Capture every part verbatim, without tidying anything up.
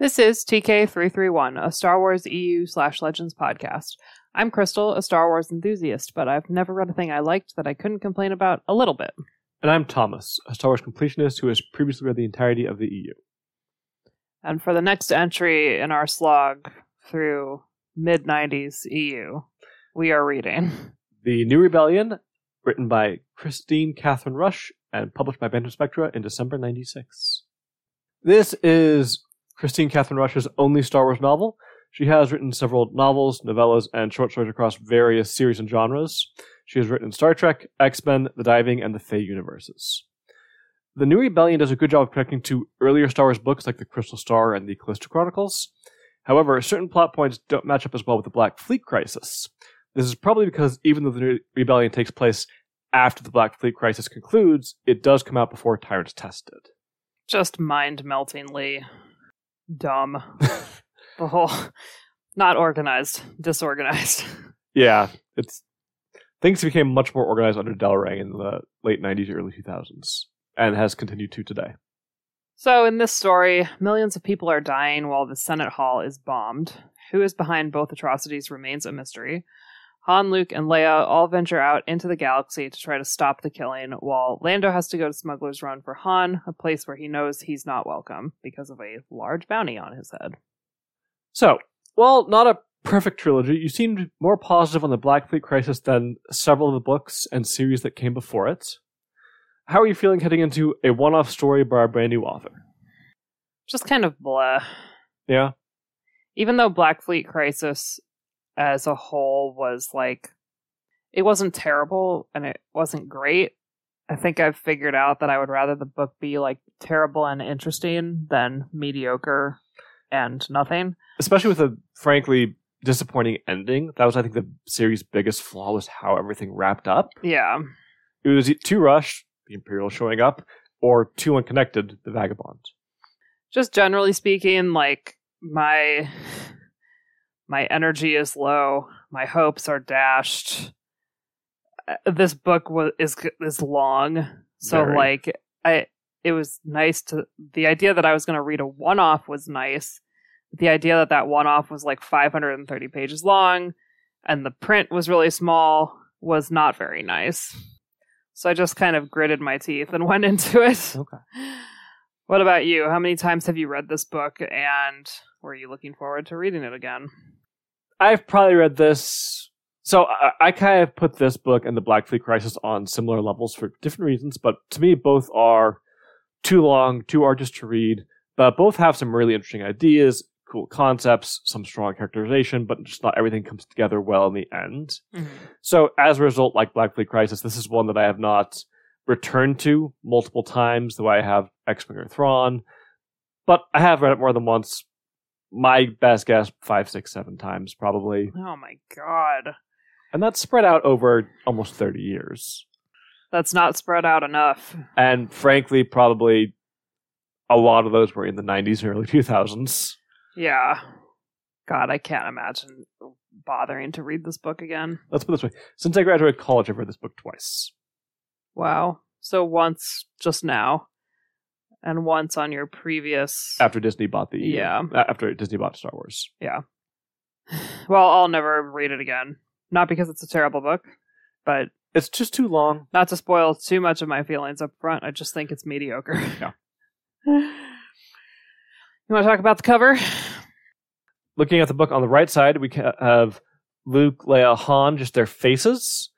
This is T K three thirty-one, a Star Wars E U slash Legends podcast. I'm Crystal, a Star Wars enthusiast, but I've never read a thing I liked that I couldn't complain about a little bit. And I'm Thomas, a Star Wars completionist who has previously read the entirety of the E U. And for the next entry in our slog through mid nineties E U, we are reading The New Rebellion, written by Christine Catherine Rush and published by Bantam Spectra in December ninety-six. This is Christine Catherine Rush's only Star Wars novel. She has written several novels, novellas, and short stories across various series and genres. She has written Star Trek, X-Men, The Diving, and the Fae universes. The New Rebellion does a good job of connecting to earlier Star Wars books like The Crystal Star and The Callista Chronicles. However, certain plot points don't match up as well with the Black Fleet Crisis. This is probably because even though the New Rebellion takes place after the Black Fleet Crisis concludes, it does come out before Tyrant's Test did. Just mind-meltingly dumb. The whole, not organized, disorganized. Yeah, it's things became much more organized under Del Rey in the late nineties, early two thousands, and has continued to today. So in this story, millions of people are dying while the Senate Hall is bombed. Who is behind both atrocities remains a mystery. Han, Luke, and Leia all venture out into the galaxy to try to stop the killing, while Lando has to go to Smuggler's Run for Han, a place where he knows he's not welcome because of a large bounty on his head. So, while not a perfect trilogy, you seemed more positive on the Black Fleet Crisis than several of the books and series that came before it. How are you feeling heading into a one-off story by a brand new author? Just kind of blah. Yeah. Even though Black Fleet Crisis as a whole was like, it wasn't terrible and it wasn't great. I think I've figured out that I would rather the book be like terrible and interesting than mediocre and nothing. Especially with a frankly disappointing ending. That was, I think, the series' biggest flaw was how everything wrapped up. Yeah. It was too rushed, the Imperial showing up, or too unconnected, the Vagabond. Just generally speaking, like, my my energy is low. My hopes are dashed. This book was, is, is long. So, Very. like, I... It was nice to... The idea that I was going to read a one-off was nice. The idea that that one-off was like five hundred thirty pages long and the print was really small was not very nice. So I just kind of gritted my teeth and went into it. Okay. What about you? How many times have you read this book and were you looking forward to reading it again? I've probably read this... So I, I kind of put this book and the Black Fleet Crisis on similar levels for different reasons, but to me both are too long, too arduous to read, but both have some really interesting ideas, cool concepts, some strong characterization, but just not everything comes together well in the end. Mm-hmm. So as a result, like Black Fleet Crisis, this is one that I have not returned to multiple times, though I have X-Wing or Thrawn, but I have read it more than once. My best guess, five, six, seven times, probably. Oh my god. And that's spread out over almost thirty years. That's not spread out enough. And frankly, probably a lot of those were in the nineties and early two thousands. Yeah. God, I can't imagine bothering to read this book again. Let's put it this way. Since I graduated college, I've read this book twice. Wow. So once just now. And once on your previous... After Disney bought the... Yeah. After Disney bought Star Wars. Yeah. Well, I'll never read it again. Not because it's a terrible book, but... It's just too long. Not to spoil too much of my feelings up front, I just think it's mediocre. Yeah. You want to talk about the cover? Looking at the book on the right side, we have Luke, Leia, Han, just their faces.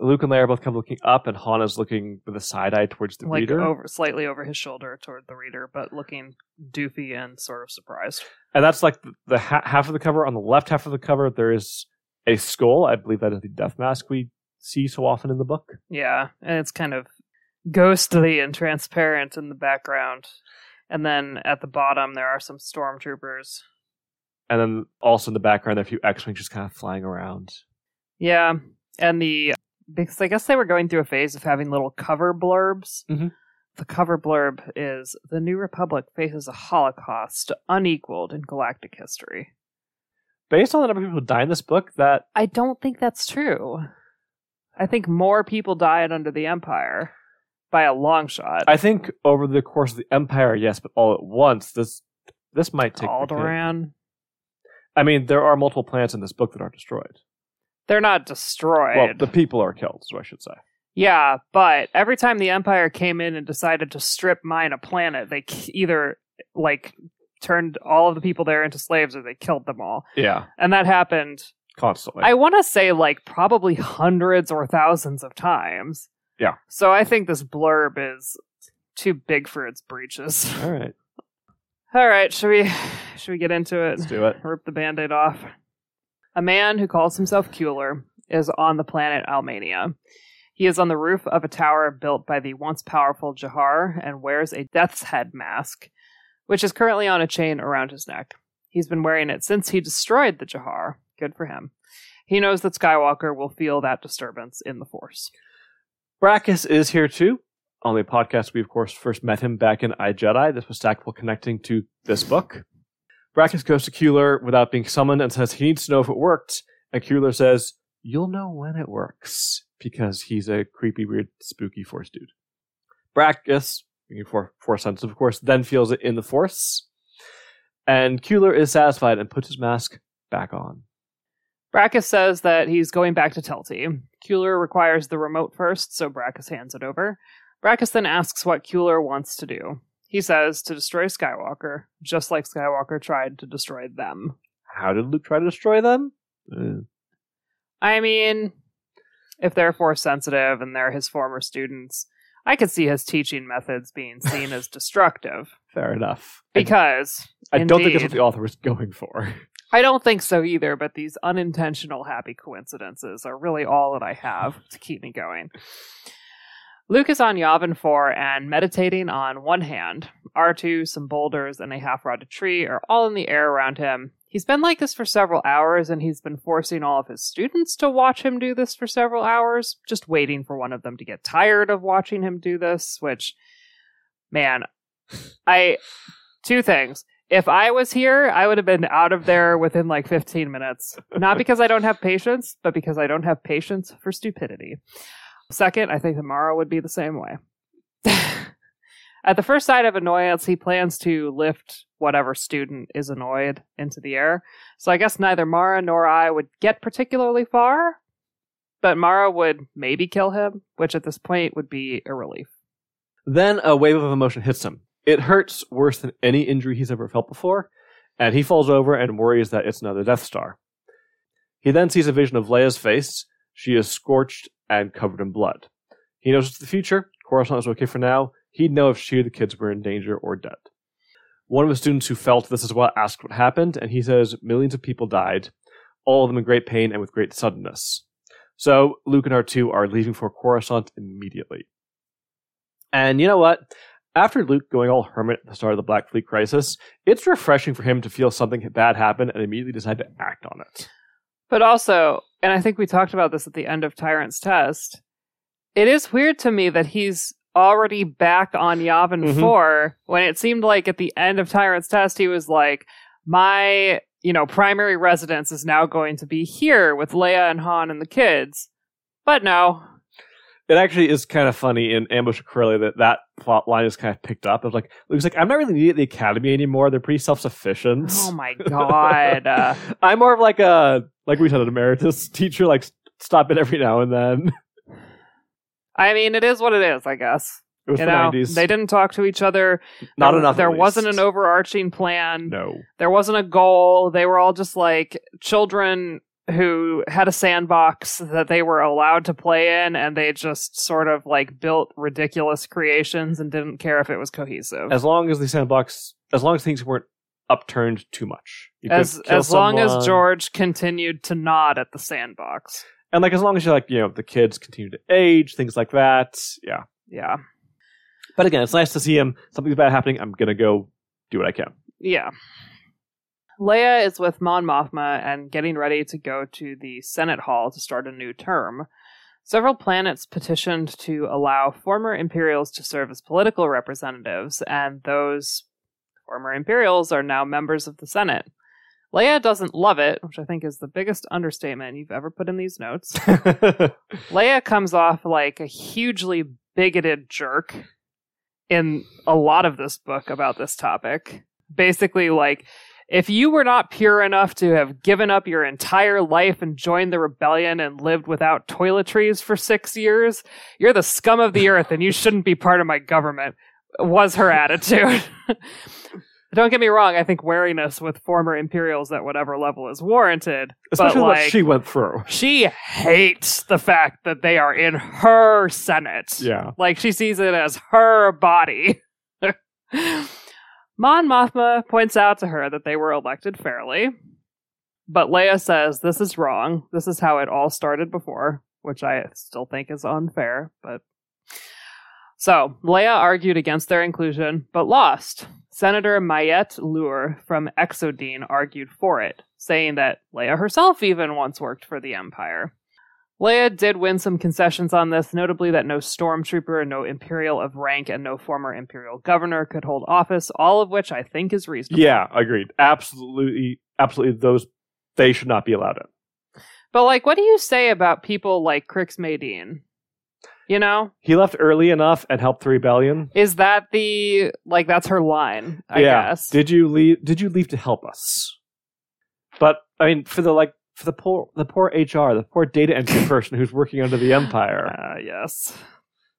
Luke and Leia are both kind of looking up, and Han is looking with a side eye towards the like reader. Over, slightly over his shoulder toward the reader, but looking doofy and sort of surprised. And that's like the, the ha- half of the cover. On the left half of the cover, there is a skull. I believe that is the death mask we see so often in the book. Yeah, and it's kind of ghostly and transparent in the background. And then at the bottom, there are some stormtroopers. And then also in the background, there are a few X-Wings just kind of flying around. Yeah, and the... Because I guess they were going through a phase of having little cover blurbs. Mm-hmm. The cover blurb is, The New Republic faces a Holocaust unequaled in galactic history. Based on the number of people who die in this book, that... I don't think that's true. I think more people died under the Empire by a long shot. I think over the course of the Empire, yes, but all at once. This This might take Alderaan. I mean, there are multiple planets in this book that aren't destroyed. They're not destroyed. Well, the people are killed, so I should say. Yeah, but every time the Empire came in and decided to strip mine a planet, they either like turned all of the people there into slaves or they killed them all. Yeah. And that happened constantly. I want to say like probably hundreds or thousands of times. Yeah. So I think this blurb is too big for its breeches. All right. All right, should we should we get into it? Let's do it. Rip the Band-Aid off. A man who calls himself Kueller is on the planet Almania. He is on the roof of a tower built by the once powerful Jahar and wears a death's head mask, which is currently on a chain around his neck. He's been wearing it since he destroyed the Jahar. Good for him. He knows that Skywalker will feel that disturbance in the Force. Brakiss is here too. On the podcast, we, of course, first met him back in iJedi. This was tactful connecting to this book. Brakiss goes to Kueller without being summoned and says he needs to know if it worked. And Kueller says, you'll know when it works, because he's a creepy, weird, spooky Force dude. Brakiss, being Force sensitive, of course, then feels it in the Force. And Kueller is satisfied and puts his mask back on. Brakiss says that he's going back to Telti. Kueller requires the remote first, so Brakiss hands it over. Brakiss then asks what Kueller wants to do. He says to destroy Skywalker, just like Skywalker tried to destroy them. How did Luke try to destroy them? Uh. I mean, if they're Force sensitive and they're his former students, I could see his teaching methods being seen as destructive. Fair enough. Because, I, I indeed, don't think that's what the author was going for. I don't think so either, but these unintentional happy coincidences are really all that I have to keep me going. Luke is on Yavin four and meditating on one hand. R two, some boulders, and a half-rotted tree are all in the air around him. He's been like this for several hours, and he's been forcing all of his students to watch him do this for several hours, just waiting for one of them to get tired of watching him do this, which, man, I... Two things. If I was here, I would have been out of there within like fifteen minutes. Not because I don't have patience, but because I don't have patience for stupidity. Second, I think Amaro would be the same way. At the first sight of annoyance, he plans to lift whatever student is annoyed into the air. So I guess neither Mara nor I would get particularly far, but Mara would maybe kill him, which at this point would be a relief. Then a wave of emotion hits him. It hurts worse than any injury he's ever felt before, and he falls over and worries that it's another Death Star. He then sees a vision of Leia's face. She is scorched and covered in blood. He knows it's the future. Coruscant is okay for now. He'd know if she or the kids were in danger or dead. One of the students who felt this as well asked what happened, and he says millions of people died, all of them in great pain and with great suddenness. So Luke and R two are leaving for Coruscant immediately. And you know what? After Luke going all hermit at the start of the Black Fleet Crisis, it's refreshing for him to feel something bad happen and immediately decide to act on it. But also, and I think we talked about this at the end of Tyrant's Test, it is weird to me that he's already back on Yavin mm-hmm. four when it seemed like at the end of Tyrant's Test he was like, my, you know, primary residence is now going to be here with Leia and Han and the kids. But no. It actually is kind of funny in Ambush Corelli that that plot line is kind of picked up. It was like, Luke's like, I'm not really needed at the academy anymore. They're pretty self-sufficient. Oh my god. Uh, I'm more of like a, like we said, an emeritus teacher, like stop it every now and then. I mean, it is what it is, I guess. It was you the know, nineties. They didn't talk to each other. Not there, enough. There wasn't an overarching plan. No. There wasn't a goal. They were all just like children who had a sandbox that they were allowed to play in, and they just sort of like built ridiculous creations and didn't care if it was cohesive. As long as the sandbox, as long as things weren't upturned too much. You as as someone. long as George continued to nod at the sandbox. And like as long as you're like, you know, the kids continue to age, things like that. Yeah. Yeah. But again, it's nice to see him. Something's bad happening. I'm going to go do what I can. Yeah. Leia is with Mon Mothma and getting ready to go to the Senate Hall to start a new term. Several planets petitioned to allow former Imperials to serve as political representatives, and those former Imperials are now members of the Senate. Leia doesn't love it, which I think is the biggest understatement you've ever put in these notes. Leia comes off like a hugely bigoted jerk in a lot of this book about this topic. basically like, if you were not pure enough to have given up your entire life and joined the rebellion and lived without toiletries for six years, you're the scum of the earth and you shouldn't be part of my government, was her attitude. Don't get me wrong, I think wariness with former Imperials at whatever level is warranted. Especially but like, what she went through. She hates the fact that they are in her Senate. Yeah. Like, she sees it as her body. Mon Mothma points out to her that they were elected fairly. But Leia says, this is wrong. This is how it all started before, which I still think is unfair. But so, Leia argued against their inclusion, but lost. Senator Mayet Luer from Exodine argued for it, saying that Leia herself even once worked for the Empire. Leia did win some concessions on this, notably that no stormtrooper, no Imperial of rank, and no former Imperial governor could hold office, all of which I think is reasonable. Yeah, agreed. Absolutely, absolutely. Those, they should not be allowed in. But, like, what do you say about people like Crix Maydeen? You know? He left early enough and helped the rebellion. Is that the, like, that's her line, I yeah. guess. Did you leave did you leave to help us? But I mean, for the like for the poor the poor H R, the poor data entry person who's working under the Empire. Ah, uh, yes.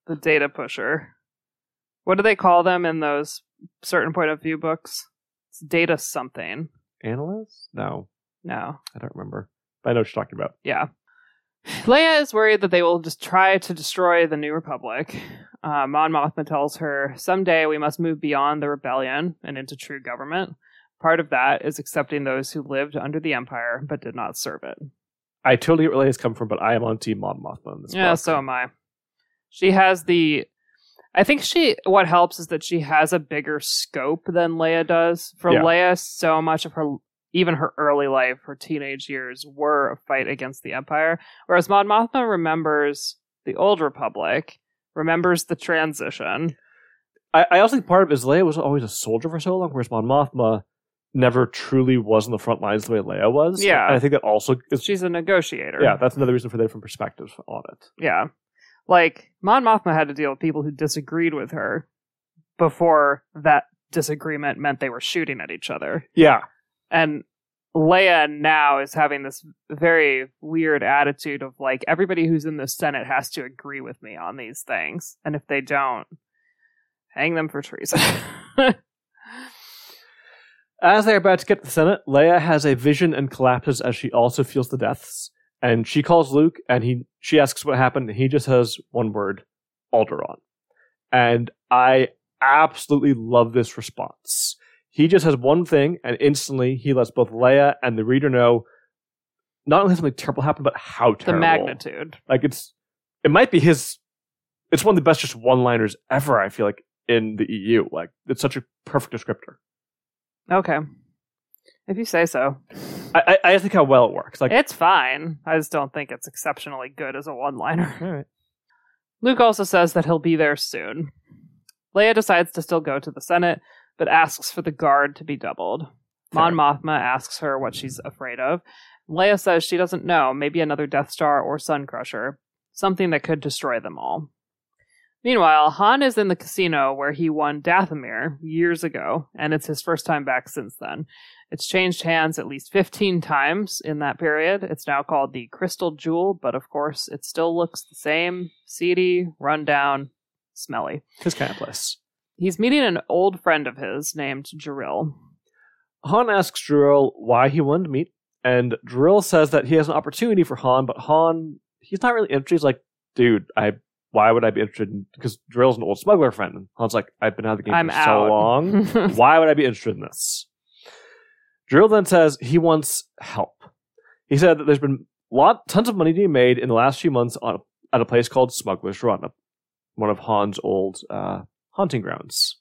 The data pusher. What do they call them in those certain point of view books? It's data something. Analyst? No. No. I don't remember. But I know what you're talking about. Yeah. Leia is worried that they will just try to destroy the New Republic. Uh, Mon Mothma tells her, someday we must move beyond the rebellion and into true government. Part of that is accepting those who lived under the Empire but did not serve it. I totally get where Leia's come from, but I am on Team Mon Mothma in this Yeah, book. So am I. She has the... I think she. What helps is that she has a bigger scope than Leia does. For yeah. Leia, so much of her... Even her early life, her teenage years, were a fight against the Empire. Whereas Mon Mothma remembers the Old Republic, remembers the transition. I, I also think part of it is Leia was always a soldier for so long, whereas Mon Mothma never truly was on the front lines the way Leia was. Yeah. And I think that also... Is, she's a negotiator. Yeah, that's another reason for their different perspectives on it. Yeah. Like, Mon Mothma had to deal with people who disagreed with her before that disagreement meant they were shooting at each other. Yeah. And Leia now is having this very weird attitude of, like, everybody who's in the Senate has to agree with me on these things. And if they don't, hang them for treason. As they're about to get to the Senate, Leia has a vision and collapses as she also feels the deaths. And she calls Luke, and he she asks what happened, and he just has one word, Alderaan. And I absolutely love this response. He just has one thing, and instantly he lets both Leia and the reader know not only something terrible happened, but how terrible. The magnitude. Like, it's, it might be his, it's one of the best just one-liners ever, I feel like, in the E U. Like, it's such a perfect descriptor. Okay. If you say so. I, I, I just think how well it works. Like, it's fine. I just don't think it's exceptionally good as a one-liner. All right. Luke also says that he'll be there soon. Leia decides to still go to the Senate, but asks for the guard to be doubled. Mon Mothma asks her what she's afraid of. Leia says she doesn't know, maybe another Death Star or Suncrusher, something that could destroy them all. Meanwhile, Han is in the casino where he won Dathomir years ago, and it's his first time back since then. It's changed hands at least fifteen times in that period. It's now called the Crystal Jewel, but of course it still looks the same, seedy, rundown, smelly. His kind of place. He's meeting an old friend of his named Jorill. Han asks Jorill why he wanted to meet, and Jorill says that he has an opportunity for Han, but Han, he's not really interested. He's like, dude, I why would I be interested? In, because Jorill's an old smuggler friend. And Han's like, I've been out of the game I'm for out. so long. Why would I be interested in this? Jorill then says he wants help. He said that there's been lot, tons of money to be made in the last few months on, at a place called Smuggler's Run, one of Han's old... Uh, Haunting grounds.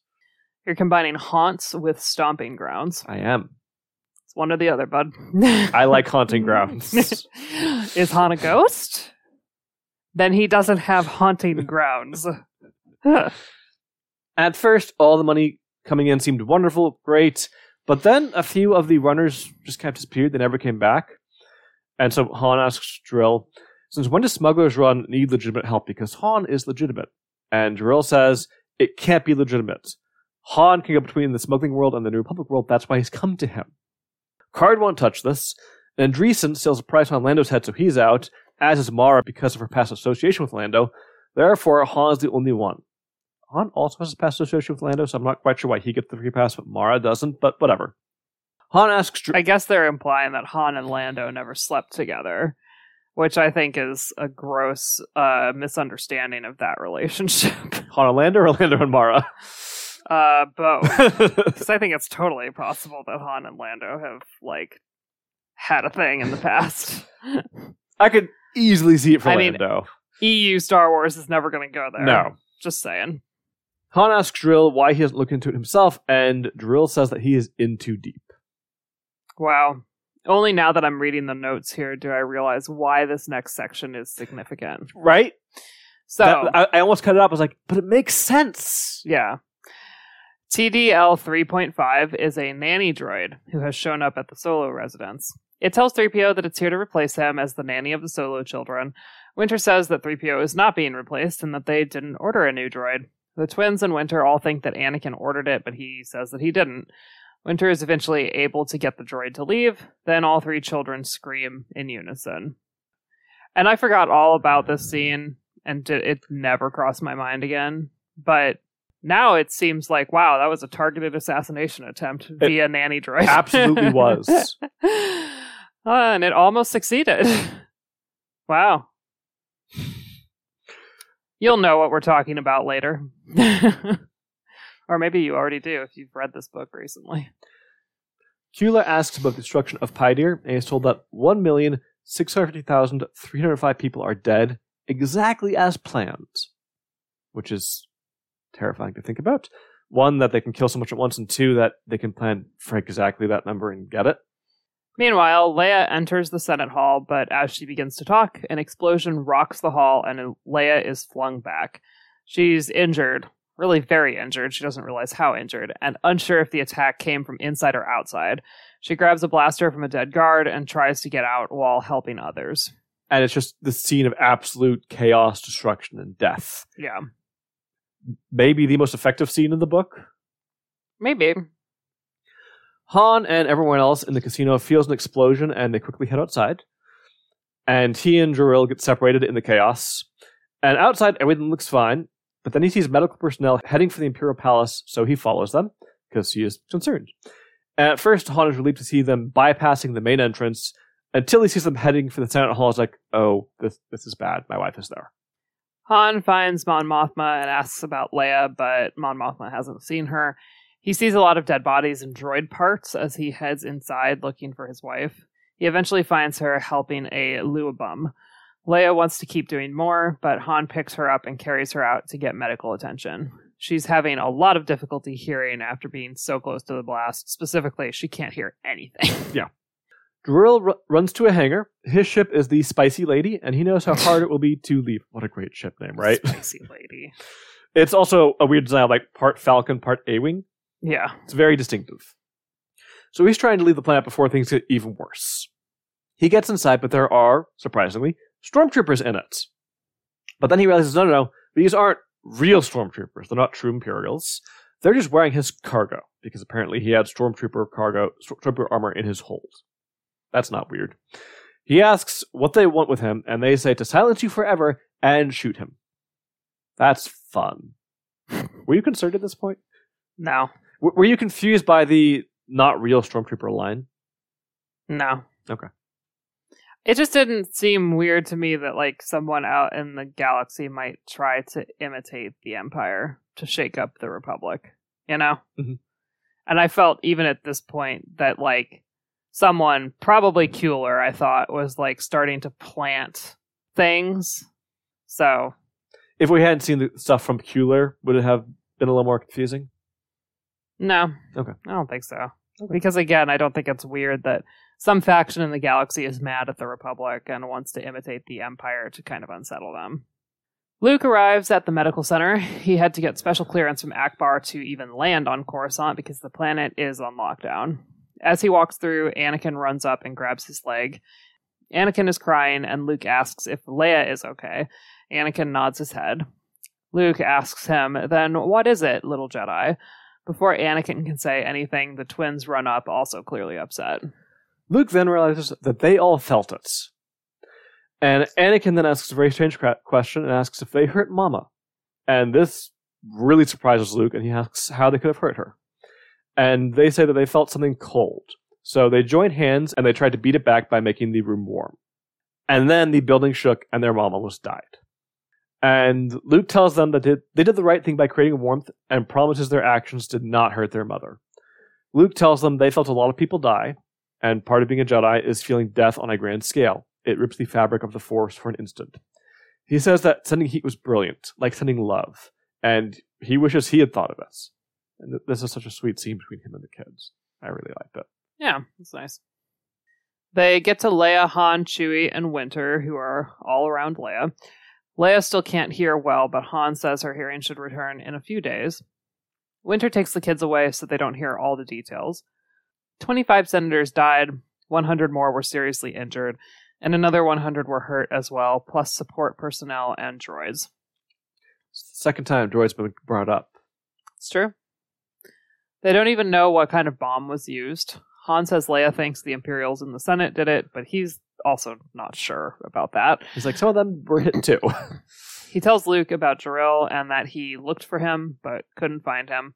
You're combining haunts with stomping grounds. I am. It's one or the other, bud. I like haunting grounds. Is Han a ghost? Then he doesn't have haunting grounds. At first, all the money coming in seemed wonderful, great, but then a few of the runners just kind of disappeared. They never came back. And so Han asks Drill, since when does Smuggler's Run need legitimate help? Because Han is legitimate. And Drill says, it can't be legitimate. Han can go between the smuggling world and the New Republic world. That's why he's come to him. Karrde won't touch this. Nandreesen steals a price on Lando's head, so he's out, as is Mara because of her past association with Lando. Therefore, Han's the only one. Han also has a past association with Lando, so I'm not quite sure why he gets the free pass, but Mara doesn't, but whatever. Han asks Dr- I guess they're implying that Han and Lando never slept together, which I think is a gross uh, misunderstanding of that relationship. Han and Lando or Lando and Mara? Uh, both. Because I think it's totally possible that Han and Lando have, like, had a thing in the past. I could easily see it for I Lando. Mean, E U Star Wars is never going to go there. No. Just saying. Han asks Drill why he doesn't look into it himself, and Drill says that he is in too deep. Wow. Only now that I'm reading the notes here do I realize why this next section is significant. Right? So that, I, I almost cut it off. I was like, but it makes sense. Yeah. T D L three point five is a nanny droid who has shown up at the Solo residence. It tells three P O that it's here to replace him as the nanny of the Solo children. Winter says that three P O is not being replaced and that they didn't order a new droid. The twins and Winter all think that Anakin ordered it, but he says that he didn't. Winter is eventually able to get the droid to leave. Then all three children scream in unison. And I forgot all about this scene, and it never crossed my mind again. But now it seems like, wow, that was a targeted assassination attempt it via nanny droid. Absolutely was. uh, and it almost succeeded. Wow. You'll know what we're talking about later. Or maybe you already do if you've read this book recently. Kueller asks about the destruction of Pydir, and is told that one million six hundred fifty thousand three hundred five people are dead, exactly as planned. Which is terrifying to think about. One, that they can kill so much at once, and two, that they can plan for exactly that number and get it. Meanwhile, Leia enters the Senate Hall, but as she begins to talk, an explosion rocks the hall, and Leia is flung back. She's injured. Really very injured, she doesn't realize how injured, and unsure if the attack came from inside or outside. She grabs a blaster from a dead guard and tries to get out while helping others. And it's just the scene of absolute chaos, destruction, and death. Yeah. Maybe the most effective scene in the book? Maybe. Han and everyone else in the casino feels an explosion, and they quickly head outside. And he and Jorill get separated in the chaos. And outside, everything looks fine. But then he sees medical personnel heading for the Imperial Palace, so he follows them, because he is concerned. And at first, Han is relieved to see them bypassing the main entrance, until he sees them heading for the Senate Hall. He's like, oh, this this is bad. My wife is there. Han finds Mon Mothma and asks about Leia, but Mon Mothma hasn't seen her. He sees a lot of dead bodies and droid parts as he heads inside looking for his wife. He eventually finds her helping a Luabum. Leia wants to keep doing more, but Han picks her up and carries her out to get medical attention. She's having a lot of difficulty hearing after being so close to the blast. Specifically, she can't hear anything. Yeah. Drill r- runs to a hangar. His ship is the Spicy Lady, and he knows how hard it will be to leave. What a great ship name, right? Spicy Lady. It's also a weird design, like part Falcon, part A-Wing. Yeah. It's very distinctive. So he's trying to leave the planet before things get even worse. He gets inside, but there are, surprisingly, stormtroopers in it. But then he realizes, no, no, no, these aren't real stormtroopers. They're not true Imperials. They're just wearing his cargo, because apparently he had stormtrooper cargo, stormtrooper armor in his hold. That's not weird. He asks what they want with him, and they say to silence you forever and shoot him. That's fun. Were you concerned at this point? No. W- were you confused by the not real stormtrooper line? No. Okay. It just didn't seem weird to me that, like, someone out in the galaxy might try to imitate the Empire to shake up the Republic, you know? Mm-hmm. And I felt, even at this point, that, like, someone, probably Kueller, I thought, was, like, starting to plant things. So. If we hadn't seen the stuff from Kueller, would it have been a little more confusing? No. Okay. I don't think so. Okay. Because, again, I don't think it's weird that some faction in the galaxy is mad at the Republic and wants to imitate the Empire to kind of unsettle them. Luke arrives at the medical center. He had to get special clearance from Akbar to even land on Coruscant because the planet is on lockdown. As he walks through, Anakin runs up and grabs his leg. Anakin is crying, and Luke asks if Leia is okay. Anakin nods his head. Luke asks him, "Then what is it, little Jedi?" Before Anakin can say anything, the twins run up, also clearly upset. Luke then realizes that they all felt it. And Anakin then asks a very strange question and asks if they hurt Mama. And this really surprises Luke, and he asks how they could have hurt her. And they say that they felt something cold. So they joined hands, and they tried to beat it back by making the room warm. And then the building shook, and their mom almost died. And Luke tells them that they did the right thing by creating warmth and promises their actions did not hurt their mother. Luke tells them they felt a lot of people die, and part of being a Jedi is feeling death on a grand scale. It rips the fabric of the Force for an instant. He says that sending heat was brilliant, like sending love, and he wishes he had thought of us. And th- this is such a sweet scene between him and the kids. I really like that. Yeah, it's nice. They get to Leia, Han, Chewie, and Winter, who are all around Leia. Leia still can't hear well, but Han says her hearing should return in a few days. Winter takes the kids away so they don't hear all the details. twenty-five senators died, one hundred more were seriously injured, and another one hundred were hurt as well, plus support personnel and droids. It's the second time droids been brought up. It's true. They don't even know what kind of bomb was used. Han says Leia thinks the Imperials in the Senate did it, but he's also not sure about that. He's like, some of them were hit too. He tells Luke about Jorill and that he looked for him, but couldn't find him.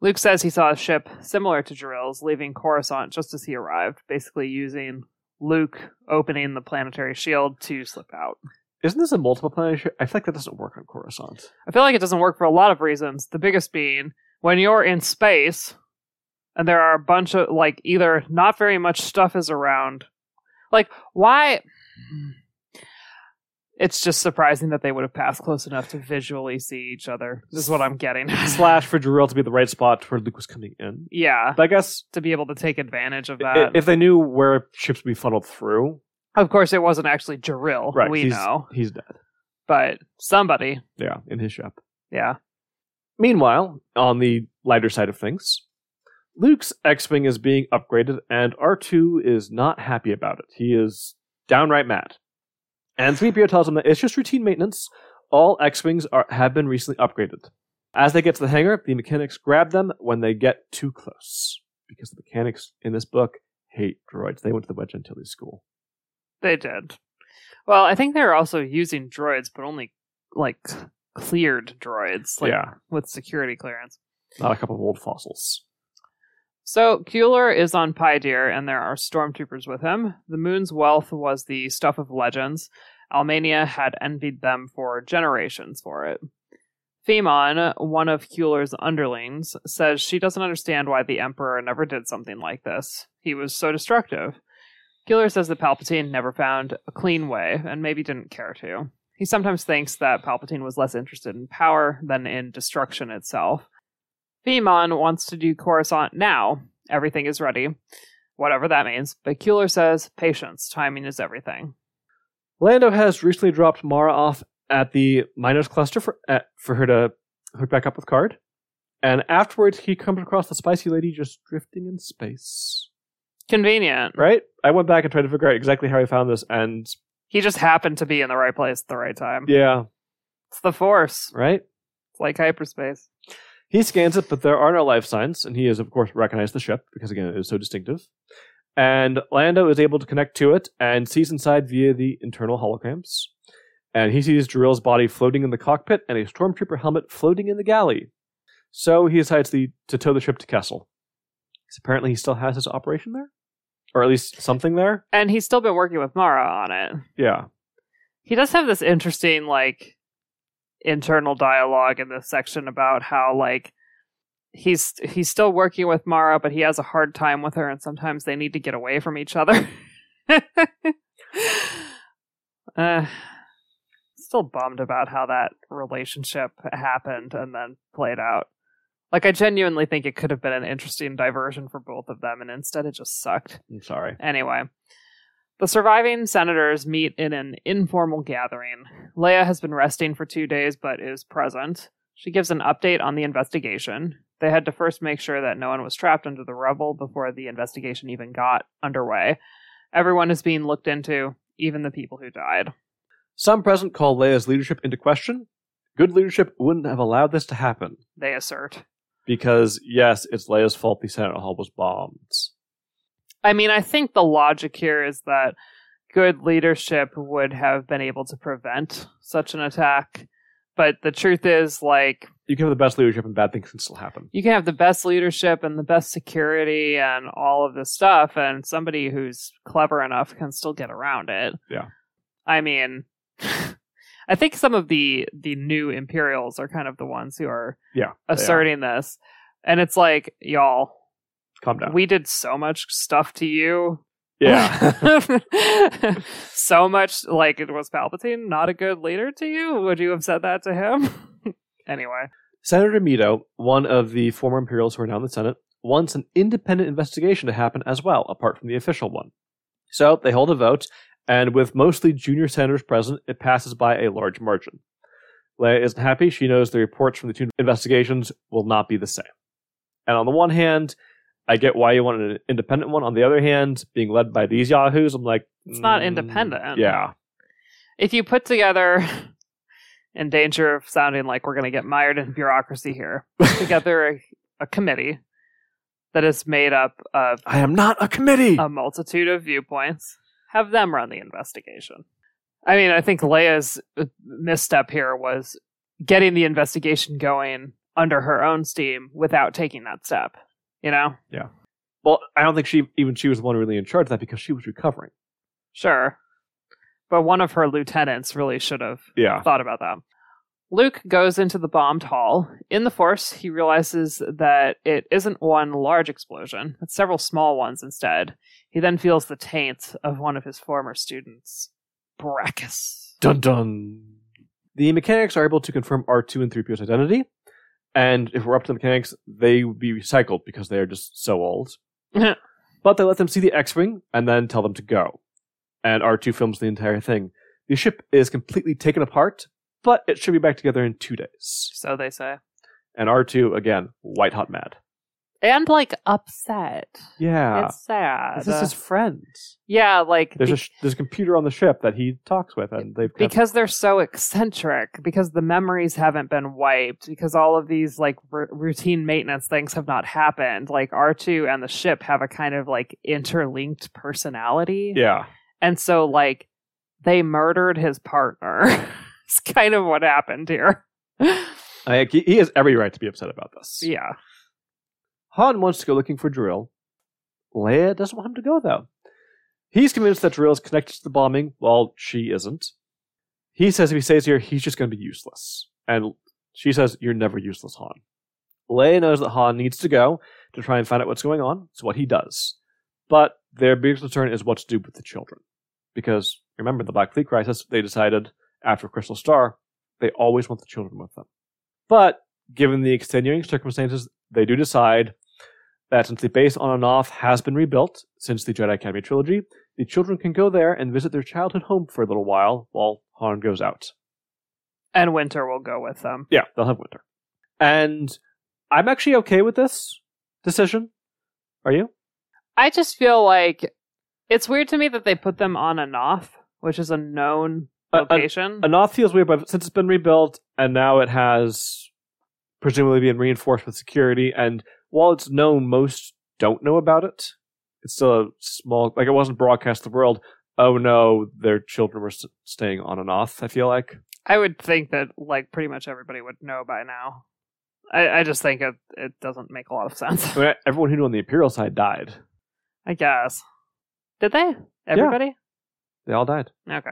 Luke says he saw a ship similar to Jorill's leaving Coruscant just as he arrived, basically using Luke opening the planetary shield to slip out. Isn't this a multiple planetary shield? I feel like that doesn't work on Coruscant. I feel like it doesn't work for a lot of reasons. The biggest being, when you're in space, and there are a bunch of, like, either not very much stuff is around. Like, why? It's just surprising that they would have passed close enough to visually see each other. This is what I'm getting. Slash for Jorill to be the right spot where Luke was coming in. Yeah. But I guess to be able to take advantage of that. If they knew where ships would be funneled through. Of course, it wasn't actually Jorill. Right. We he's, know. He's dead. But somebody. Yeah, in his ship. Yeah. Meanwhile, on the lighter side of things, Luke's X-Wing is being upgraded, and R two is not happy about it. He is downright mad. And three P O tells him that it's just routine maintenance. All X-Wings are, have been recently upgraded. As they get to the hangar, the mechanics grab them when they get too close. Because the mechanics in this book hate droids. They went to the Wedge Antilles school. They did. Well, I think they were also using droids, but only, like, cleared droids. Like, yeah. With security clearance. Not a couple of old fossils. So, Kueller is on Pydir, and there are stormtroopers with him. The moon's wealth was the stuff of legends. Almania had envied them for generations for it. Femon, one of Kueller's underlings, says she doesn't understand why the Emperor never did something like this. He was so destructive. Kueller says that Palpatine never found a clean way, and maybe didn't care to. He sometimes thinks that Palpatine was less interested in power than in destruction itself. Femon wants to do Coruscant now. Everything is ready. Whatever that means. But Kueller says, patience. Timing is everything. Lando has recently dropped Mara off at the Miners Cluster for, uh, for her to hook back up with Karrde. And afterwards, he comes across the Spicy Lady just drifting in space. Convenient. Right? I went back and tried to figure out exactly how he found this, and he just happened to be in the right place at the right time. Yeah. It's the Force. Right? It's like hyperspace. He scans it, but there are no life signs, and he has, of course, recognized the ship, because, again, it is so distinctive. And Lando is able to connect to it and sees inside via the internal holograms. And he sees Jorill's body floating in the cockpit and a stormtrooper helmet floating in the galley. So he decides the, to tow the ship to Kessel. Because apparently he still has his operation there? Or at least something there? And he's still been working with Mara on it. Yeah. He does have this interesting, like, internal dialogue in this section about how, like, he's he's still working with Mara, but he has a hard time with her, and sometimes they need to get away from each other. uh, still bummed about how that relationship happened and then played out. Like, I genuinely think it could have been an interesting diversion for both of them, and instead it just sucked. I'm sorry. Anyway. The surviving senators meet in an informal gathering. Leia has been resting for two days, but is present. She gives an update on the investigation. They had to first make sure that no one was trapped under the rubble before the investigation even got underway. Everyone is being looked into, even the people who died. Some present call Leia's leadership into question. Good leadership wouldn't have allowed this to happen, they assert. Because, yes, it's Leia's fault the Senate Hall was bombed. I mean, I think the logic here is that good leadership would have been able to prevent such an attack. But the truth is, like... You can have the best leadership and bad things can still happen. You can have the best leadership and the best security and all of this stuff, and somebody who's clever enough can still get around it. Yeah. I mean... I think some of the, the new Imperials are kind of the ones who are yeah, asserting are. this. And it's like, y'all, calm down. We did so much stuff to you. Yeah. So much, like, it was Palpatine not a good leader to you? Would you have said that to him? Anyway. Senator Mito, one of the former Imperials who are now in the Senate, wants an independent investigation to happen as well, apart from the official one. So they hold a vote. And with mostly junior senators present, it passes by a large margin. Leia isn't happy. She knows the reports from the two investigations will not be the same. And on the one hand, I get why you want an independent one. On the other hand, being led by these yahoos, I'm like... It's mm, not independent. Yeah. If you put together, in danger of sounding like we're going to get mired in bureaucracy here, put together a, a committee that is made up of... I am not a committee! A multitude of viewpoints... Have them run the investigation. I mean, I think Leia's misstep here was getting the investigation going under her own steam without taking that step, you know? Yeah. Well, I don't think she even she was the one really in charge of that because she was recovering. Sure. But one of her lieutenants really should have yeah. thought about that. Luke goes into the bombed hall. In the Force, he realizes that it isn't one large explosion. It's several small ones instead. He then feels the taint of one of his former students, Brakiss. Dun-dun! The mechanics are able to confirm R two and three P O's identity, and if we're up to the mechanics, they would be recycled because they are just so old. But they let them see the X-Wing and then tell them to go. And R two films the entire thing. The ship is completely taken apart, but it should be back together in two days. So they say. And R two, again, white hot mad. And, like, upset. Yeah. It's sad. This is his friends. Yeah, like... There's, be- a sh- there's a computer on the ship that he talks with, and they've... Because they're so eccentric, because the memories haven't been wiped, because all of these, like, r- routine maintenance things have not happened. Like, R two and the ship have a kind of, like, interlinked personality. Yeah. And so, like, they murdered his partner. It's kind of what happened here. I, he has every right to be upset about this. Yeah. Han wants to go looking for Jorill. Leia doesn't want him to go, though. He's convinced that Jorill is connected to the bombing, while she isn't. He says if he stays here, he's just going to be useless. And she says, you're never useless, Han. Leia knows that Han needs to go to try and find out what's going on, so what he does. But their biggest concern is what to do with the children. Because, remember, the Black Fleet Crisis, they decided... After Crystal Star, they always want the children with them. But, given the extenuating circumstances, they do decide that since the base on Anoth has been rebuilt since the Jedi Academy trilogy, the children can go there and visit their childhood home for a little while while Han goes out. And Winter will go with them. Yeah, they'll have Winter. And I'm actually okay with this decision. Are you? I just feel like it's weird to me that they put them on Anoth, which is a known... location. Uh, Anoth feels weird, but since it's been rebuilt and now it has presumably been reinforced with security, and while it's known, most don't know about it. It's still a small, like it wasn't broadcast to the world. Oh no, their children were st- staying on Anoth, I feel like. I would think that like pretty much everybody would know by now. I, I just think it, it doesn't make a lot of sense. I mean, everyone who knew on the Imperial side died. I guess. Did they? Everybody? Yeah. They all died. Okay.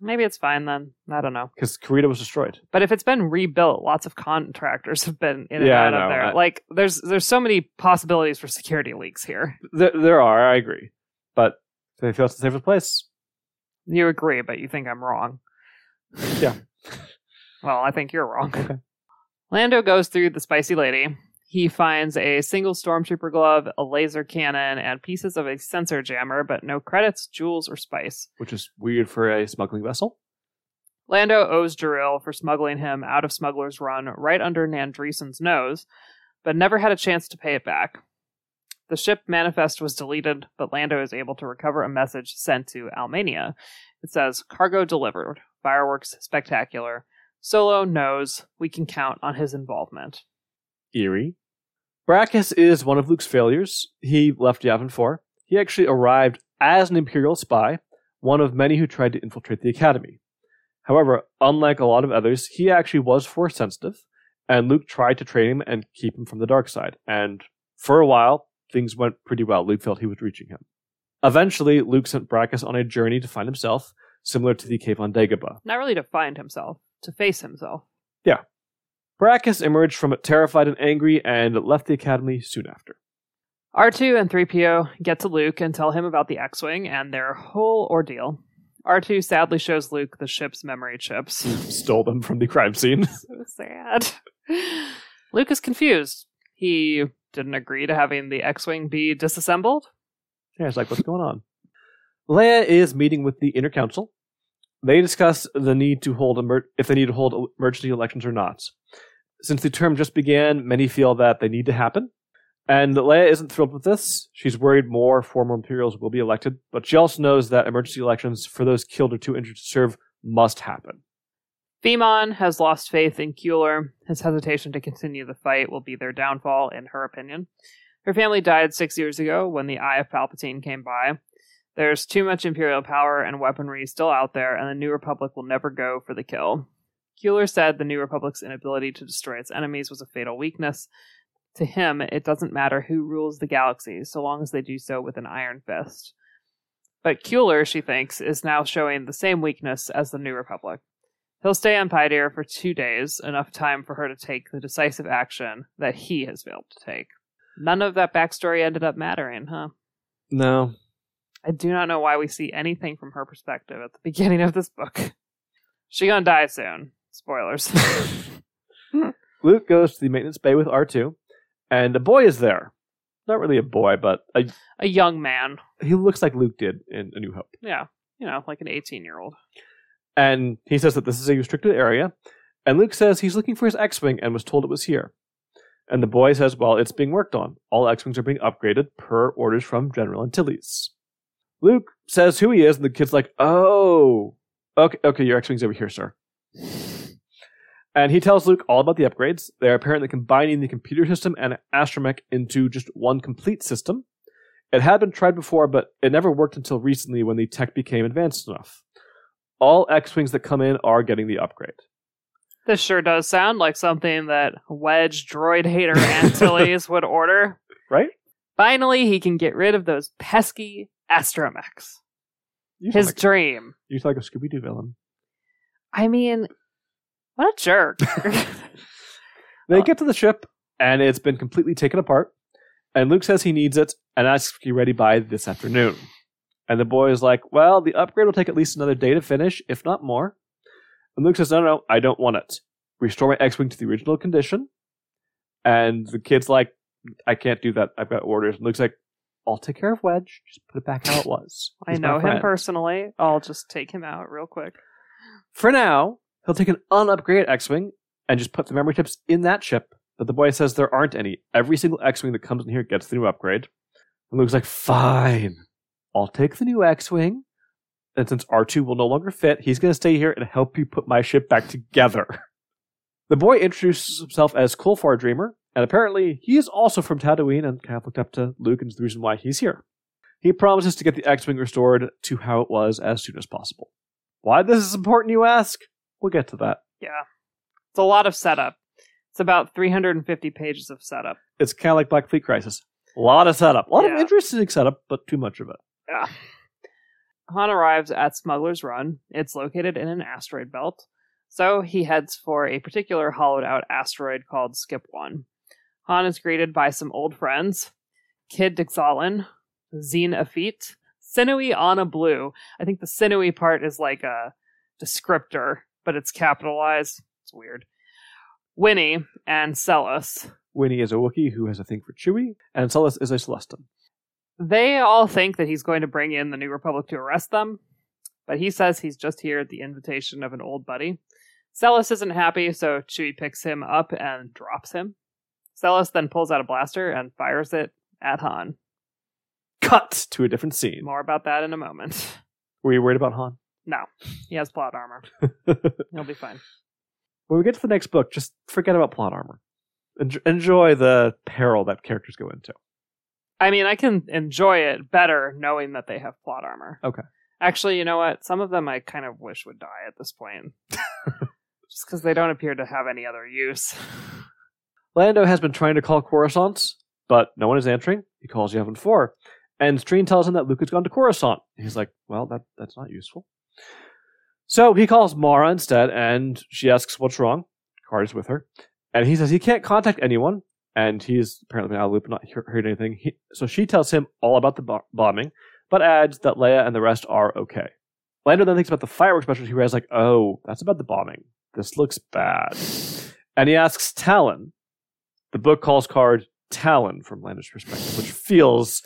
Maybe it's fine then. I don't know. Because Karrde was destroyed. But if it's been rebuilt, lots of contractors have been in and yeah, out of there. I... Like, there's there's so many possibilities for security leaks here. There, there are, I agree. But they feel it's the safest place. You agree, but you think I'm wrong. Yeah. Well, I think you're wrong. Okay. Lando goes through the Spicy Lady. He finds a single stormtrooper glove, a laser cannon, and pieces of a sensor jammer, but no credits, jewels, or spice. Which is weird for a smuggling vessel. Lando owes Jorill for smuggling him out of Smuggler's Run right under Nandreesen's nose, but never had a chance to pay it back. The ship manifest was deleted, but Lando is able to recover a message sent to Almania. It says, cargo delivered, fireworks spectacular. Solo knows we can count on his involvement. eerie. Brakiss is one of Luke's failures. He left Yavin four. He actually arrived as an Imperial spy, one of many who tried to infiltrate the Academy. However, unlike a lot of others, he actually was Force-sensitive, and Luke tried to train him and keep him from the dark side. And for a while, things went pretty well. Luke felt he was reaching him. Eventually, Luke sent Brakiss on a journey to find himself, similar to the cave on Dagobah. Not really to find himself, to face himself. Yeah. Brakiss emerged from it terrified and angry and left the Academy soon after. R two and three P O get to Luke and tell him about the X-Wing and their whole ordeal. R two sadly shows Luke the ship's memory chips. Stole them from the crime scene. So sad. Luke is confused. He didn't agree to having the X-Wing be disassembled. Yeah, it's like, what's going on? Leia is meeting with the Inner Council. They discuss the need to hold emer- if they need to hold emergency elections or not. Since the term just began, many feel that they need to happen. And Leia isn't thrilled with this. She's worried more former Imperials will be elected, but she also knows that emergency elections for those killed or too injured to serve must happen. Femon has lost faith in Kueller. His hesitation to continue the fight will be their downfall, in her opinion. Her family died six years ago when the Eye of Palpatine came by. There's too much Imperial power and weaponry still out there, and the New Republic will never go for the kill. Kueller said the New Republic's inability to destroy its enemies was a fatal weakness. To him, it doesn't matter who rules the galaxy, so long as they do so with an iron fist. But Kueller, she thinks, is now showing the same weakness as the New Republic. He'll stay on Pydir for two days, enough time for her to take the decisive action that he has failed to take. None of that backstory ended up mattering, huh? No. I do not know why we see anything from her perspective at the beginning of this book. She gonna die soon. Spoilers. Luke goes to the maintenance bay with R two, and a boy is there. Not really a boy, but a... A young man. He looks like Luke did in A New Hope. Yeah, you know, like an eighteen-year-old. And he says that this is a restricted area, and Luke says he's looking for his X-Wing and was told it was here. And the boy says, well, it's being worked on. All X-Wings are being upgraded per orders from General Antilles. Luke says who he is, and the kid's like, oh, okay, okay, your X-Wing's over here, sir. And he tells Luke all about the upgrades. They're apparently combining the computer system and astromech into just one complete system. It had been tried before, but it never worked until recently when the tech became advanced enough. All X-Wings that come in are getting the upgrade. This sure does sound like something that wedge droid hater Antilles would order. Right? Finally, he can get rid of those pesky astromechs. His like dream. A, you sound like a Scooby-Doo villain. I mean... What a jerk. They get to the ship, and it's been completely taken apart. And Luke says he needs it, and asks if he's ready by this afternoon. And the boy is like, well, the upgrade will take at least another day to finish, if not more. And Luke says, no, no, no, I don't want it. Restore my X-Wing to the original condition. And the kid's like, I can't do that. I've got orders. And Luke's like, I'll take care of Wedge. Just put it back how it was. He's I know him personally. I'll just take him out real quick. For now... He'll take an unupgraded X-Wing and just put the memory chips in that ship. But the boy says there aren't any. Every single X-Wing that comes in here gets the new upgrade. And Luke's like, fine. I'll take the new X-Wing. And since R two will no longer fit, he's going to stay here and help you put my ship back together. The boy introduces himself as Kulfar Dreamer. And apparently he is also from Tatooine and kind of looked up to Luke and is the reason why he's here. He promises to get the X-Wing restored to how it was as soon as possible. Why this is important, you ask? We'll get to that. Yeah. It's a lot of setup. It's about three hundred fifty pages of setup. It's kind of like Black Fleet Crisis. A lot of setup. A lot yeah. of interesting setup, but too much of it. Yeah. Han arrives at Smuggler's Run. It's located in an asteroid belt. So he heads for a particular hollowed-out asteroid called Skip One. Han is greeted by some old friends. Kid Dixalan, Zine Afit, Sinewy Anna Blue. I think the sinewy part is like a descriptor. But it's capitalized. It's weird. Winnie and Seles. Winnie is a Wookiee who has a thing for Chewie, and Seles is a Celestan. They all think that he's going to bring in the New Republic to arrest them, but he says he's just here at the invitation of an old buddy. Seles isn't happy, so Chewie picks him up and drops him. Seles then pulls out a blaster and fires it at Han. Cut to a different scene. More about that in a moment. Were you worried about Han? No, he has plot armor. He'll be fine. When we get to the next book, just forget about plot armor. enjoy the peril that characters go into. I mean, I can enjoy it better knowing that they have plot armor. Okay. Actually, you know what? Some of them I kind of wish would die at this point. Just because they don't appear to have any other use. Lando has been trying to call Coruscant, but no one is answering. He calls Yavin four. And Treen tells him that Luke has gone to Coruscant. He's like, well, that that's not useful. So he calls Mara instead, and she asks what's wrong. Karrde is with her. And he says he can't contact anyone, and he's apparently been out of the loop and not heard anything. He, so she tells him all about the bo- bombing, but adds that Leia and the rest are okay. Lando then thinks about the fireworks special. He realizes, like, oh, that's about the bombing. This looks bad. And he asks Talon. The book calls Karrde Talon from Lando's perspective, which feels...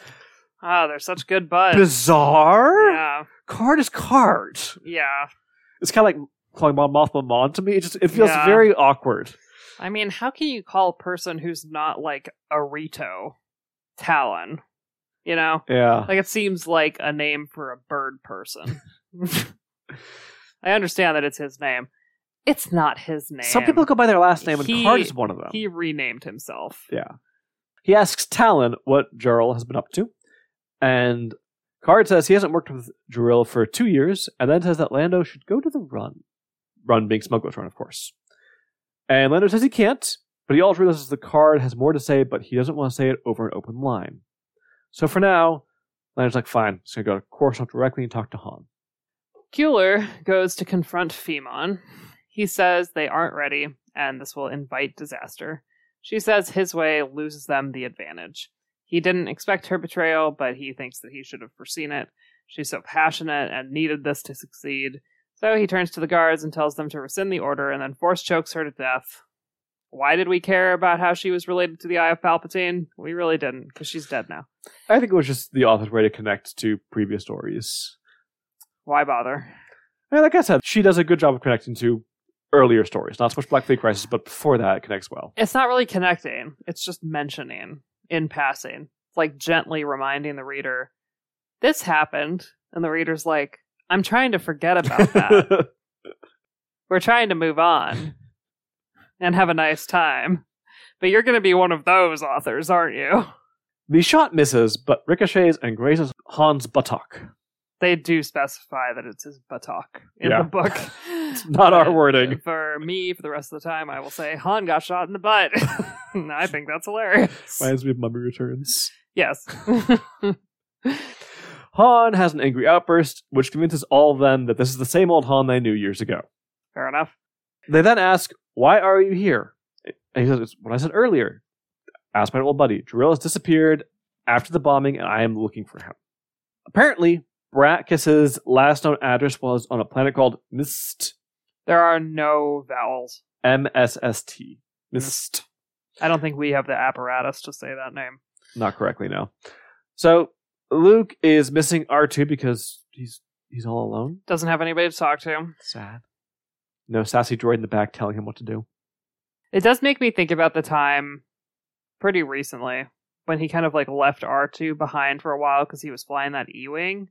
Ah, oh, they're such good buds. Bizarre? Yeah. Karrde is Karrde. Yeah. It's kind of like calling Mon Mothma Mon to me. It just it feels yeah. very awkward. I mean, how can you call a person who's not like Arito Talon? You know? Yeah. Like, it seems like a name for a bird person. I understand that it's his name. It's not his name. Some people go by their last name, and Karrde is one of them. He renamed himself. Yeah. He asks Talon what Jorill has been up to. And Karrde says he hasn't worked with Jorill for two years, and then says that Lando should go to the run. Run being Smuggler's Run, of course. And Lando says he can't, but he also realizes the Karrde has more to say, but he doesn't want to say it over an open line. So for now, Lando's like, fine, I'm just going to go to Coruscant directly and talk to Han. Kueller goes to confront Femon. He says they aren't ready, and this will invite disaster. She says his way loses them the advantage. He didn't expect her betrayal, but he thinks that he should have foreseen it. She's so passionate and needed this to succeed. So he turns to the guards and tells them to rescind the order and then force chokes her to death. Why did we care about how she was related to the Eye of Palpatine? We really didn't, because she's dead now. I think it was just the author's way to connect to previous stories. Why bother? And like I said, she does a good job of connecting to earlier stories. Not so much Black Fleet Crisis, but before that, it connects well. It's not really connecting. It's just mentioning. In passing, like gently reminding the reader, this happened, and the reader's like, I'm trying to forget about that. We're trying to move on and have a nice time. But you're going to be one of those authors, aren't you? The shot misses, but ricochets and grazes Han's buttock. They do specify that it's his buttock in yeah. the book. It's not but our wording. For me, for the rest of the time, I will say, Han got shot in the butt. I think that's hilarious. Reminds me of Mummy Returns. Yes. Han has an angry outburst, which convinces all of them that this is the same old Han they knew years ago. Fair enough. They then ask, why are you here? And he says, it's what I said earlier. Ask my old buddy. Jorill has disappeared after the bombing, and I am looking for him. Apparently, Brakiss's last known address was on a planet called Mist. There are no vowels. M S S T. Mist. I don't think we have the apparatus to say that name. Not correctly, no. So, Luke is missing R two because he's he's all alone. Doesn't have anybody to talk to. Sad. No sassy droid in the back telling him what to do. It does make me think about the time pretty recently when he kind of like left R two behind for a while because he was flying that E-Wing.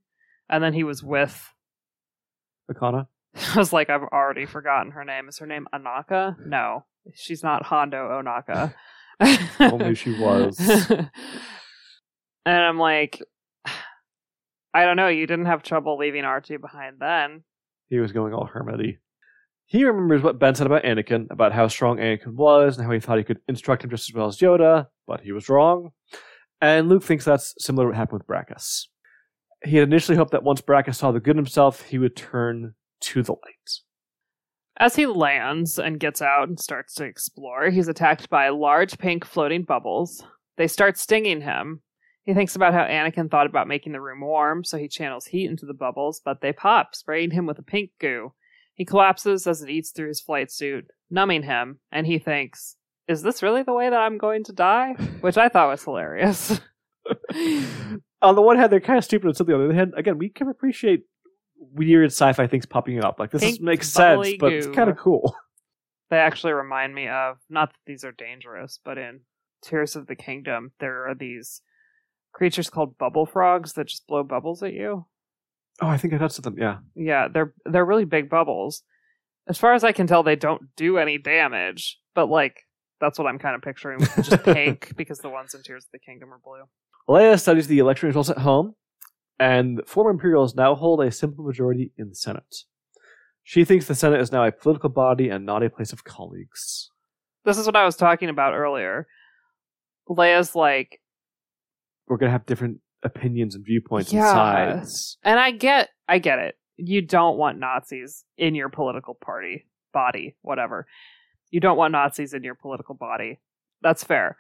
And then he was with... Akana? I was like, I've already forgotten her name. Is her name Anaka? No. She's not Hondo Onaka. Only she was. And I'm like, I don't know. You didn't have trouble leaving R two behind then. He was going all hermity. He remembers what Ben said about Anakin, about how strong Anakin was, and how he thought he could instruct him just as well as Yoda, but he was wrong. And Luke thinks that's similar to what happened with Brakiss. He had initially hoped that once Brakiss saw the good in himself, he would turn to the light. As he lands and gets out and starts to explore, he's attacked by large pink floating bubbles. They start stinging him. He thinks about how Anakin thought about making the room warm, so he channels heat into the bubbles, but they pop, spraying him with a pink goo. He collapses as it eats through his flight suit, numbing him, and he thinks, is this really the way that I'm going to die? Which I thought was hilarious. On the one hand, they're kind of stupid, and so on the other hand, again, we can appreciate weird sci-fi things popping up. Like, this is, makes sense, but goo. It's kind of cool. They actually remind me of, not that these are dangerous, but in Tears of the Kingdom, there are these creatures called bubble frogs that just blow bubbles at you. Oh, I think I touched them, yeah. Yeah, they're they're really big bubbles. As far as I can tell, they don't do any damage, but, like, That's what I'm kind of picturing, just pink, because the ones in Tears of the Kingdom are blue. Leia studies the election results at home, and former Imperials now hold a simple majority in the Senate. She thinks the Senate is now a political body and not a place of colleagues. This is what I was talking about earlier. Leia's like... We're going to have different opinions and viewpoints yeah. and sides. And I get, I get it. You don't want Nazis in your political party, body, whatever. You don't want Nazis in your political body. That's fair.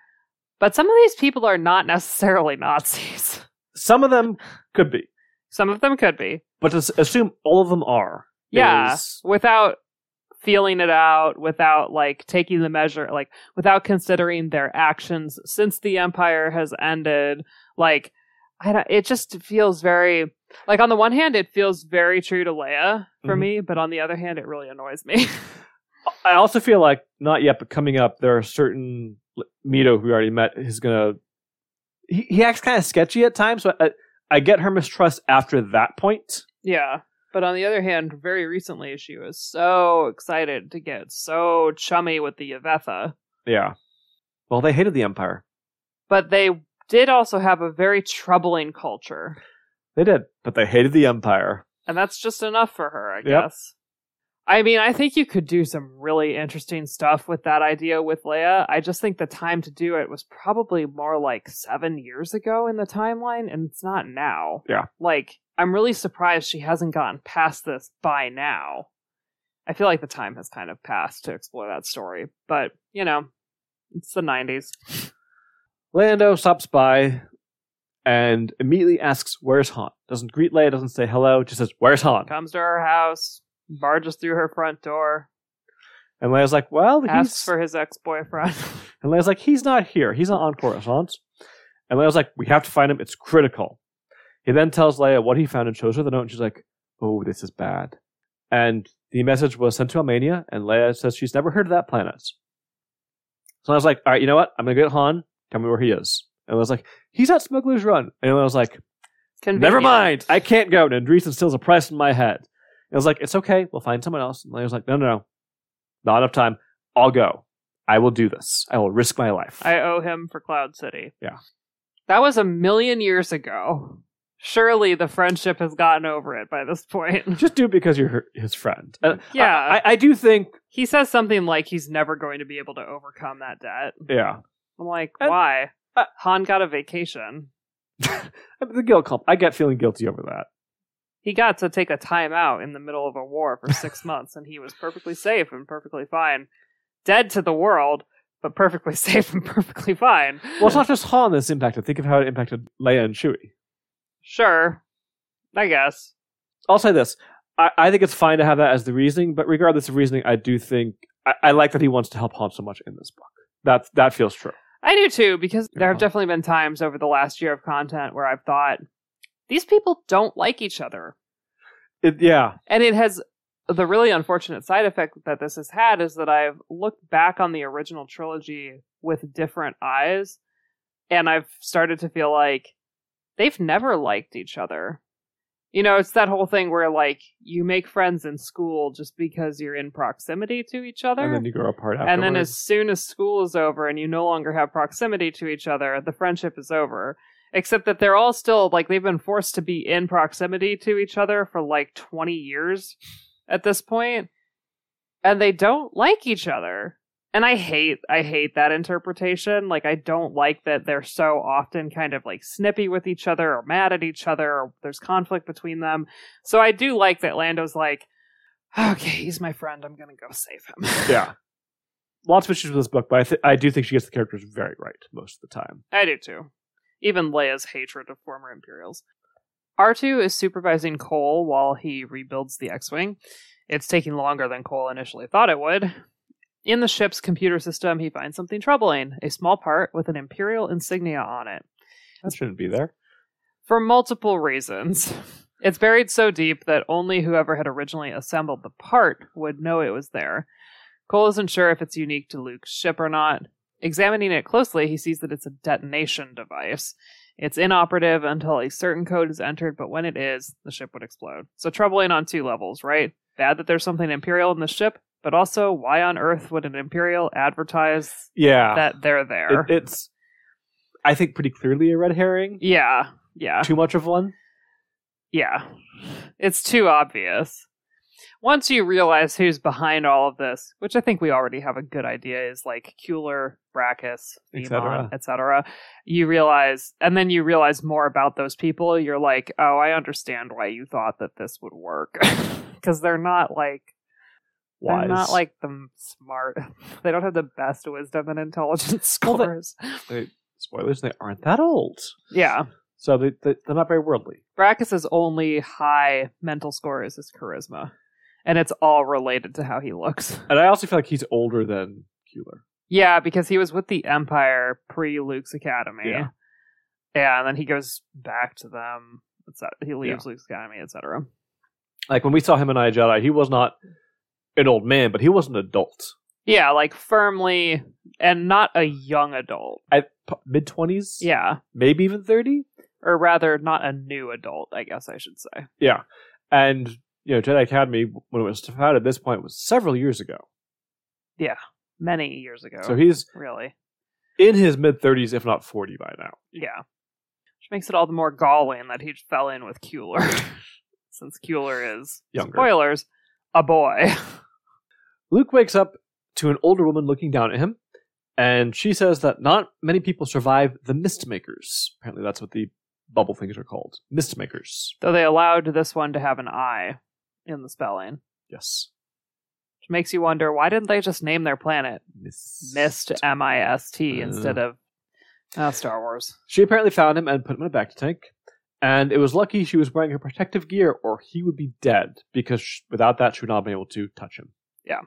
But some of these people are not necessarily Nazis. Some of them could be. Some of them could be. But to assume all of them are. Yeah, is... without feeling it out, without like taking the measure, like without considering their actions since the Empire has ended. Like, I don't, it just feels very... Like, on the one hand, it feels very true to Leia for mm-hmm. me, but on the other hand, it really annoys me. I also feel like, not yet, but coming up, there are certain... Mito, who we already met, is going to... He, he acts kind of sketchy at times, so I, I get her mistrust after that point. Yeah, but on the other hand, very recently, she was so excited to get so chummy with the Yvetha. Yeah. Well, they hated the Empire. But they did also have a very troubling culture. They did, but they hated the Empire. And that's just enough for her, I yep. guess. I mean, I think you could do some really interesting stuff with that idea with Leia. I just think the time to do it was probably more like seven years ago in the timeline, and it's not now. Yeah. Like, I'm really surprised she hasn't gotten past this by now. I feel like the time has kind of passed to explore that story, but, you know, it's the nineties. Lando stops by and immediately asks, where's Han? Doesn't greet Leia, doesn't say hello, just says, where's Han? Comes to her house. Barges through her front door. And Leia's like, well, he's... Asks for his ex-boyfriend. And Leia's like, he's not here. He's not on Coruscant. And Leia's like, we have to find him. It's critical. He then tells Leia what he found and shows her the note. And she's like, oh, this is bad. And the message was sent to Almania. And Leia says she's never heard of that planet. So I was like, all right, you know what? I'm going to get Han. Tell me where he is. And Leia's like, he's at Smuggler's Run. And Leia's like, Convenient. Never mind. I can't go. Nandreesen steals a price in my head. It was like, it's okay, we'll find someone else. And Leia's like, no, no, no, not enough time. I'll go. I will do this. I will risk my life. I owe him for Cloud City. Yeah. That was a million years ago. Surely the friendship has gotten over it by this point. Just do it because you're his friend. And yeah. I, I, I do think... He says something like he's never going to be able to overcome that debt. Yeah. I'm like, and, why? Uh, Han got a vacation. The guilt comp. I get feeling guilty over that. He got to take a time out in the middle of a war for six months, and he was perfectly safe and perfectly fine. Dead to the world, but perfectly safe and perfectly fine. Well, it's not just Han that's impacted. Think of how it impacted Leia and Chewie. Sure. I guess. I'll say this. I, I think it's fine to have that as the reasoning, but regardless of reasoning, I do think... I, I like that he wants to help Han so much in this book. That, that feels true. I do too, because there have definitely been times over the last year of content where I've thought... These people don't like each other. It, yeah. And it has the really unfortunate side effect that this has had is that I've looked back on the original trilogy with different eyes, and I've started to feel like they've never liked each other. You know, it's that whole thing where, like, you make friends in school just because you're in proximity to each other. And then you grow apart afterwards. And then as soon as school is over and you no longer have proximity to each other, the friendship is over. Except that they're all still, like, they've been forced to be in proximity to each other for, like, twenty years at this point. And they don't like each other. And I hate, I hate that interpretation. Like, I don't like that they're so often kind of, like, snippy with each other or mad at each other or there's conflict between them. So I do like that Lando's like, okay, he's my friend. I'm going to go save him. Yeah. Lots of issues with this book, but I, th- I do think she gets the characters very right most of the time. I do, too. Even Leia's hatred of former Imperials. R two is supervising Cole while he rebuilds the X-Wing. It's taking longer than Cole initially thought it would. In the ship's computer system, he finds something troubling. A small part with an Imperial insignia on it. That shouldn't be there. For multiple reasons. It's buried so deep that only whoever had originally assembled the part would know it was there. Cole isn't sure if it's unique to Luke's ship or not. Examining it closely, he sees that it's a detonation device. It's inoperative until a certain code is entered, but when it is, the ship would explode. So troubling on two levels, right? Bad that there's something Imperial in the ship, But also, why on earth would an Imperial advertise yeah. that they're there? It, it's, I think, pretty clearly a red herring. Yeah, yeah. Too much of one? Yeah. It's too obvious. Once you realize who's behind all of this, which I think we already have a good idea, is like Kueller, Brakiss, Femon, et cetera. You realize, and then you realize more about those people. You're like, oh, I understand why you thought that this would work. Because they're not like... Wise. They're not like the smart. They don't have the best wisdom and intelligence scores. Well, they, they, spoilers, they aren't that old. Yeah. So they, they, they're not very worldly. Brackiss's only high mental score is his charisma. And it's all related to how he looks. And I also feel like he's older than Kueller. Yeah, because he was with the Empire pre-Luke's Academy. Yeah. Yeah, and then he goes back to them. He leaves yeah. Luke's Academy, et cetera. Like, when we saw him in I, Jedi, he was not... an old man, but he was an adult. Yeah, like firmly, and not a young adult. At p- mid-twenties? Yeah. Maybe even thirty? Or rather, not a new adult, I guess I should say. Yeah. And, you know, Jedi Academy, when it was founded at this point, was several years ago. Yeah. Many years ago. So he's... Really. In his mid-thirties, if not forty by now. Yeah. Which makes it all the more galling that he fell in with Kueller. Since Kueller is... Younger. Spoilers. A boy. Luke wakes up to an older woman looking down at him, and she says that not many people survive the Mistmakers. Apparently that's what the bubble things are called. Mistmakers. Though they allowed this one to have an I in the spelling. Yes. Which makes you wonder, why didn't they just name their planet Mist, Mist M I S T, uh, instead of uh, Star Wars? She apparently found him and put him in a back tank. And it was lucky she was wearing her protective gear, or he would be dead, because she, without that, she would not have been able to touch him. Yeah.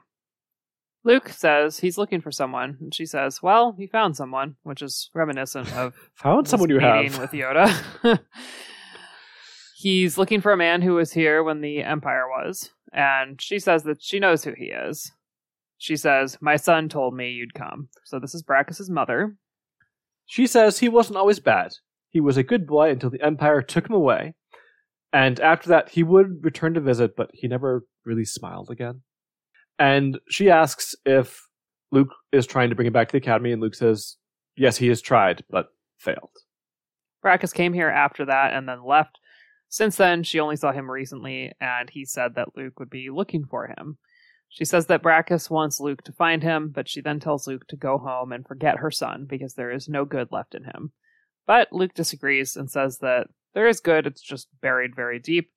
Luke says he's looking for someone, and she says, well, you found someone, which is reminiscent of found someone you have with Yoda. He's looking for a man who was here when the Empire was, and she says that she knows who he is. She says, my son told me you'd come. So this is Brackiss's mother. She says he wasn't always bad. He was a good boy until the Empire took him away, and after that he would return to visit, but he never really smiled again. And she asks if Luke is trying to bring him back to the Academy, and Luke says, yes, he has tried, but failed. Brakiss came here after that and then left. Since then, she only saw him recently, and he said that Luke would be looking for him. She says that Brakiss wants Luke to find him, but she then tells Luke to go home and forget her son, because there is no good left in him. But Luke disagrees and says that there is good, it's just buried very deep.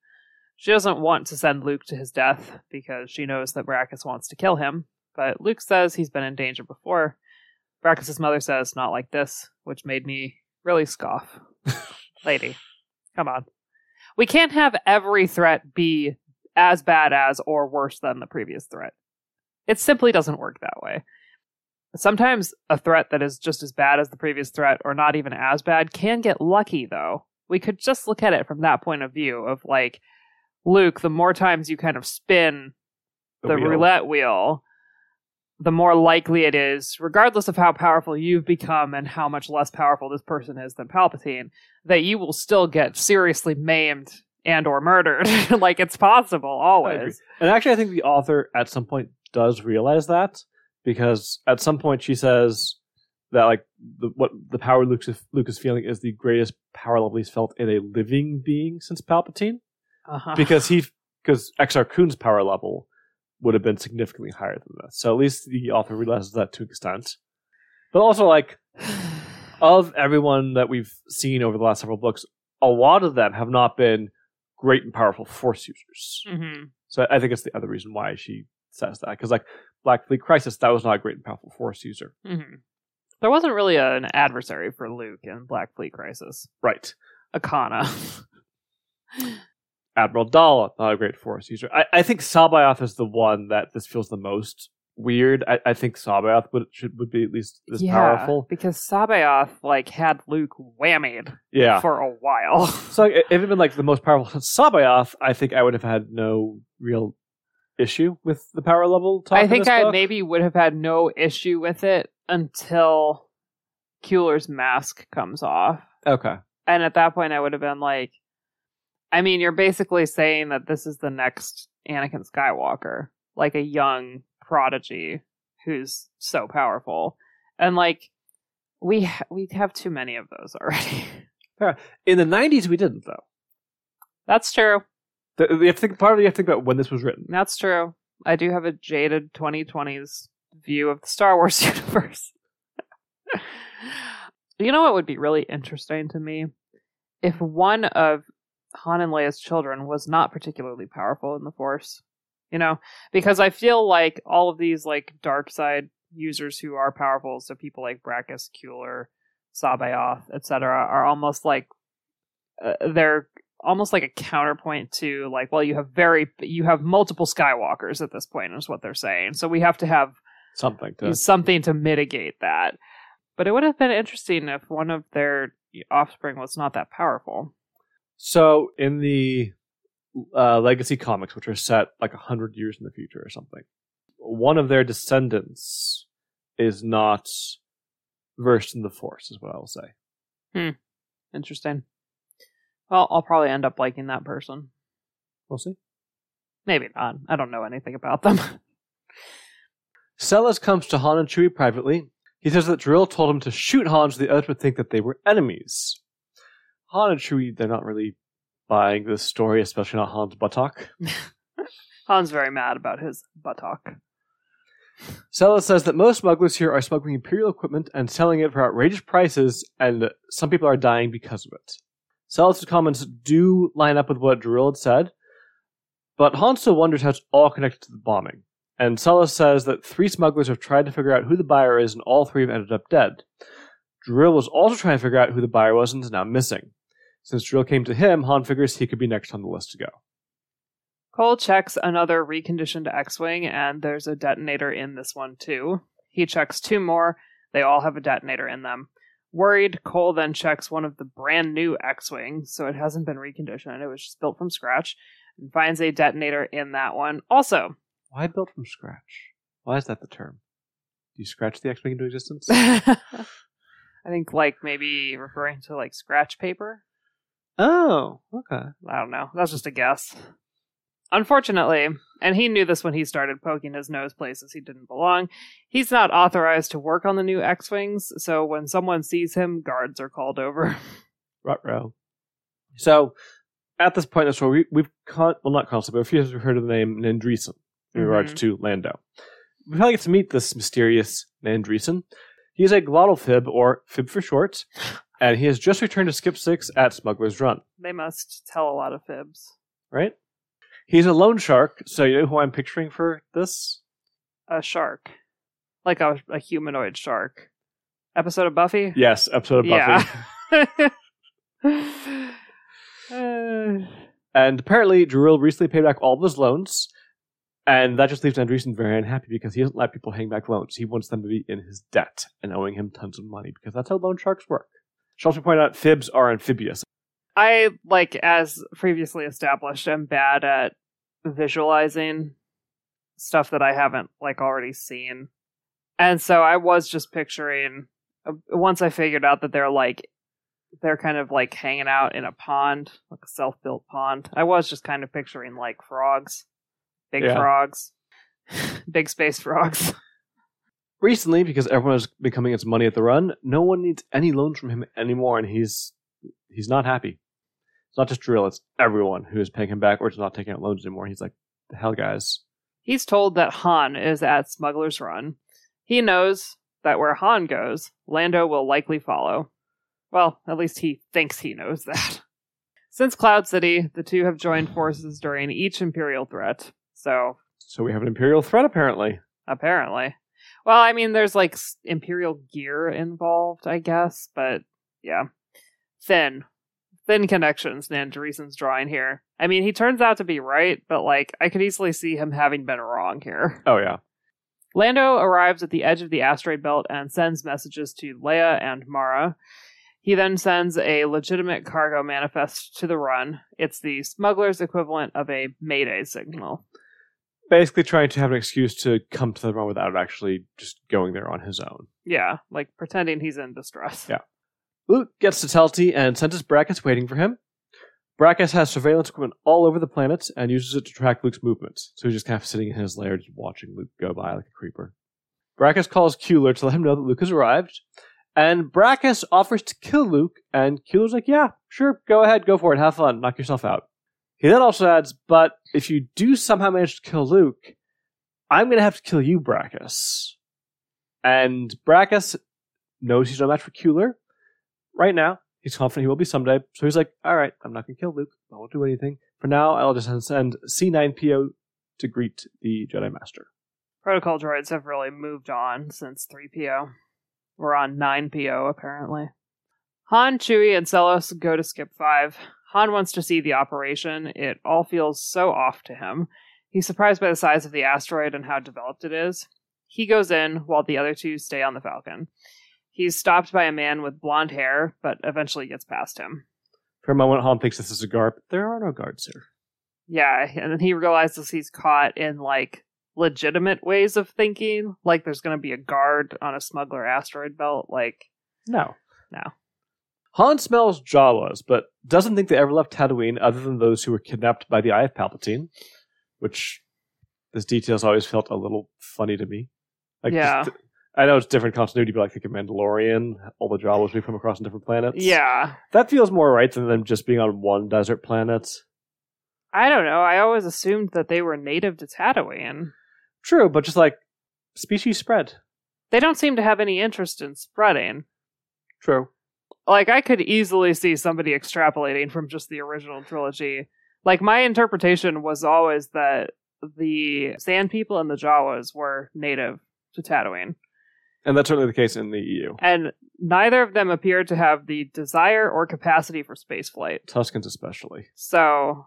She doesn't want to send Luke to his death because she knows that Brakiss wants to kill him, but Luke says he's been in danger before. Brackiss's mother says, not like this, which made me really scoff. Lady, come on. We can't have every threat be as bad as or worse than the previous threat. It simply doesn't work that way. Sometimes a threat that is just as bad as the previous threat, or not even as bad, can get lucky, though. We could just look at it from that point of view of, like, Luke, the more times you kind of spin the, the wheel. roulette wheel, the more likely it is, regardless of how powerful you've become and how much less powerful this person is than Palpatine, that you will still get seriously maimed and or murdered. Like, it's possible, always. And actually, I think the author, at some point, does realize that. Because at some point she says that like the, what the power Luke is, Luke is feeling is the greatest power level he's felt in a living being since Palpatine. Uh-huh. Because he because Exar Kun's power level would have been significantly higher than this. So at least the author realizes that to an extent. But also, like, of everyone that we've seen over the last several books, a lot of them have not been great and powerful Force users. Mm-hmm. So I think it's the other reason why she says that. Because like Black Fleet Crisis, that was not a great and powerful Force user. Mm-hmm. There wasn't really a, an adversary for Luke in Black Fleet Crisis. Right. Akana. Admiral Dala, not a great Force user. I, I think Sabayoth is the one that this feels the most weird. I, I think Sabayoth would should would be at least this yeah, powerful. Because Sabayoth like had Luke whammied yeah. for a while. So if it had been like the most powerful Sabayoth, I think I would have had no real issue with the power level top I think I book. Maybe would have had no issue with it until Kueller's mask comes off. Okay. And at that point I would have been like, I mean, you're basically saying that this is the next Anakin Skywalker, like a young prodigy who's so powerful, and like we ha- we have too many of those already. In the nineties, we didn't though. That's true. The, you have to think, part of it, you have to think about when this was written. That's true. I do have a jaded twenty twenties view of the Star Wars universe. You know what would be really interesting to me? If one of Han and Leia's children was not particularly powerful in the Force. You know? Because I feel like all of these like dark side users who are powerful, so people like Brakiss, Kueller, Sabayoth, et cetera, are almost like uh, they're almost like a counterpoint to like, well, you have very you have multiple Skywalkers at this point is what they're saying. So we have to have something to something to mitigate that. But it would have been interesting if one of their offspring was not that powerful. So in the uh, Legacy comics, which are set like a hundred years in the future or something, one of their descendants is not versed in the Force, is what I will say. Hmm. Interesting. Well, I'll probably end up liking that person. We'll see. Maybe not. I don't know anything about them. Seles comes to Han and Chewie privately. He says that Drill told him to shoot Han so the others would think that they were enemies. Han and Chewie, they're not really buying this story, especially not Han's buttock. Han's very mad about his buttock. Seles says that most smugglers here are smuggling Imperial equipment and selling it for outrageous prices, and some people are dying because of it. Seles' comments do line up with what Jorill had said, but Han still wonders how it's all connected to the bombing. And Seles says that three smugglers have tried to figure out who the buyer is, and all three have ended up dead. Jorill was also trying to figure out who the buyer was and is now missing. Since Jorill came to him, Han figures he could be next on the list to go. Cole checks another reconditioned X-Wing, and there's a detonator in this one, too. He checks two more. They all have a detonator in them. Worried, Cole then checks one of the brand new X-Wing, so it hasn't been reconditioned. It was just built from scratch, and finds a detonator in that one also. Why built from scratch? Why is that the term? Do you scratch the X-Wing into existence? I think, like, maybe referring to, like, scratch paper? Oh, okay. I don't know. That's just a guess. Unfortunately, and he knew this when he started poking his nose places he didn't belong, he's not authorized to work on the new X-Wings, so when someone sees him, guards are called over. Ruh-roh. So, at this point in the story, we've, con- well not constantly, but a few times we've heard of the name Nandreesen, in mm-hmm. regards to Lando. We finally get to meet this mysterious Nandreesen. He's a glottal fib, or fib for short, and he has just returned to Skip Six at Smuggler's Run. They must tell a lot of fibs. Right? He's a loan shark, so you know who I'm picturing for this? A shark. Like a, a humanoid shark. Episode of Buffy? Yes, episode of Buffy. Yeah. uh... And apparently, Jorill recently paid back all of his loans, and that just leaves Nandreesen very unhappy because he doesn't let people hang back loans. He wants them to be in his debt and owing him tons of money, because that's how loan sharks work. Should also point out, fibs are amphibious. I, like, as previously established, am bad at visualizing stuff that I haven't, like, already seen. And so I was just picturing, once I figured out that they're, like, they're kind of, like, hanging out in a pond, like a self-built pond, I was just kind of picturing, like, frogs. Big yeah. frogs. Big space frogs. Recently, because everyone has been coming its money at the run, no one needs any loans from him anymore, and he's he's not happy. It's not just Jorill, it's everyone who is paying him back or is not taking out loans anymore. He's like, the hell, guys. He's told that Han is at Smuggler's Run. He knows that where Han goes, Lando will likely follow. Well, at least he thinks he knows that. Since Cloud City, the two have joined forces during each Imperial threat. So So we have an Imperial threat, apparently. Apparently. Well, I mean, there's like Imperial gear involved, I guess, but yeah. Thin. Thin connections Nandreesen's drawing here. I mean, he turns out to be right, but, like, I could easily see him having been wrong here. Oh, yeah. Lando arrives at the edge of the asteroid belt and sends messages to Leia and Mara. He then sends a legitimate cargo manifest to the run. It's the smuggler's equivalent of a Mayday signal. Basically trying to have an excuse to come to the run without actually just going there on his own. Yeah, like, pretending he's in distress. Yeah. Luke gets to Telti and senses Brakiss waiting for him. Brakiss has surveillance equipment all over the planet and uses it to track Luke's movements. So he's just kind of sitting in his lair, just watching Luke go by like a creeper. Brakiss calls Kueller to let him know that Luke has arrived, and Brakiss offers to kill Luke, and Kueller's like, yeah, sure, go ahead, go for it, have fun, knock yourself out. He then also adds, but if you do somehow manage to kill Luke, I'm going to have to kill you, Brakiss. And Brakiss knows he's no match for Kueller right now. He's confident he will be someday, so he's like, all right, I'm not going to kill Luke. I won't do anything. For now, I'll just send C nine P O to greet the Jedi Master. Protocol droids have really moved on since three P O. We're on nine P O, apparently. Han, Chewie, and Seles go to Skip five. Han wants to see the operation. It all feels so off to him. He's surprised by the size of the asteroid and how developed it is. He goes in, while the other two stay on the Falcon. He's stopped by a man with blonde hair, but eventually gets past him. For a moment, Han thinks this is a guard, but there are no guards here. Yeah, and then he realizes he's caught in, like, legitimate ways of thinking. Like, there's going to be a guard on a smuggler asteroid belt. Like, no. No. Han smells Jawas, but doesn't think they ever left Tatooine other than those who were kidnapped by the Eye of Palpatine, which this detail's always felt a little funny to me. Like, yeah. Just, I know it's different continuity, but like the Mandalorian, all the Jawas we come across on different planets. Yeah. That feels more right than them just being on one desert planet. I don't know. I always assumed that they were native to Tatooine. True, but just like, species spread. They don't seem to have any interest in spreading. True. Like, I could easily see somebody extrapolating from just the original trilogy. Like, my interpretation was always that the Sand People and the Jawas were native to Tatooine. And that's certainly the case in the E U. And neither of them appear to have the desire or capacity for spaceflight. Tuskens especially. So,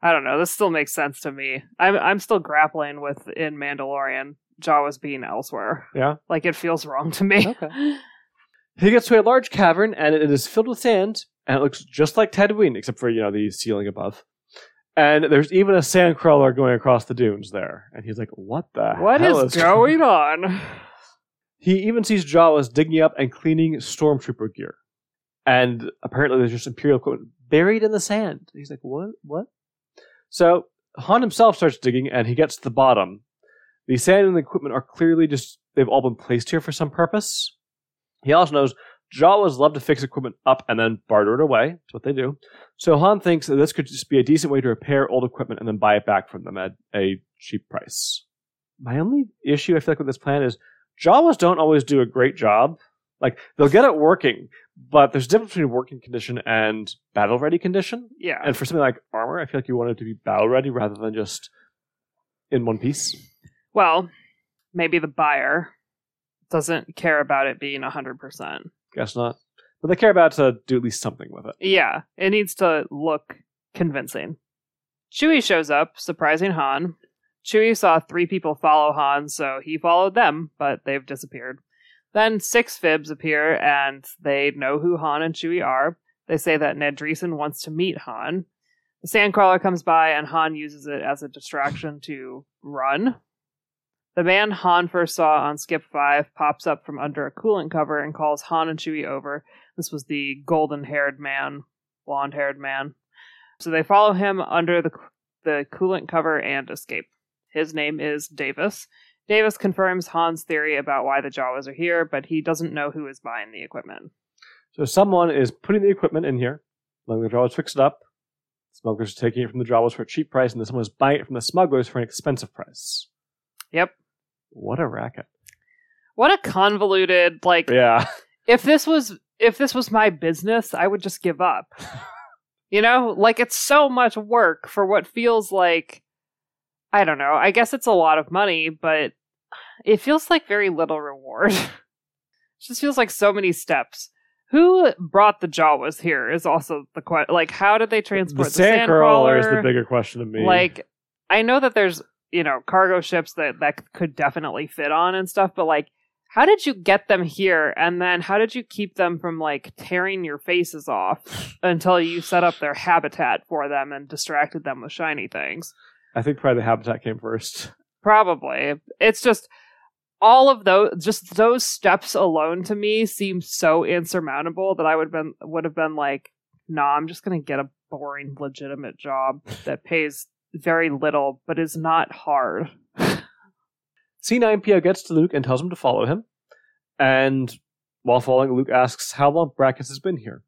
I don't know. This still makes sense to me. I'm I'm still grappling with, in Mandalorian, Jawas being elsewhere. Yeah. Like, it feels wrong to me. Okay. He gets to a large cavern, and it is filled with sand, and it looks just like Tatooine, except for, you know, the ceiling above. And there's even a sand crawler going across the dunes there. And he's like, what the what hell is, is going on? He even sees Jawas digging up and cleaning stormtrooper gear. And apparently there's just Imperial equipment buried in the sand. He's like, what? What? So Han himself starts digging, and he gets to the bottom. The sand and the equipment are clearly just, they've all been placed here for some purpose. He also knows Jawas love to fix equipment up and then barter it away. That's what they do. So Han thinks that this could just be a decent way to repair old equipment and then buy it back from them at a cheap price. My only issue I feel like with this plan is Jawas don't always do a great job. Like, they'll get it working, but there's a difference between working condition and battle-ready condition. Yeah. And for something like armor, I feel like you want it to be battle-ready rather than just in one piece. Well, maybe the buyer doesn't care about it being one hundred percent. Guess not. But they care about to do at least something with it. Yeah, it needs to look convincing. Chewie shows up, surprising Han. Chewie saw three people follow Han, so he followed them, but they've disappeared. Then six fibs appear, and they know who Han and Chewie are. They say that Nandreesen wants to meet Han. The sandcrawler comes by, and Han uses it as a distraction to run. The man Han first saw on Skip five pops up from under a coolant cover and calls Han and Chewie over. This was the golden-haired man, blonde-haired man. So they follow him under the the coolant cover and escape. His name is Davis. Davis confirms Han's theory about why the Jawas are here, but he doesn't know who is buying the equipment. So someone is putting the equipment in here, letting the Jawas fix it up. Smugglers are taking it from the Jawas for a cheap price, and then someone is buying it from the smugglers for an expensive price. Yep. What a racket. What a convoluted, like, yeah. if this was if this was my business, I would just give up. You know, like, it's so much work for what feels like, I don't know, I guess it's a lot of money, but it feels like very little reward. It just feels like so many steps. Who brought the Jawas here is also the question. Like, how did they transport the, the sand crawler? Is the bigger question to me. Like, I know that there's, you know, cargo ships that, that could definitely fit on and stuff, but, like, how did you get them here, and then how did you keep them from, like, tearing your faces off until you set up their habitat for them and distracted them with shiny things? I think probably the habitat came first. Probably. It's just, all of those, just those steps alone to me seem so insurmountable that I would have been, would have been like, nah, I'm just going to get a boring, legitimate job that pays very little, but is not hard. C nine P O gets to Luke and tells him to follow him. And while following, Luke asks how long Brakiss has been here.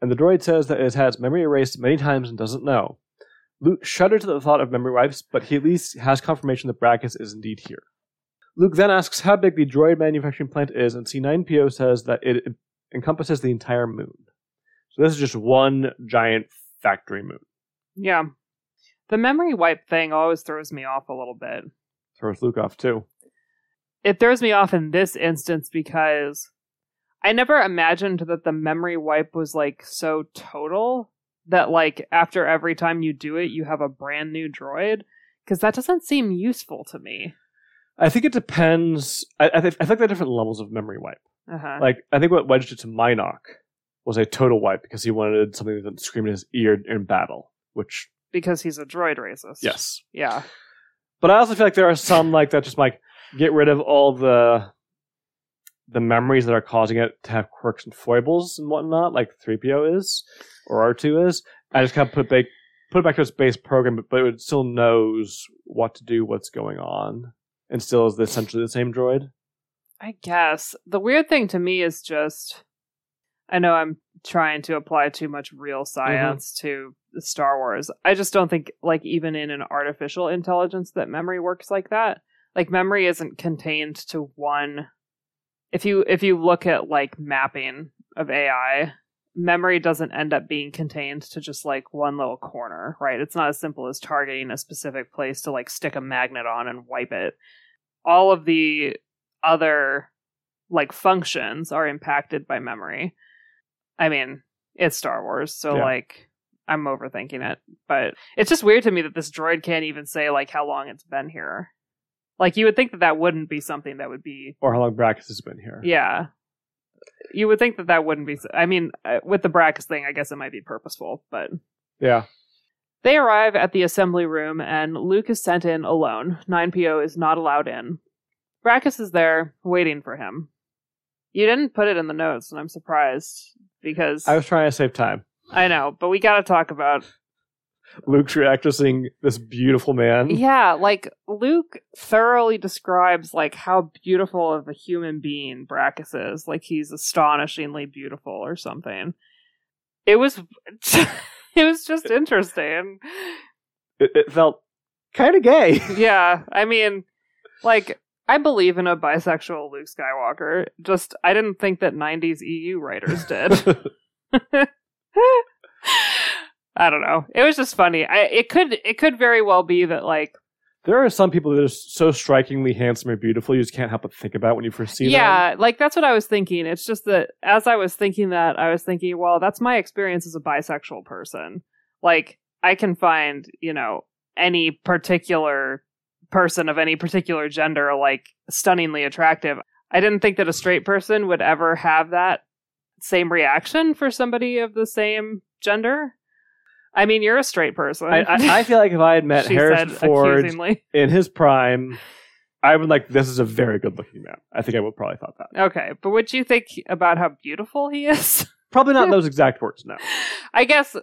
And the droid says that it has had its memory erased many times and doesn't know. Luke shudders to the thought of memory wipes, but he at least has confirmation that Brakiss is indeed here. Luke then asks how big the droid manufacturing plant is, and C nine P O says that it encompasses the entire moon. So this is just one giant factory moon. Yeah. The memory wipe thing always throws me off a little bit. Throws Luke off, too. It throws me off in this instance because I never imagined that the memory wipe was, like, so total that, like, after every time you do it, you have a brand new droid. Because that doesn't seem useful to me. I think it depends. I, I, th- I think there are different levels of memory wipe. Uh-huh. Like, I think what wedged it to Minok was a total wipe because he wanted something that screamed in his ear in battle, which... Because he's a droid racist. Yes. Yeah. But I also feel like there are some, like, that just, like, get rid of all the the memories that are causing it to have quirks and foibles and whatnot, like three P O is, or R two is. I just kind of put it back, put it back to its base program, but, but it still knows what to do, what's going on. And still is essentially the same droid? I guess. The weird thing to me is just... I know I'm trying to apply too much real science mm-hmm. to Star Wars. I just don't think, like, even in an artificial intelligence, that memory works like that. Like, memory isn't contained to one... If you if you look at, like, mapping of A I, memory doesn't end up being contained to just, like, one little corner, right? It's not as simple as targeting a specific place to, like, stick a magnet on and wipe it. All of the other, like, functions are impacted by memory. I mean, it's Star Wars, so, yeah. like, I'm overthinking it. But it's just weird to me that this droid can't even say, like, how long it's been here. Like, you would think that that wouldn't be something that would be... Or how long Brakiss has been here. Yeah. You would think that that wouldn't be... I mean, with the Brakiss thing, I guess it might be purposeful, but... Yeah. They arrive at the assembly room, and Luke is sent in alone. nine P O is not allowed in. Brakiss is there, waiting for him. You didn't put it in the notes, and I'm surprised, because... I was trying to save time. I know, but we gotta talk about... Luke's reacting this beautiful man. Yeah, like, Luke thoroughly describes, like, how beautiful of a human being Brakiss is. Like, he's astonishingly beautiful or something. It was... It was just interesting. It, it felt kind of gay. Yeah, I mean, like... I believe in a bisexual Luke Skywalker. Just, I didn't think that nineties E U writers did. I don't know. It was just funny. I, it could it could very well be that, like... There are some people that are so strikingly handsome or beautiful you just can't help but think about when you first see yeah, them. Yeah, like, that's what I was thinking. It's just that, as I was thinking that, I was thinking, well, that's my experience as a bisexual person. Like, I can find, you know, any particular... person of any particular gender, like, stunningly attractive. I didn't think that a straight person would ever have that same reaction for somebody of the same gender. I mean, you're a straight person. I, I, I feel like if I had met Harrison Ford accusingly. In his prime, I would like, this is a very good looking man. I think I would probably thought that. Okay, but what do you think about how beautiful he is? Probably not in those exact words, no. I guess...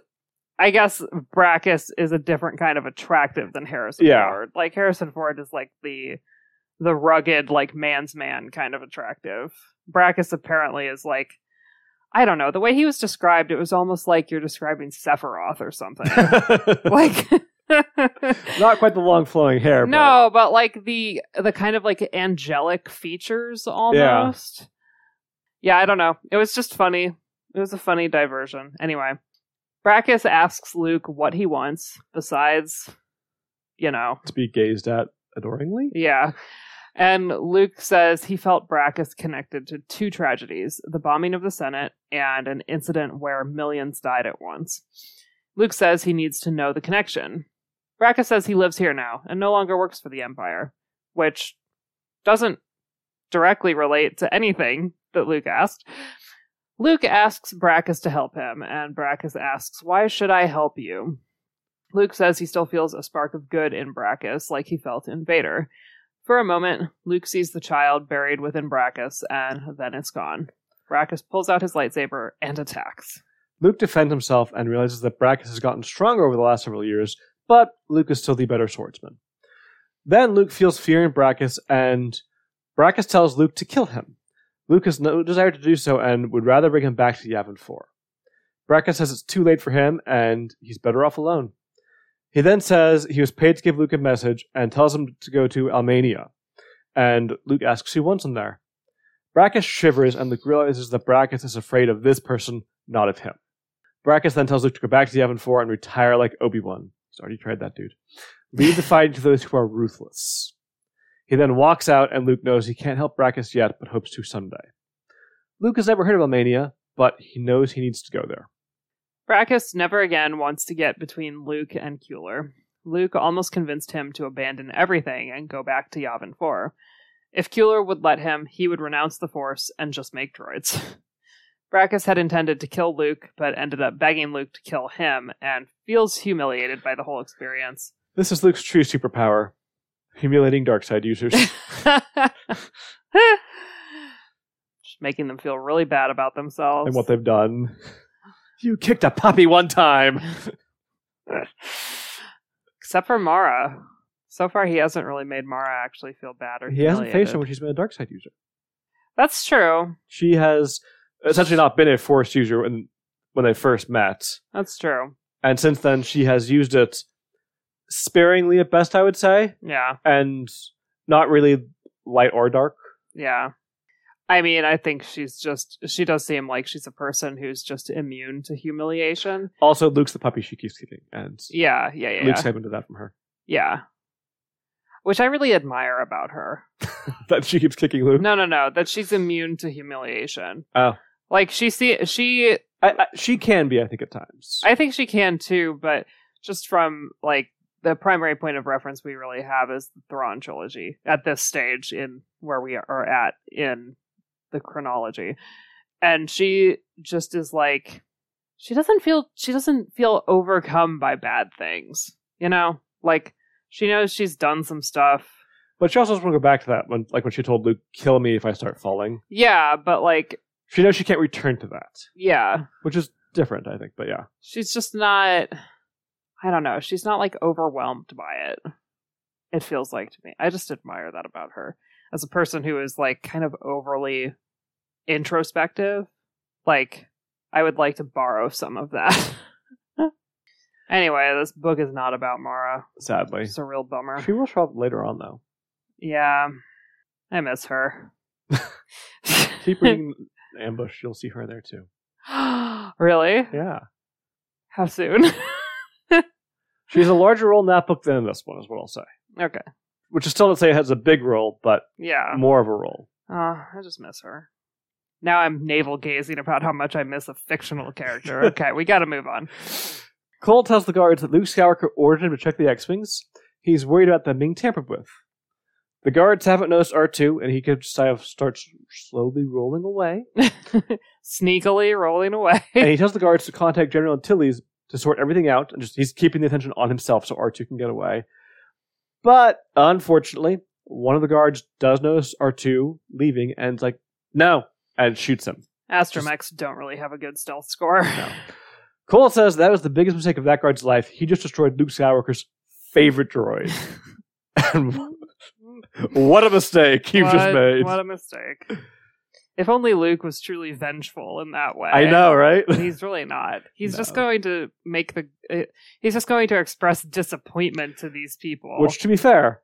I guess Brakiss is a different kind of attractive than Harrison yeah. Ford. Like, Harrison Ford is, like, the the rugged, like, man's man kind of attractive. Brakiss apparently is, like, I don't know. The way he was described, it was almost like you're describing Sephiroth or something. Like, not quite the long flowing hair. No, but, but like the the kind of, like, angelic features almost. Yeah. yeah, I don't know. It was just funny. It was a funny diversion. Anyway. Brakiss asks Luke what he wants, besides, you know... To be gazed at adoringly? Yeah. And Luke says he felt Brakiss connected to two tragedies, the bombing of the Senate and an incident where millions died at once. Luke says he needs to know the connection. Brakiss says he lives here now and no longer works for the Empire, which doesn't directly relate to anything that Luke asked. Luke asks Brakiss to help him, and Brakiss asks, why should I help you? Luke says he still feels a spark of good in Brakiss, like he felt in Vader. For a moment, Luke sees the child buried within Brakiss, and then it's gone. Brakiss pulls out his lightsaber and attacks. Luke defends himself and realizes that Brakiss has gotten stronger over the last several years, but Luke is still the better swordsman. Then Luke feels fear in Brakiss, and Brakiss tells Luke to kill him. Luke has no desire to do so and would rather bring him back to Yavin four. Brakiss says it's too late for him, and he's better off alone. He then says he was paid to give Luke a message and tells him to go to Almania. And Luke asks who wants him there. Brakiss shivers, and Luke realizes that Brakiss is afraid of this person, not of him. Brakiss then tells Luke to go back to Yavin four and retire like Obi-Wan. He's already tried that, dude. Leave the fighting to those who are ruthless. He then walks out, and Luke knows he can't help Brakiss yet, but hopes to someday. Luke has never heard of Almania, but he knows he needs to go there. Brakiss never again wants to get between Luke and Kueller. Luke almost convinced him to abandon everything and go back to Yavin four. If Kueller would let him, he would renounce the Force and just make droids. Brakiss had intended to kill Luke, but ended up begging Luke to kill him, and feels humiliated by the whole experience. This is Luke's true superpower. Humiliating Darkseid users. Just making them feel really bad about themselves. And what they've done. You kicked a puppy one time! Except for Mara. So far, he hasn't really made Mara actually feel bad or He humiliated. Hasn't faced her when she's been a Darkseid user. That's true. She has essentially not been a Force user when, when they first met. That's true. And since then, she has used it sparingly at best, I would say. Yeah. And not really light or dark. Yeah. I mean, I think she's just... She does seem like she's a person who's just immune to humiliation. Also, Luke's the puppy she keeps keeping. And yeah, yeah, yeah. Luke's happened to that from her. Yeah. Which I really admire about her. That she keeps kicking Luke? No, no, no. That she's immune to humiliation. Oh. Like, she... See, she I, I, she can be, I think, at times. I think she can, too, but just from, like... The primary point of reference we really have is the Thrawn trilogy at this stage in where we are at in the chronology. And she just is like, she doesn't feel, she doesn't feel overcome by bad things, you know, like she knows she's done some stuff. But she also doesn't want to go back to that when, like when she told Luke, kill me if I start falling. Yeah. But like, she knows she can't return to that. Yeah. Which is different, I think. But yeah, she's just not, I don't know. She's not, like, overwhelmed by it. It feels like to me. I just admire that about her. As a person who is, like, kind of overly introspective, like, I would like to borrow some of that. Anyway, this book is not about Mara. Sadly. It's a real bummer. She will show up later on, though. Yeah. I miss her. Keep reading Ambush. You'll see her there, too. Really? Yeah. How soon? She has a larger role in that book than in this one, is what I'll say. Okay. Which is still not to say it has a big role, but yeah, more of a role. Uh, I just miss her. Now I'm navel-gazing about how much I miss a fictional character. Okay, we gotta move on. Cole tells the guards that Luke Skywalker ordered him to check the X-Wings. He's worried about them being tampered with. The guards haven't noticed R two, and he could just start slowly rolling away. Sneakily rolling away. And he tells the guards to contact General Antilles to sort everything out, and just he's keeping the attention on himself so R two can get away. But unfortunately, one of the guards does notice R two leaving and is like, no, and shoots him. Astromechs just don't really have a good stealth score. No. Cole says that was the biggest mistake of that guard's life. He just destroyed Luke Skywalker's favorite droid. What a mistake he what, just made. What a mistake. If only Luke was truly vengeful in that way. I know, right? He's really not. He's no. just going to make the... Uh, he's just going to express disappointment to these people. Which, to be fair,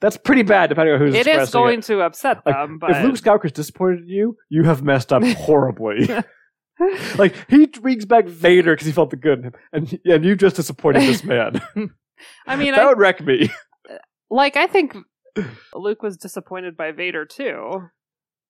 that's pretty bad, depending on who's it expressing it. It is going it. to upset like, them, but... If Luke Skywalker's disappointed in you, you have messed up horribly. Like, he brings back Vader because he felt the good in him, and, and you just disappointed this man. I mean, That I, would wreck me. Like, I think Luke was disappointed by Vader, too.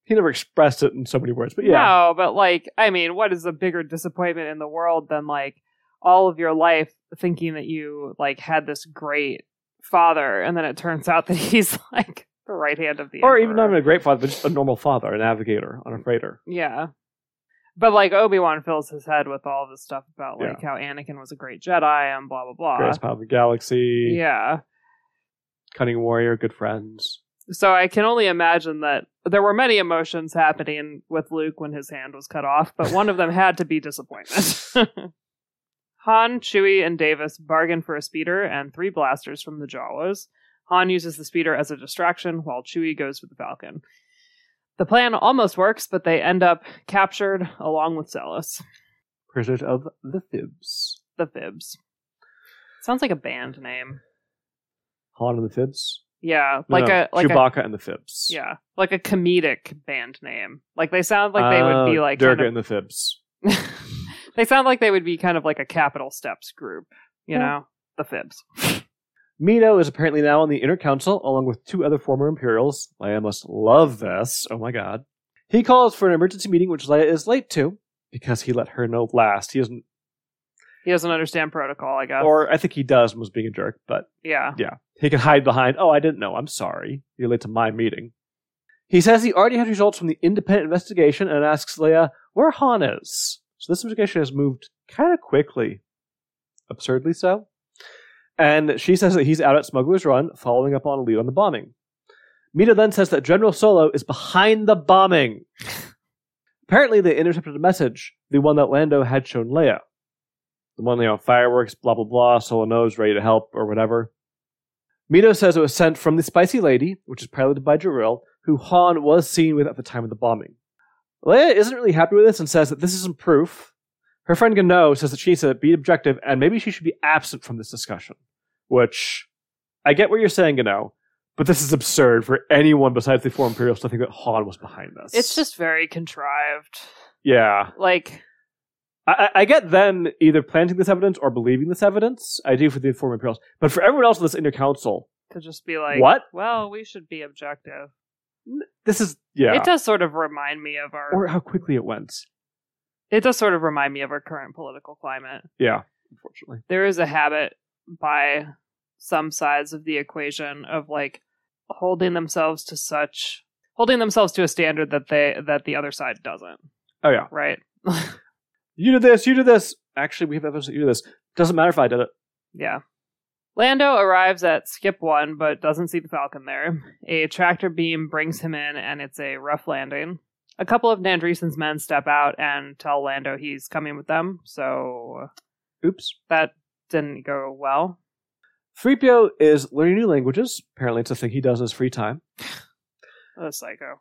He never expressed it in so many words, but yeah. No, but like, I mean, what is a bigger disappointment in the world than like all of your life thinking that you like had this great father, and then it turns out that he's like the right hand of the Emperor. Or even not even a great father, but just a normal father, a navigator on a freighter. Yeah. But like Obi-Wan fills his head with all this stuff about like yeah. how Anakin was a great Jedi and blah, blah, blah. Greatest power of the galaxy. Yeah. Cunning warrior, good friends. So I can only imagine that there were many emotions happening with Luke when his hand was cut off, but one of them had to be disappointment. Han, Chewie, and Davis bargain for a speeder and three blasters from the Jawas. Han uses the speeder as a distraction, while Chewie goes for the Falcon. The plan almost works, but they end up captured along with Seles. Pursuit of the Fibs. The Fibs. Sounds like a band name. Han and the Fibs? Yeah, like no, no. a like Chewbacca a, and the Fibs. Yeah, like a comedic band name. Like they sound like they would be like uh, Durga kind of, and the Fibs. They sound like they would be kind of like a Capital Steps group, you yeah. know, the Fibs. Mito is apparently now on the Inner Council along with two other former Imperials. Leia must love this. Oh my God! He calls for an emergency meeting, which Leia is late to because he let her know last. He doesn't. He doesn't understand protocol, I guess. Or I think he does and was being a jerk, but yeah, yeah. He can hide behind, oh, I didn't know, I'm sorry. You're late to my meeting. He says he already had results from the independent investigation and asks Leia where Han is. So this investigation has moved kind of quickly. Absurdly so. And she says that he's out at Smuggler's Run, following up on a lead on the bombing. Mito then says that General Solo is behind the bombing. Apparently they intercepted a message, the one that Lando had shown Leia. The one, you know, fireworks, blah, blah, blah, Solo knows, ready to help, or whatever. Mito says it was sent from the Spicy Lady, which is piloted by Jorill, who Han was seen with at the time of the bombing. Leia isn't really happy with this and says that this isn't proof. Her friend Gano says that she needs to be objective and maybe she should be absent from this discussion. Which, I get what you're saying, Gano, but this is absurd for anyone besides the four Imperials to think that Han was behind this. It's just very contrived. Yeah. Like... I, I get them either planting this evidence or believing this evidence. I do for the former Imperials. But for everyone else in this Inner Council... To just be like, what? Well, we should be objective. This is... Yeah. It does sort of remind me of our... Or how quickly it went. It does sort of remind me of our current political climate. Yeah, unfortunately. There is a habit by some sides of the equation of, like, holding themselves to such... Holding themselves to a standard that they that the other side doesn't. Oh, yeah. Right? You do this, you do this. Actually, we have evidence that you do this. Doesn't matter if I did it. Yeah. Lando arrives at Skip One, but doesn't see the Falcon there. A tractor beam brings him in, and it's a rough landing. A couple of Nandreesen's men step out and tell Lando he's coming with them, so... Oops. That didn't go well. three P O is learning new languages. Apparently it's a thing he does in his free time. What a psycho.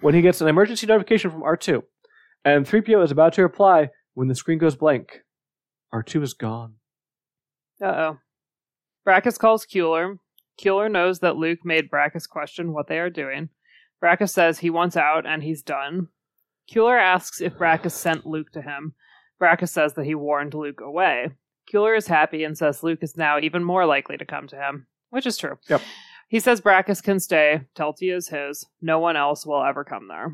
When he gets an emergency notification from R two. And three P O is about to reply when the screen goes blank. R two is gone. Uh-oh. Brakiss calls Kueller. Kueller knows that Luke made Brakiss question what they are doing. Brakiss says he wants out and he's done. Kueller asks if Brakiss sent Luke to him. Brakiss says that he warned Luke away. Kueller is happy and says Luke is now even more likely to come to him. Which is true. Yep. He says Brakiss can stay. Telti is his. No one else will ever come there.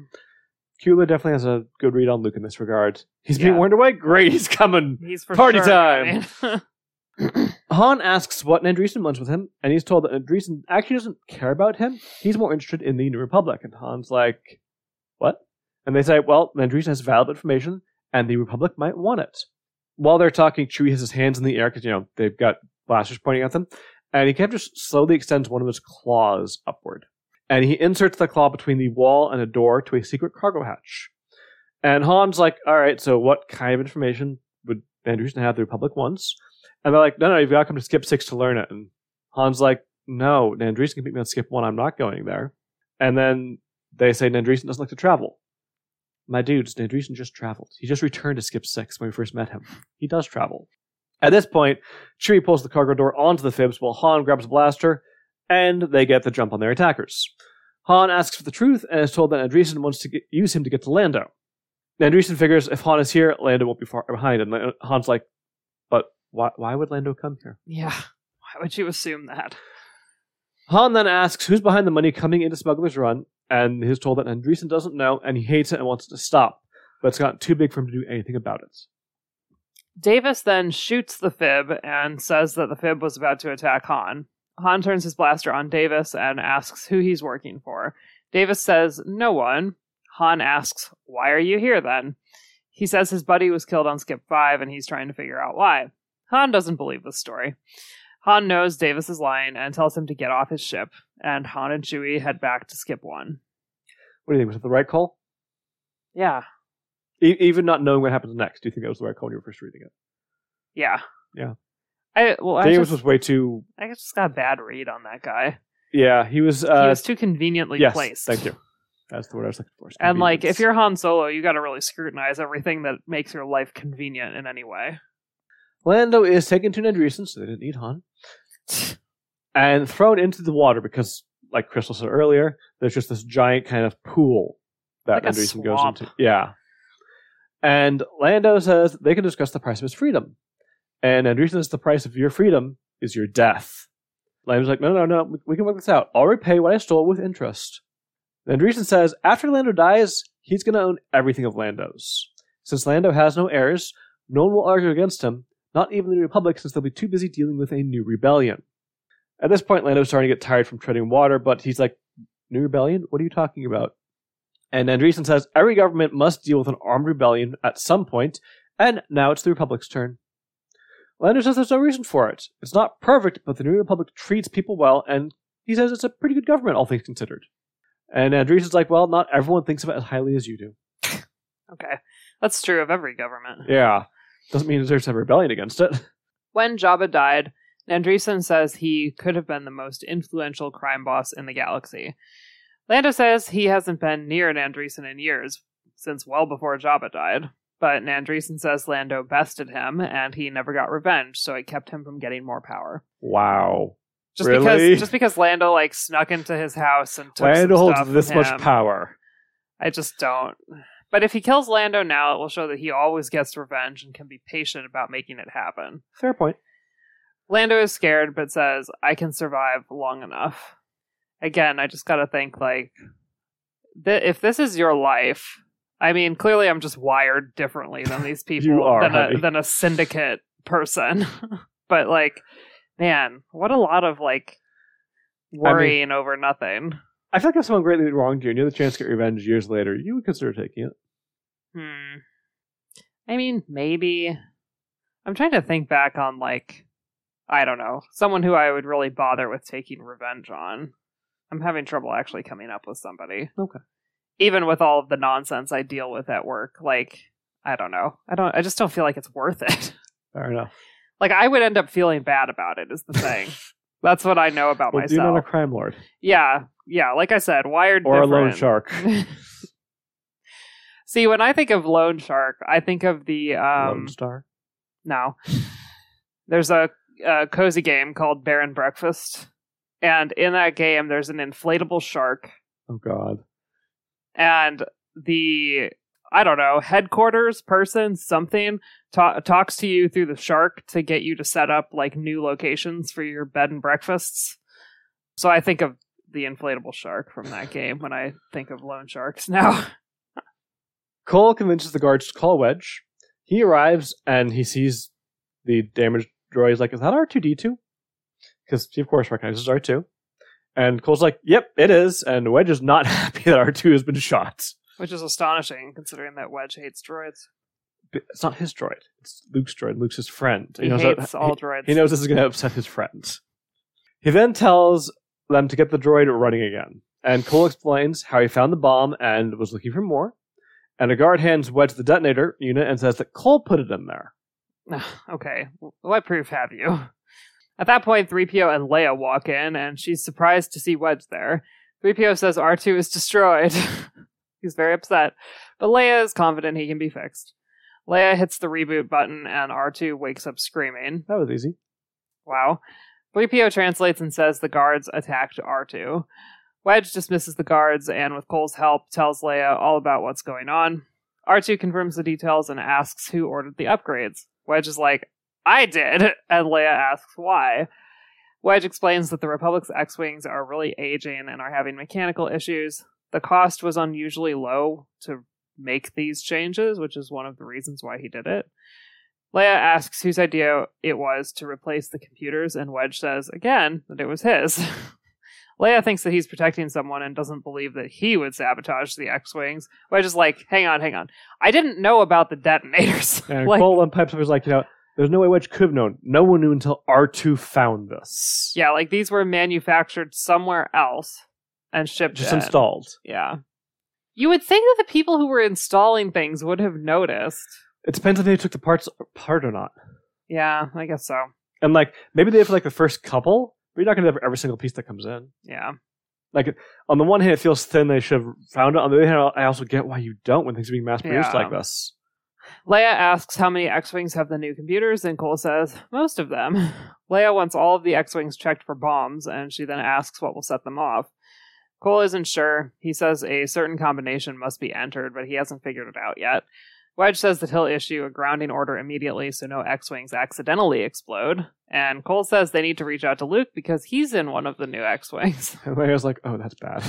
Kueller definitely has a good read on Luke in this regard. He's yeah. being warned away? Great, he's coming. He's for Party sure, time. Right? Han asks what Nandreesen wants with him, and he's told that Nandreesen actually doesn't care about him. He's more interested in the New Republic. And Han's like, what? And they say, well, Nandreesen has valid information, and the Republic might want it. While they're talking, Chewie has his hands in the air, because, you know, they've got blasters pointing at them, and he kind of just slowly extends one of his claws upward. And he inserts the claw between the wall and a door to a secret cargo hatch. And Han's like, all right, so what kind of information would Nandreesen have the Republic wants? And they're like, no, no, you've got to come to Skip Six to learn it. And Han's like, no, Nandreesen can beat me on Skip One. I'm not going there. And then they say Nandreesen doesn't like to travel. My dudes, Nandreesen just traveled. He just returned to Skip Six when we first met him. He does travel. At this point, Chewie pulls the cargo door onto the Fibs while Han grabs a blaster, and they get the jump on their attackers. Han asks for the truth and is told that Nandreesen wants to get, use him to get to Lando. Nandreesen figures if Han is here, Lando won't be far behind. And Han's like, but why, why would Lando come here? Yeah, why would you assume that? Han then asks who's behind the money coming into Smuggler's Run, and he's told that Nandreesen doesn't know, and he hates it and wants it to stop, but it's gotten too big for him to do anything about it. Davis then shoots the Fib and says that the Fib was about to attack Han. Han turns his blaster on Davis and asks who he's working for. Davis says, no one. Han asks, why are you here then? He says his buddy was killed on Skip five and he's trying to figure out why. Han doesn't believe this story. Han knows Davis is lying and tells him to get off his ship, and Han and Chewie head back to Skip One. What do you think? Was it the right call? Yeah. E- even not knowing what happens next, do you think that was the right call when you were first reading it? Yeah. Yeah. I, well, Davis I just, was way too... I just got a bad read on that guy. Yeah, he was... Uh, he was too conveniently yes, placed. Yes, thank you. That's the word I was looking for. And, like, if you're Han Solo, you got to really scrutinize everything that makes your life convenient in any way. Lando is taken to Nandreesen, so they didn't need Han, and thrown into the water because, like Crystal said earlier, there's just this giant kind of pool that like Nandreesen goes into. Yeah. And Lando says they can discuss the price of his freedom. And Nandreesen says the price of your freedom is your death. Lando's like, no, no, no, we, we can work this out. I'll repay what I stole with interest. Nandreesen says after Lando dies, he's going to own everything of Lando's. Since Lando has no heirs, no one will argue against him, not even the Republic, since they'll be too busy dealing with a new rebellion. At this point, Lando's starting to get tired from treading water, but he's like, New Rebellion? What are you talking about? And Nandreesen says every government must deal with an armed rebellion at some point, and now it's the Republic's turn. Lando says there's no reason for it. It's not perfect, but the New Republic treats people well, and he says it's a pretty good government, all things considered. And Nandreesen's like, well, not everyone thinks of it as highly as you do. Okay. That's true of every government. Yeah. Doesn't mean there's a rebellion against it. When Jabba died, Nandreesen says he could have been the most influential crime boss in the galaxy. Lando says he hasn't been near Nandreesen in years, since well before Jabba died. But Nandreesen says Lando bested him, and he never got revenge, so it kept him from getting more power. Wow. Just really? Because just because Lando like snuck into his house and took Lando some stuff holds this from him, much power. I just don't. But if he kills Lando now, it will show that he always gets revenge and can be patient about making it happen. Fair point. Lando is scared, but says, I can survive long enough. Again, I just gotta think, like, th- if this is your life, I mean, clearly I'm just wired differently than these people, you are, than, a, than a syndicate person. But, like, man, what a lot of, like, worrying I mean, over nothing. I feel like if someone greatly wronged you and you had the chance to get revenge years later, you would consider taking it. Hmm. I mean, maybe. I'm trying to think back on, like, I don't know, someone who I would really bother with taking revenge on. I'm having trouble actually coming up with somebody. Okay. Even with all of the nonsense I deal with at work, like, I don't know. I don't. I just don't feel like it's worth it. Fair enough. Like, I would end up feeling bad about it, is the thing. That's what I know about well, myself. You're not a crime lord. Yeah. Yeah, like I said, wired or different. Or a loan shark. See, when I think of loan shark, I think of the... Um, Lone Star? No. There's a, a cozy game called Bear and Breakfast. And in that game, there's an inflatable shark. Oh, God. And the, I don't know, headquarters person, something, ta- talks to you through the shark to get you to set up, like, new locations for your bed and breakfasts. So I think of the inflatable shark from that game when I think of loan sharks now. Cole convinces the guards to call Wedge. He arrives and he sees the damaged droid. He's like, is that R two D two? Because he, of course, recognizes R two. And Cole's like, yep, it is. And Wedge is not happy that R two has been shot. Which is astonishing, considering that Wedge hates droids. But it's not his droid. It's Luke's droid. Luke's his friend. He, he knows hates that, all he, droids. He knows this is going to upset his friends. He then tells them to get the droid running again. And Cole explains how he found the bomb and was looking for more. And a guard hands Wedge the detonator unit and says that Cole put it in there. Okay, what proof have you? At that point, three P O and Leia walk in, and she's surprised to see Wedge there. three P O says R two is destroyed. He's very upset. But Leia is confident he can be fixed. Leia hits the reboot button, and R two wakes up screaming. That was easy. Wow. three P O translates and says the guards attacked R two. Wedge dismisses the guards and, with Cole's help, tells Leia all about what's going on. R two confirms the details and asks who ordered the upgrades. Wedge is like, I did! And Leia asks why. Wedge explains that the Republic's X-Wings are really aging and are having mechanical issues. The cost was unusually low to make these changes, which is one of the reasons why he did it. Leia asks whose idea it was to replace the computers, and Wedge says, again, that it was his. Leia thinks that he's protecting someone and doesn't believe that he would sabotage the X-Wings. Wedge is like, hang on, hang on. I didn't know about the detonators. And like, Cole then pipes up and is like, you know, There's no way Wedge could have known. No one knew until R two found this. Yeah, like these were manufactured somewhere else and shipped Just in. installed. Yeah. You would think that the people who were installing things would have noticed. It depends if they took the parts apart or not. Yeah, I guess so. And like, maybe they have like the first couple, but you're not going to have every single piece that comes in. Yeah. Like, on the one hand, it feels thin. They should have found it. On the other hand, I also get why you don't when things are being mass-produced yeah. like this. Leia asks how many X-Wings have the new computers, and Cole says, most of them. Leia wants all of the X-Wings checked for bombs, and she then asks what will set them off. Cole isn't sure. He says a certain combination must be entered, but he hasn't figured it out yet. Wedge says that he'll issue a grounding order immediately so no X-Wings accidentally explode. And Cole says they need to reach out to Luke because he's in one of the new X-Wings. And Leia's like, oh, that's bad.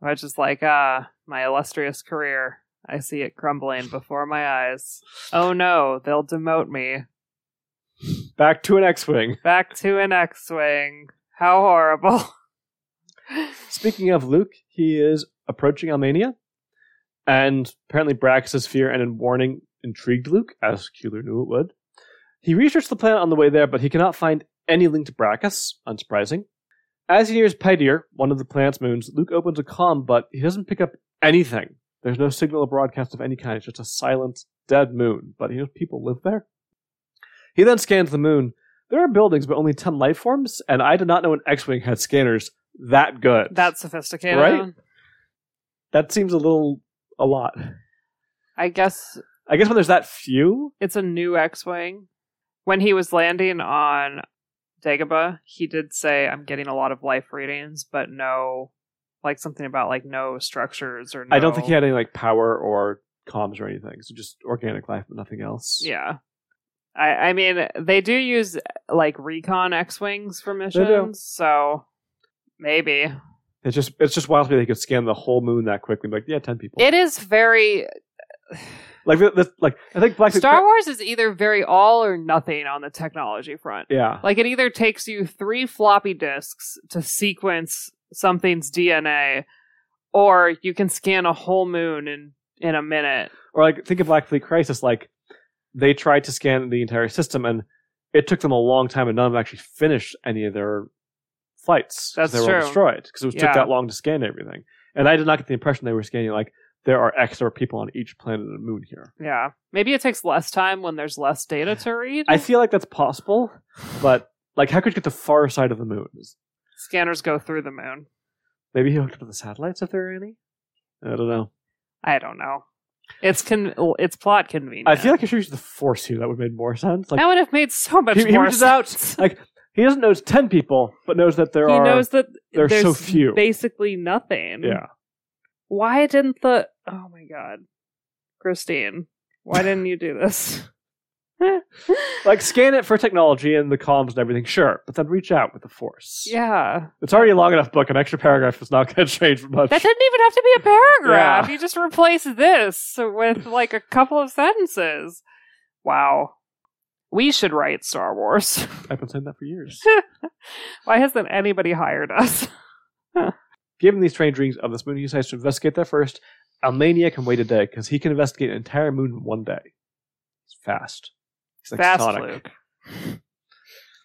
Wedge is like, ah, my illustrious career. I see it crumbling before my eyes. Oh no, they'll demote me. Back to an X-Wing. Back to an X-Wing. How horrible. Speaking of Luke, he is approaching Almania. And apparently Brakiss' fear and warning intrigued Luke, as Kueller knew it would. He researched the planet on the way there, but he cannot find any link to Brakiss, unsurprising. As he nears Pydir, one of the planet's moons, Luke opens a comm, but he doesn't pick up anything. There's no signal or broadcast of any kind. It's just a silent, dead moon. But he knows people live there. He then scans the moon. There are buildings, but only ten life forms, and I did not know an X-Wing had scanners that good. That's sophisticated. Right? That seems a little... a lot. I guess... I guess when there's that few... It's a new X-Wing. When he was landing on Dagobah, he did say, I'm getting a lot of life readings, but no... Like something about like no structures or no... I don't think he had any like power or comms or anything. So just organic life, but nothing else. Yeah. I, I mean, they do use like recon X-Wings for missions. So maybe... It's just it's just wild to me they could scan the whole moon that quickly. Like, yeah, ten people. It is very... like, the, the, like I think Black Star Fleet... Wars is either very all or nothing on the technology front. Yeah. Like, it either takes you three floppy disks to sequence something's D N A, or you can scan a whole moon in, in a minute. Or, like, think of Black Fleet Crisis. Like, they tried to scan the entire system, and it took them a long time, and none of them actually finished any of their... flights. That's they were true. Destroyed because it yeah. took that long to scan everything, and I did not get the impression they were scanning like there are X or people on each planet and moon here. Yeah, maybe it takes less time when there's less data to read. I feel like that's possible, but like, how could you get the far side of the moon? Scanners go through the moon. Maybe he hooked up the satellites if there are any. I don't know. I don't know. It's con- it's plot convenient. I feel like I should use the Force here. That would have made more sense. Like, that would have made so much he, more he sense. Out, like. He doesn't know it's ten people, but knows that there he are. He knows that there are so few. Basically nothing. Yeah. Why didn't the? Oh my God, Christine, why didn't you do this? Like, scan it for technology and the comms and everything, sure, but then reach out with the Force. Yeah. It's already a long enough book. An extra paragraph is not going to change much. That didn't even have to be a paragraph. Yeah. You just replace this with like a couple of sentences. Wow. We should write Star Wars. I've been saying that for years. Why hasn't anybody hired us? Huh. Given these strange readings of this moon, he decides to investigate that first. Almania can wait a day, because he can investigate an entire moon in one day. He's fast. He's like fast Sonic. Luke.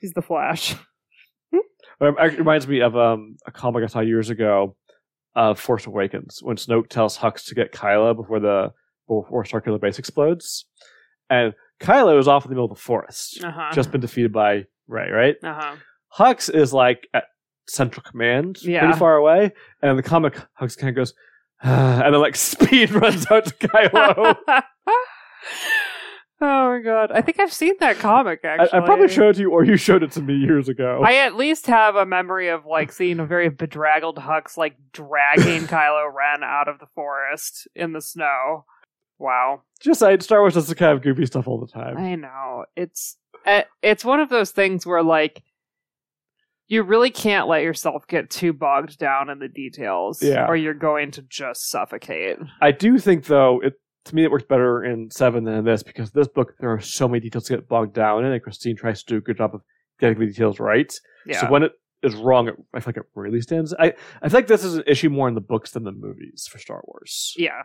He's the Flash. It reminds me of um, a comic I saw years ago, uh, Force Awakens, when Snoke tells Hux to get Kylo before the before Starkiller Base explodes. And Kylo is off in the middle of the forest. Uh-huh. Just been defeated by Rey, right? Uh-huh. Hux is like at Central Command, yeah. pretty far away. And in the comic, Hux kind of goes, ah, and then like speed runs out to Kylo. Oh my God. I think I've seen that comic, actually. I, I probably showed it to you, or you showed it to me years ago. I at least have a memory of like seeing a very bedraggled Hux like dragging Kylo Ren out of the forest in the snow. Wow. Just like Star Wars does the kind of goofy stuff all the time. I know. It's it's one of those things where like you really can't let yourself get too bogged down in the details yeah. or you're going to just suffocate. I do think though, it to me it works better in seven than in this, because this book there are so many details to get bogged down in, and Christine tries to do a good job of getting the details right. Yeah. So when it is wrong, it, I feel like it really stands. I, I feel like this is an issue more in the books than the movies for Star Wars. Yeah.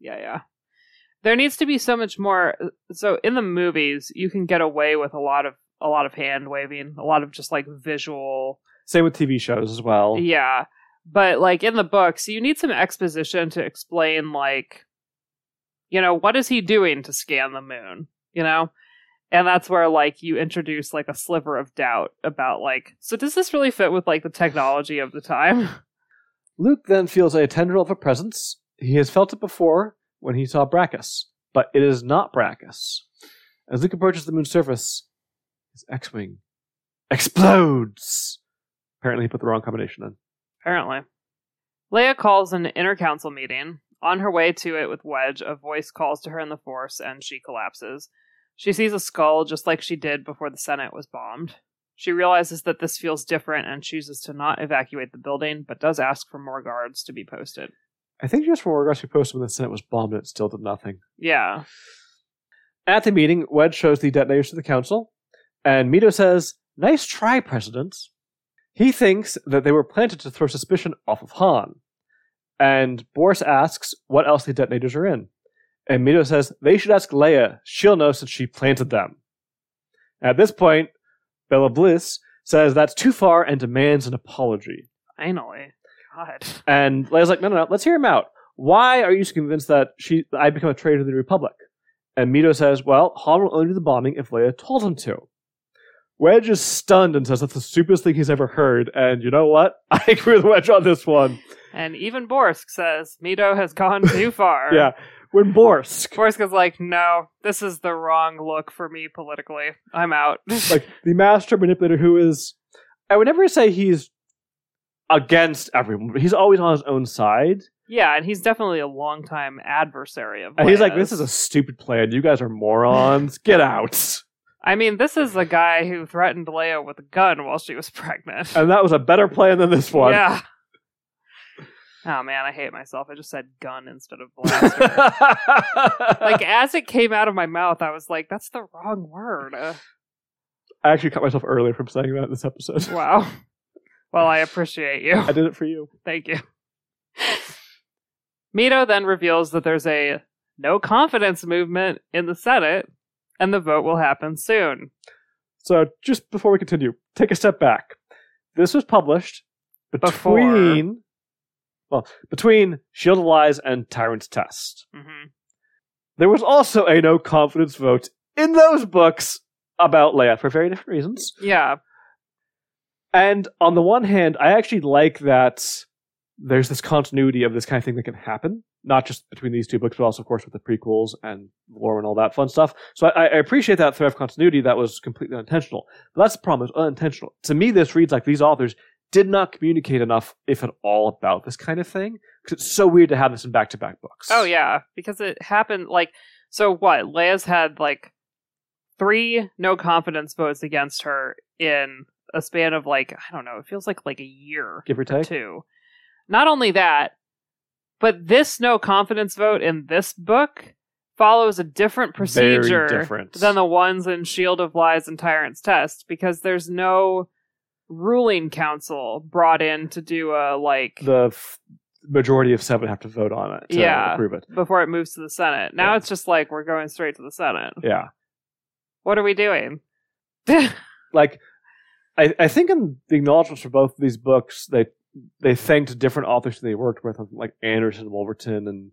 Yeah, yeah. there needs to be so much more. So in the movies, you can get away with a lot of a lot of hand waving, a lot of just like visual. Same with T V shows as well. Yeah, but like in the books, you need some exposition to explain, like, you know, what is he doing to scan the moon? You know. And that's where, like, you introduce, like, a sliver of doubt about, like, so does this really fit with, like, the technology of the time? Luke then feels a tendril of a presence. He has felt it before when he saw Brakiss, but it is not Brakiss. As Luke approaches the moon's surface, his X-Wing explodes! Apparently he put the wrong combination in. Apparently. Leia calls an inner council meeting. On her way to it with Wedge, a voice calls to her in the Force, and she collapses. She sees a skull just like she did before the Senate was bombed. She realizes that this feels different and chooses to not evacuate the building, but does ask for more guards to be posted. I think just for more guards to be posted when the Senate was bombed and it still did nothing. Yeah. At the meeting, Wedge shows the detonators to the council, and Mito says, "Nice try, President." He thinks that they were planted to throw suspicion off of Han. And Boris asks what else the detonators are in. And Mito says, they should ask Leia. She'll know since she planted them. At this point, Bella Bliss says that's too far and demands an apology. Finally. God. And Leia's like, no, no, no. Let's hear him out. Why are you so convinced that she, I become a traitor to the Republic? And Mito says, well, Han will only do the bombing if Leia told him to. Wedge is stunned and says that's the stupidest thing he's ever heard. And you know what? I agree with Wedge on this one. And even Borsk says, Mito has gone too far. Yeah. When Borsk... Borsk is like, no, this is the wrong look for me politically. I'm out. Like, the master manipulator who is... I would never say he's against everyone, but he's always on his own side. Yeah, and he's definitely a longtime adversary of Leia's. And he's like, this is a stupid plan. You guys are morons. Get out. I mean, this is the guy who threatened Leia with a gun while she was pregnant. And that was a better plan than this one. Yeah. Oh man, I hate myself. I just said gun instead of blaster. Like, as it came out of my mouth, I was like, that's the wrong word. Uh, I actually cut myself earlier from saying that in this episode. Wow. Well, I appreciate you. I did it for you. Thank you. Mito then reveals that there's a no confidence movement in the Senate, and the vote will happen soon. So, just before we continue, take a step back. This was published between... Before... Well, between Shield of Lies and Tyrant's Test. Mm-hmm. There was also a no-confidence vote in those books about Leia for very different reasons. Yeah. And on the one hand, I actually like that there's this continuity of this kind of thing that can happen, not just between these two books, but also, of course, with the prequels and lore and all that fun stuff. So I, I appreciate that thread of continuity that was completely unintentional. But that's the problem, it's unintentional. To me, this reads like these authors did not communicate enough, if at all, about this kind of thing. Because it's so weird to have this in back-to-back books. Oh, yeah. Because it happened, like... So what? Leia's had, like, three no-confidence votes against her in a span of, like, I don't know, it feels like, like a year. Give or take? Two. Not only that, but this no-confidence vote in this book follows a different procedure different. than the ones in Shield of Lies and Tyrant's Test, because there's no... ruling council brought in to do a like the f- majority of seven have to vote on it to yeah approve it before it moves to the Senate. Now yeah. It's just like we're going straight to the Senate. Yeah, what are we doing? Like, I, I think in the acknowledgments for both of these books, they they thanked different authors that they worked with, like Anderson, Wolverton, and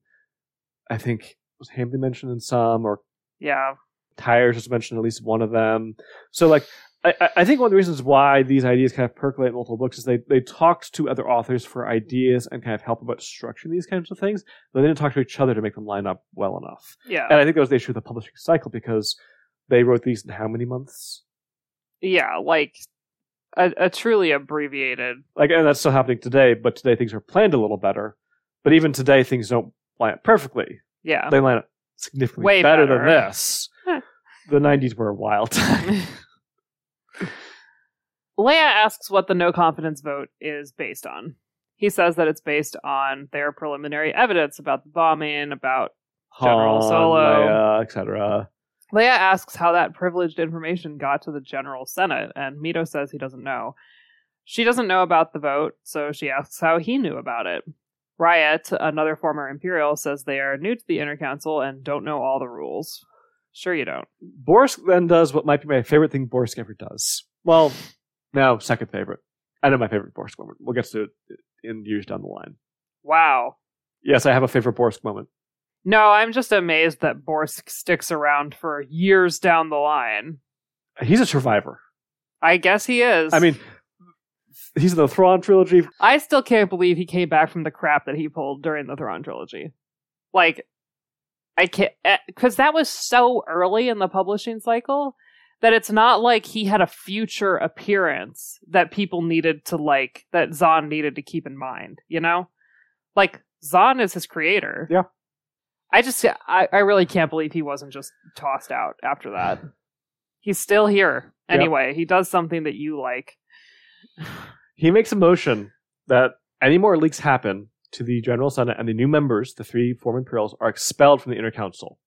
I think was Hamley mentioned in some, or yeah, Tyers was mentioned in at least one of them. So like. I, I think one of the reasons why these ideas kind of percolate in multiple books is they, they talked to other authors for ideas and kind of help about structuring these kinds of things, but they didn't talk to each other to make them line up well enough. Yeah. And I think that was the issue with the publishing cycle, because they wrote these in how many months? Yeah, like a, a truly abbreviated. Like, and that's still happening today, but today things are planned a little better. But even today, things don't line up perfectly. Yeah. They line up significantly Way better, better than this. The nineties were a wild time. Leia asks what the no-confidence vote is based on. He says that it's based on their preliminary evidence about the bombing, about Han, General Solo, et cetera. Leia asks how that privileged information got to the General Senate, and Mito says he doesn't know. She doesn't know about the vote, so she asks how he knew about it. Riot, another former Imperial, says they are new to the Inner Council and don't know all the rules. Sure you don't. Borsk then does what might be my favorite thing Borsk ever does. Well, no, second favorite. I know my favorite Borsk moment. We'll get to it in years down the line. Wow. Yes, I have a favorite Borsk moment. No, I'm just amazed that Borsk sticks around for years down the line. He's a survivor. I guess he is. I mean, he's in the Thrawn trilogy. I still can't believe he came back from the crap that he pulled during the Thrawn trilogy. Like, I can't... Because that was so early in the publishing cycle that it's not like he had a future appearance that people needed to, like... That Zahn needed to keep in mind, you know? Like, Zahn is his creator. Yeah. I just... I, I really can't believe he wasn't just tossed out after that. He's still here. Anyway, yep. He does something that you like. He makes a motion that any more leaks happen to the General Senate and the new members, the three former Imperials, are expelled from the Inner Council.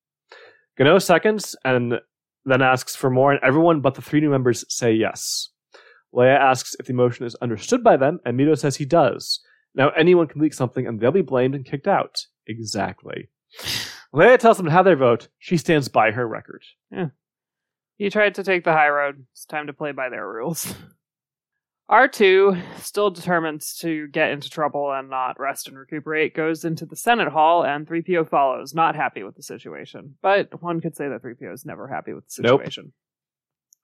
Gano seconds and then asks for more, and everyone but the three new members say yes. Leia asks if the motion is understood by them, and Mito says he does. Now anyone can leak something, and they'll be blamed and kicked out. Exactly. Leia tells them how they vote. She stands by her record. Yeah. You tried to take the high road. It's time to play by their rules. R two, still determined to get into trouble and not rest and recuperate, goes into the Senate Hall, and three P O follows, not happy with the situation. But one could say that three P O is never happy with the situation. Nope.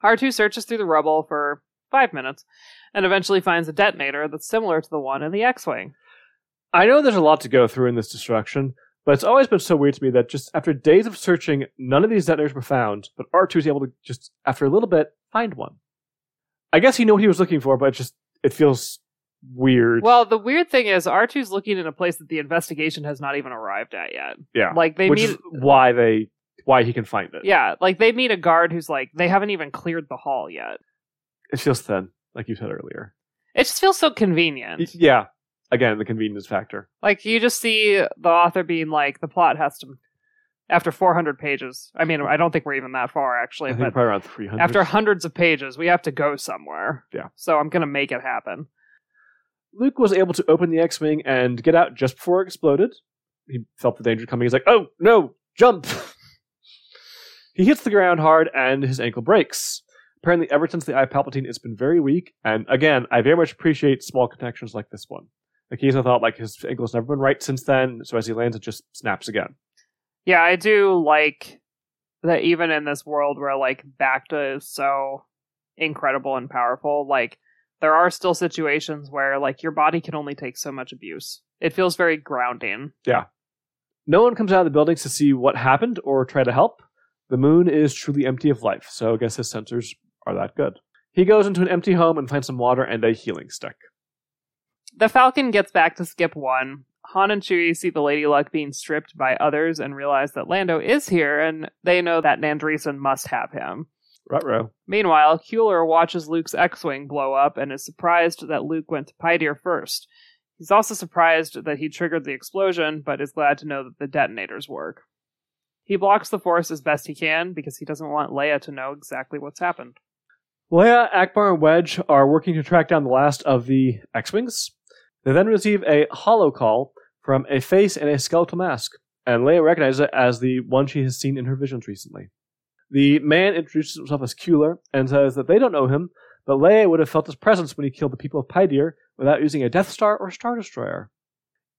R two searches through the rubble for five minutes, and eventually finds a detonator that's similar to the one in the X-Wing. I know there's a lot to go through in this destruction, but it's always been so weird to me that just after days of searching, none of these detonators were found, but R two is able to just, after a little bit, find one. I guess he knew what he was looking for, but it just, it feels weird. Well, the weird thing is R two's looking in a place that the investigation has not even arrived at yet. Yeah. Like they Which meet, is why they, why he can find it. Yeah. Like they meet a guard who's like, they haven't even cleared the hall yet. It feels thin, like you said earlier. It just feels so convenient. It, yeah. Again, the convenience factor. Like, you just see the author being like, the plot has to... After four hundred pages... I mean, I don't think we're even that far, actually. I think but probably around three hundred. After hundreds of pages, we have to go somewhere. Yeah. So I'm going to make it happen. Luke was able to open the X-Wing and get out just before it exploded. He felt the danger coming. He's like, oh, no, jump! He hits the ground hard, and his ankle breaks. Apparently, ever since the Eye Palpatine, it's been very weak. And again, I very much appreciate small connections like this one. Like, he's thought, like, his ankle's never been right since then, so as he lands, it just snaps again. Yeah, I do like that even in this world where, like, B A C T A is so incredible and powerful, like, there are still situations where, like, your body can only take so much abuse. It feels very grounding. Yeah. No one comes out of the buildings to see what happened or try to help. The moon is truly empty of life, so I guess his sensors are that good. He goes into an empty home and finds some water and a healing stick. The Falcon gets back to Skip One. Han and Chewie see the Lady Luck being stripped by others and realize that Lando is here, and they know that Nandreesen must have him. Ruh-roh. Meanwhile, Kueller watches Luke's X-Wing blow up and is surprised that Luke went to Pydir first. He's also surprised that he triggered the explosion, but is glad to know that the detonators work. He blocks the Force as best he can because he doesn't want Leia to know exactly what's happened. Leia, Akbar, and Wedge are working to track down the last of the X-Wings. They then receive a holo call from a face in a skeletal mask, and Leia recognizes it as the one she has seen in her visions recently. The man introduces himself as Kueller and says that they don't know him, but Leia would have felt his presence when he killed the people of Pydir without using a Death Star or Star Destroyer.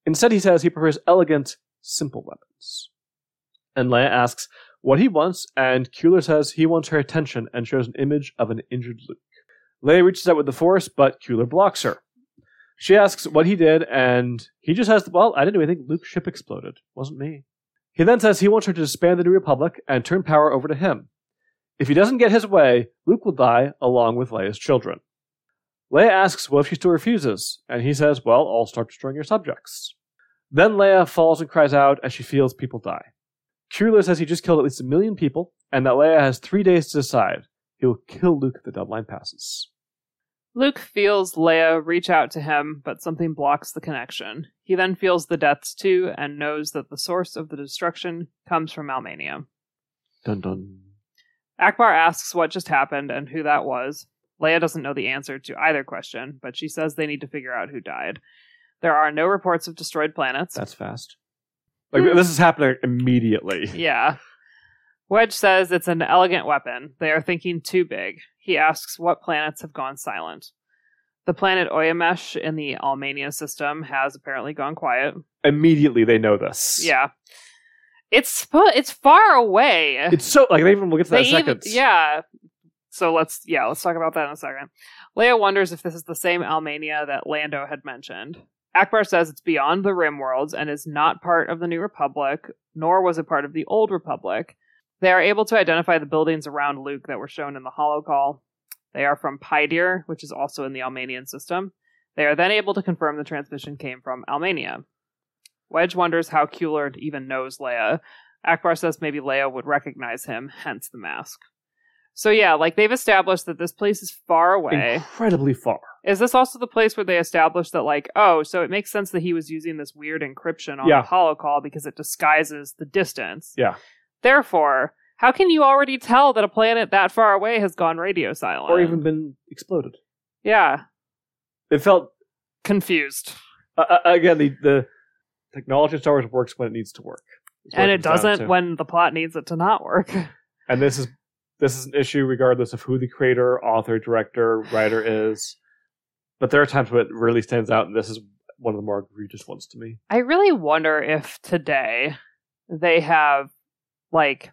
Instead, he says he prefers elegant, simple weapons. And Leia asks what he wants, and Kueller says he wants her attention and shows an image of an injured Luke. Leia reaches out with the Force, but Kueller blocks her. She asks what he did, and he just says, well, I didn't do anything. Luke's ship exploded. Wasn't me. He then says he wants her to disband the New Republic and turn power over to him. If he doesn't get his way, Luke will die along with Leia's children. Leia asks what if she still refuses, and he says, well, I'll start destroying your subjects. Then Leia falls and cries out as she feels people die. Kueller says he just killed at least a million people, and that Leia has three days to decide. He will kill Luke if the deadline passes. Luke feels Leia reach out to him, but something blocks the connection. He then feels the deaths too, and knows that the source of the destruction comes from Almania. Dun dun. Akbar asks what just happened and who that was. Leia doesn't know the answer to either question, but she says they need to figure out who died. There are no reports of destroyed planets. That's fast. Like, this is happening immediately. Yeah. Wedge says it's an elegant weapon. They are thinking too big. He asks what planets have gone silent. The planet Oyamesh in the Almania system has apparently gone quiet. Immediately they know this. Yeah. It's it's far away. It's so... Like, they even will get to that in seconds. Yeah. So let's... Yeah, let's talk about that in a second. Leia wonders if this is the same Almania that Lando had mentioned. Akbar says it's beyond the Rim Worlds and is not part of the New Republic, nor was it part of the Old Republic. They are able to identify the buildings around Luke that were shown in the holocall. They are from Pydir, which is also in the Almanian system. They are then able to confirm the transmission came from Almania. Wedge wonders how Kueller even knows Leia. Akbar says maybe Leia would recognize him, hence the mask. So yeah, like, they've established that this place is far away. Incredibly far. Is this also the place where they established that, like, oh, so it makes sense that he was using this weird encryption on yeah. the holocall because it disguises the distance. Yeah. Therefore, how can you already tell that a planet that far away has gone radio silent? Or even been exploded. Yeah. It felt... confused. Uh, again, the, the technology of Star Wars works when it needs to work. And it, it doesn't when the plot needs it to not work. And this is... This is an issue regardless of who the creator, author, director, writer is. But there are times when it really stands out, and this is one of the more egregious ones to me. I really wonder if today they have, like...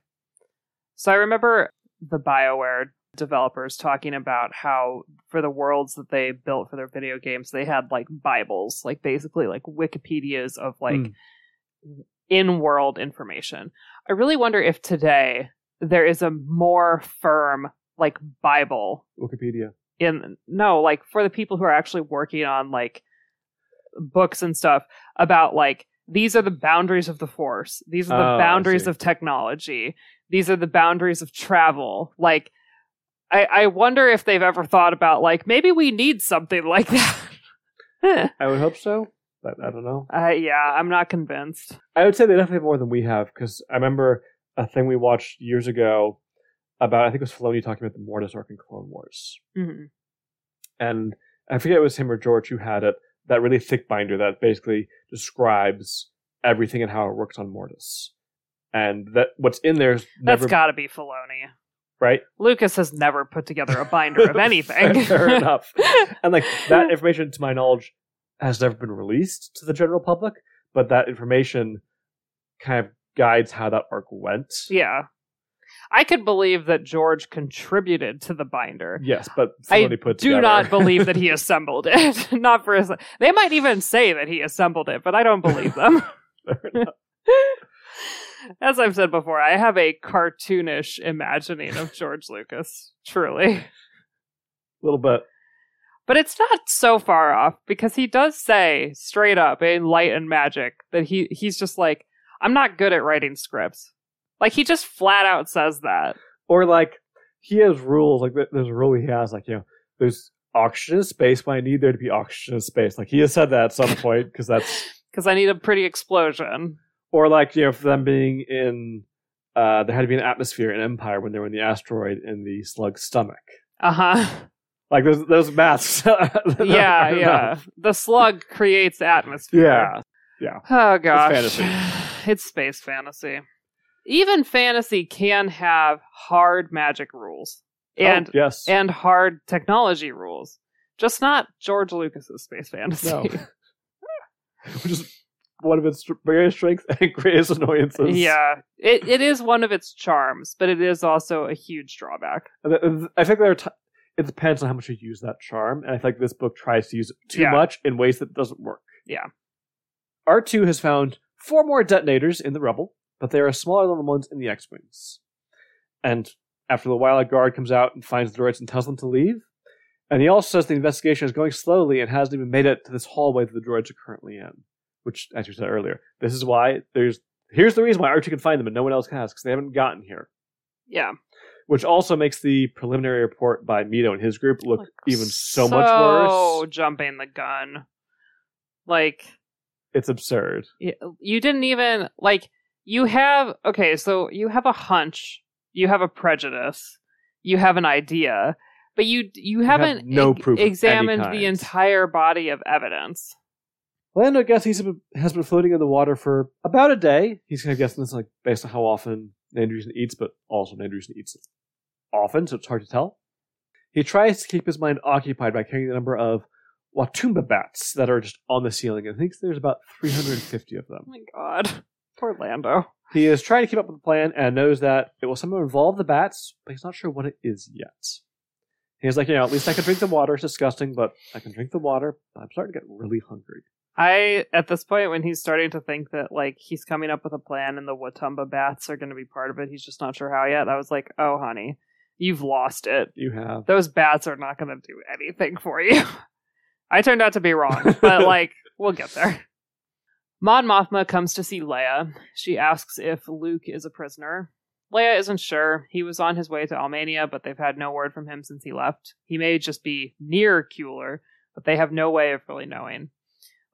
So I remember the BioWare developers talking about how for the worlds that they built for their video games, they had, like, Bibles. Like, basically, like, Wikipedias of, like, mm. in-world information. I really wonder if today... there is a more firm, like, Bible. Wikipedia. In no, like, for the people who are actually working on, like, books and stuff about, like, these are the boundaries of the Force. These are the oh, boundaries of technology. These are the boundaries of travel. Like, I, I wonder if they've ever thought about, like, maybe we need something like that. I would hope so, but I don't know. Uh, yeah, I'm not convinced. I would say they definitely have more than we have, because I remember... a thing we watched years ago about, I think it was Filoni talking about the Mortis arc in Clone Wars. Mm-hmm. And I forget it was him or George who had it, that really thick binder that basically describes everything and how it works on Mortis. And that what's in there is never... That's gotta be Filoni. Right? Lucas has never put together a binder of anything. Fair enough. And like that information, to my knowledge, has never been released to the general public, but that information kind of guides how that arc went. Yeah. I could believe that George contributed to the binder. Yes, but somebody I put together. I do not believe that he assembled it. Not for his... They might even say that he assembled it, but I don't believe them. Fair enough. As I've said before, I have a cartoonish imagining of George Lucas. Truly. A little bit. But it's not so far off, because he does say straight up in Light and Magic that he he's just like, I'm not good at writing scripts. Like, he just flat out says that. Or, like, he has rules. Like, there's a rule he has. Like, you know, there's oxygen in space, but I need there to be oxygen in space. Like, he has said that at some point, because that's... Because I need a pretty explosion. Or, like, you know, for them being in... Uh, there had to be an atmosphere in Empire when they were in the asteroid in the slug's stomach. Uh-huh. Like, those, those masks. Yeah, yeah. Enough. The slug creates atmosphere. Yeah. Yeah. Oh, gosh. It's fantasy. It's space fantasy. Even fantasy can have hard magic rules. And, oh, yes. And hard technology rules. Just not George Lucas's space fantasy. No. Which is one of its greatest strengths and greatest annoyances. Yeah. It It is one of its charms, but it is also a huge drawback. I think there are... T- it depends on how much you use that charm, and I think this book tries to use it too yeah. much in ways that doesn't work. Yeah. R two has found four more detonators in the Rebel, but they are smaller than the ones in the X-Wings. And after a while, a guard comes out and finds the droids and tells them to leave. And he also says the investigation is going slowly and hasn't even made it to this hallway that the droids are currently in. Which, as you said earlier, this is why there's... Here's the reason why R two can find them and no one else has, because they haven't gotten here. Yeah. Which also makes the preliminary report by Mito and his group look like, even so, so much worse. So jumping the gun. Like... It's absurd. You didn't even, like, you have, okay, so you have a hunch, you have a prejudice, you have an idea, but you you haven't you have no e- proof examined the entire body of evidence. Lando guesses he has been floating in the water for about a day. He's kind of guessing this like based on how often Nandreesen eats, but also Nandreesen eats often, so it's hard to tell. He tries to keep his mind occupied by counting the number of Watumba bats that are just on the ceiling, and thinks there's about three hundred fifty of them. Oh my god. Poor Lando. He is trying to keep up with the plan and knows that it will somehow involve the bats, but he's not sure what it is yet. He's like, you know, at least I can drink the water. It's disgusting, but I can drink the water. I'm starting to get really hungry. I, at this point, when he's starting to think that, like, he's coming up with a plan and the Watumba bats are going to be part of it, he's just not sure how yet. I was like, oh, honey, you've lost it. You have. Those bats are not going to do anything for you. I turned out to be wrong, but, like, we'll get there. Mon Mothma comes to see Leia. She asks if Luke is a prisoner. Leia isn't sure. He was on his way to Almania, but they've had no word from him since he left. He may just be near Kueller, but they have no way of really knowing.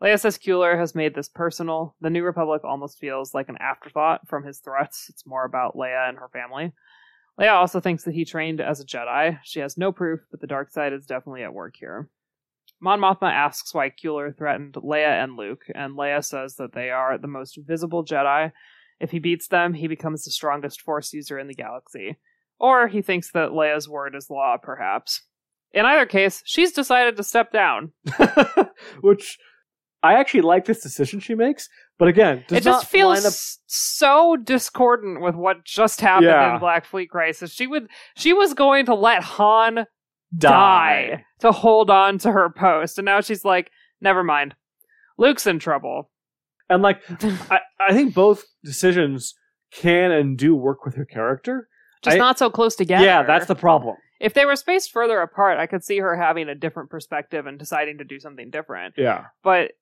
Leia says Kueller has made this personal. The New Republic almost feels like an afterthought from his threats. It's more about Leia and her family. Leia also thinks that he trained as a Jedi. She has no proof, but the dark side is definitely at work here. Mon Mothma asks why Kueller threatened Leia and Luke, and Leia says that they are the most visible Jedi. If he beats them, he becomes the strongest Force user in the galaxy. Or he thinks that Leia's word is law, perhaps. In either case, she's decided to step down. Which, I actually like this decision she makes, but again, does it just not feels line up... so discordant with what just happened yeah. in Black Fleet Crisis. She would, she was going to let Han... Die. die to hold on to her post, and now she's like, never mind, Luke's in trouble. And like I, I think both decisions can and do work with her character, just I, not so close together. Yeah, that's the problem. If they were spaced further apart, I could see her having a different perspective and deciding to do something different. Yeah, but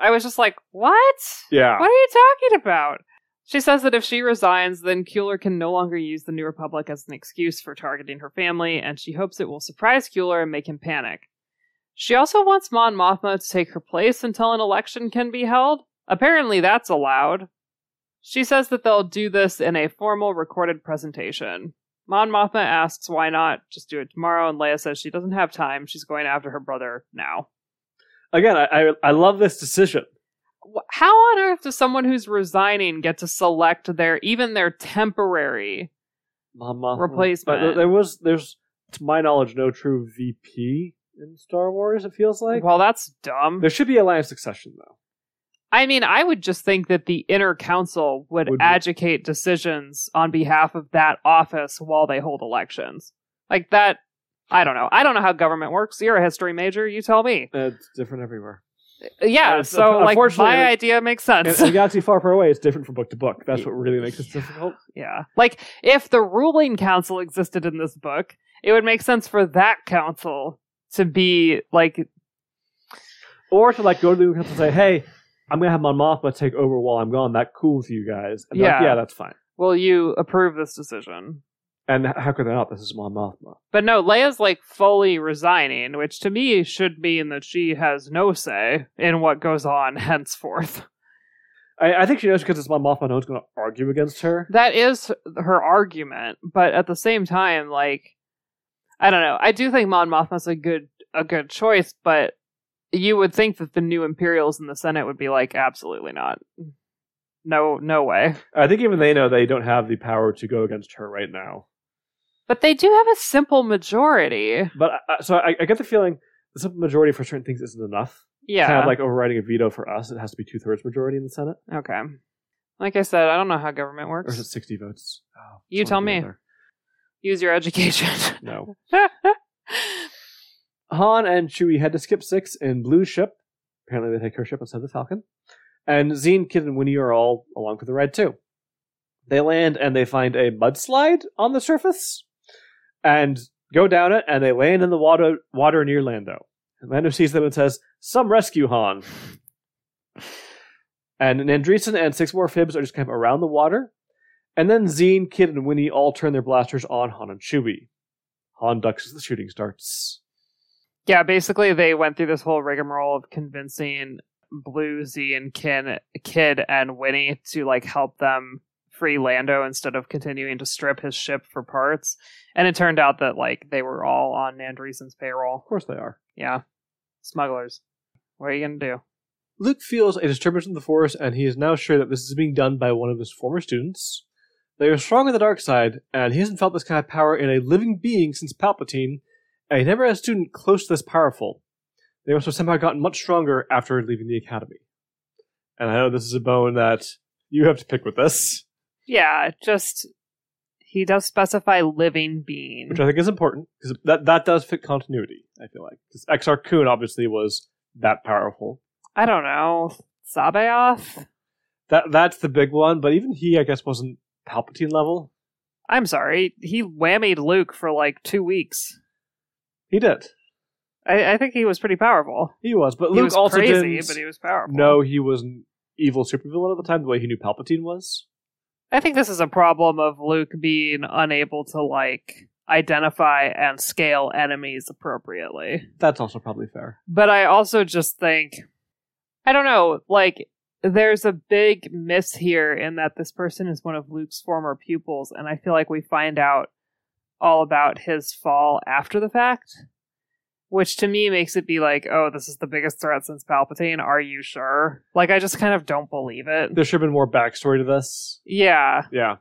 I was just like, what? Yeah, what are you talking about? She says that if she resigns, then Kueller can no longer use the New Republic as an excuse for targeting her family, and she hopes it will surprise Kueller and make him panic. She also wants Mon Mothma to take her place until an election can be held. Apparently that's allowed. She says that they'll do this in a formal recorded presentation. Mon Mothma asks why not just do it tomorrow, and Leia says she doesn't have time. She's going after her brother now. Again, I, I, I love this decision. How on earth does someone who's resigning get to select their even their temporary Mama. replacement? But there was, there's, to my knowledge, no true V P in Star Wars, it feels like. Well, that's dumb. There should be a line of succession, though. I mean, I would just think that the Inner Council would, would adjudicate be. decisions on behalf of that office while they hold elections. Like that, I don't know. I don't know how government works. You're a history major. You tell me. Uh, it's different everywhere. Yeah, uh, so like my idea makes sense. In a galaxy far, far away, it's different from book to book. That's what really makes it difficult. Yeah, like if the ruling council existed in this book, it would make sense for that council to be like, or to like go to the council and say, "Hey, I'm gonna have Mon Mothma take over while I'm gone. That cool with you guys?" And yeah, like, yeah, that's fine. Will you approve this decision? And how could they not? This is Mon Mothma. But no, Leia's like fully resigning, which to me should mean that she has no say in what goes on henceforth. I, I think she knows because it's Mon Mothma, no one's going to argue against her. That is her argument, but at the same time, like, I don't know. I do think Mon Mothma's a good a good choice, but you would think that the new Imperials in the Senate would be like, absolutely not. No, no way. I think even they know they don't have the power to go against her right now. But they do have a simple majority. But uh, so I, I get the feeling the simple majority for certain things isn't enough. Yeah. Kind of like overriding a veto for us. It has to be two-thirds majority in the Senate. Okay. Like I said, I don't know how government works. Or is it sixty votes? Oh, you tell me. There. Use your education. No. Han and Chewie head to Skip Six in Blue's ship. Apparently they take her ship instead of the Falcon. And Zine, Kid, and Winnie are all along for the ride, too. They land and they find a mudslide on the surface. And go down it, and they land in the water water near Lando. And Lando sees them and says, "Some rescue, Han." And Nandreesen and six more Fibs are just kind of around the water. And then Zine, Kid, and Winnie all turn their blasters on Han and Chewie. Han ducks as the shooting starts. Yeah, basically they went through this whole rigmarole of convincing Blue, Zine, Kin, Kid, and Winnie to like help them free Lando instead of continuing to strip his ship for parts, and it turned out that like they were all on Nandreesen's payroll. Of course they are. Yeah, smugglers. What are you gonna do? Luke feels a disturbance in the Force, and he is now sure that this is being done by one of his former students. They are strong on the dark side, and he hasn't felt this kind of power in a living being since Palpatine, and he never had a student close to this powerful. They must have somehow gotten much stronger after leaving the Academy. And I know this is a bone that you have to pick with this. Yeah, just... He does specify living being. Which I think is important, because that, that does fit continuity, I feel like. Because Exar Kun obviously was that powerful. I don't know. Sabayoth? That That's the big one, but even he, I guess, wasn't Palpatine level. I'm sorry. He whammied Luke for like two weeks. He did. I, I think he was pretty powerful. He was, but Luke was also crazy, didn't but he was powerful. No, he was an evil supervillain at the time, the way he knew Palpatine was. I think this is a problem of Luke being unable to, like, identify and scale enemies appropriately. That's also probably fair. But I also just think, I don't know, like, there's a big miss here in that this person is one of Luke's former pupils, and I feel like we find out all about his fall after the fact. Which to me makes it be like, oh, this is the biggest threat since Palpatine. Are you sure? Like, I just kind of don't believe it. There should have been more backstory to this. Yeah. Yeah.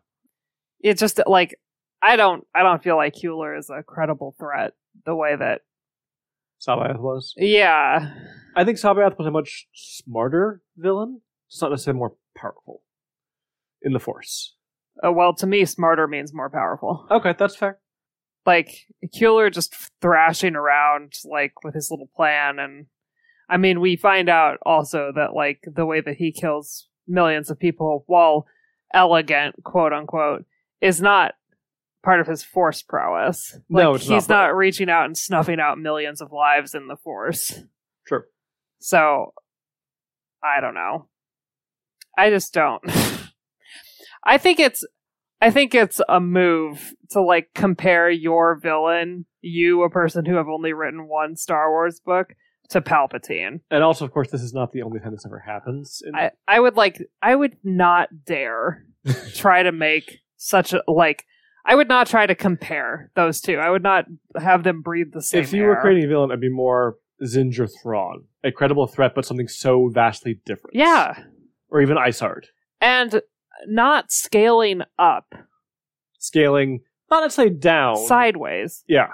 It's just like, I don't I don't feel like Kueller is a credible threat the way that Sabayoth was. Yeah. I think Sabayoth was a much smarter villain. It's not necessarily more powerful in the Force. Uh, well, to me, smarter means more powerful. Okay, that's fair. Like, Kueller just thrashing around, like, with his little plan, and, I mean, we find out also that, like, the way that he kills millions of people, while elegant, quote-unquote, is not part of his Force prowess. Like, no, it's he's not. He's not reaching out and snuffing out millions of lives in the Force. Sure. So, I don't know. I just don't. I think it's... I think it's a move to, like, compare your villain, you, a person who have only written one Star Wars book, to Palpatine. And also, of course, this is not the only time this ever happens. In- I, I would, like, I would not dare try to make such a, like, I would not try to compare those two. I would not have them breathe the same air. If you were creating a villain, I'd be more Zinger Thrawn. A credible threat, but something so vastly different. Yeah. Or even Isard. And... Not scaling up. Scaling, not necessarily down. Sideways. Yeah.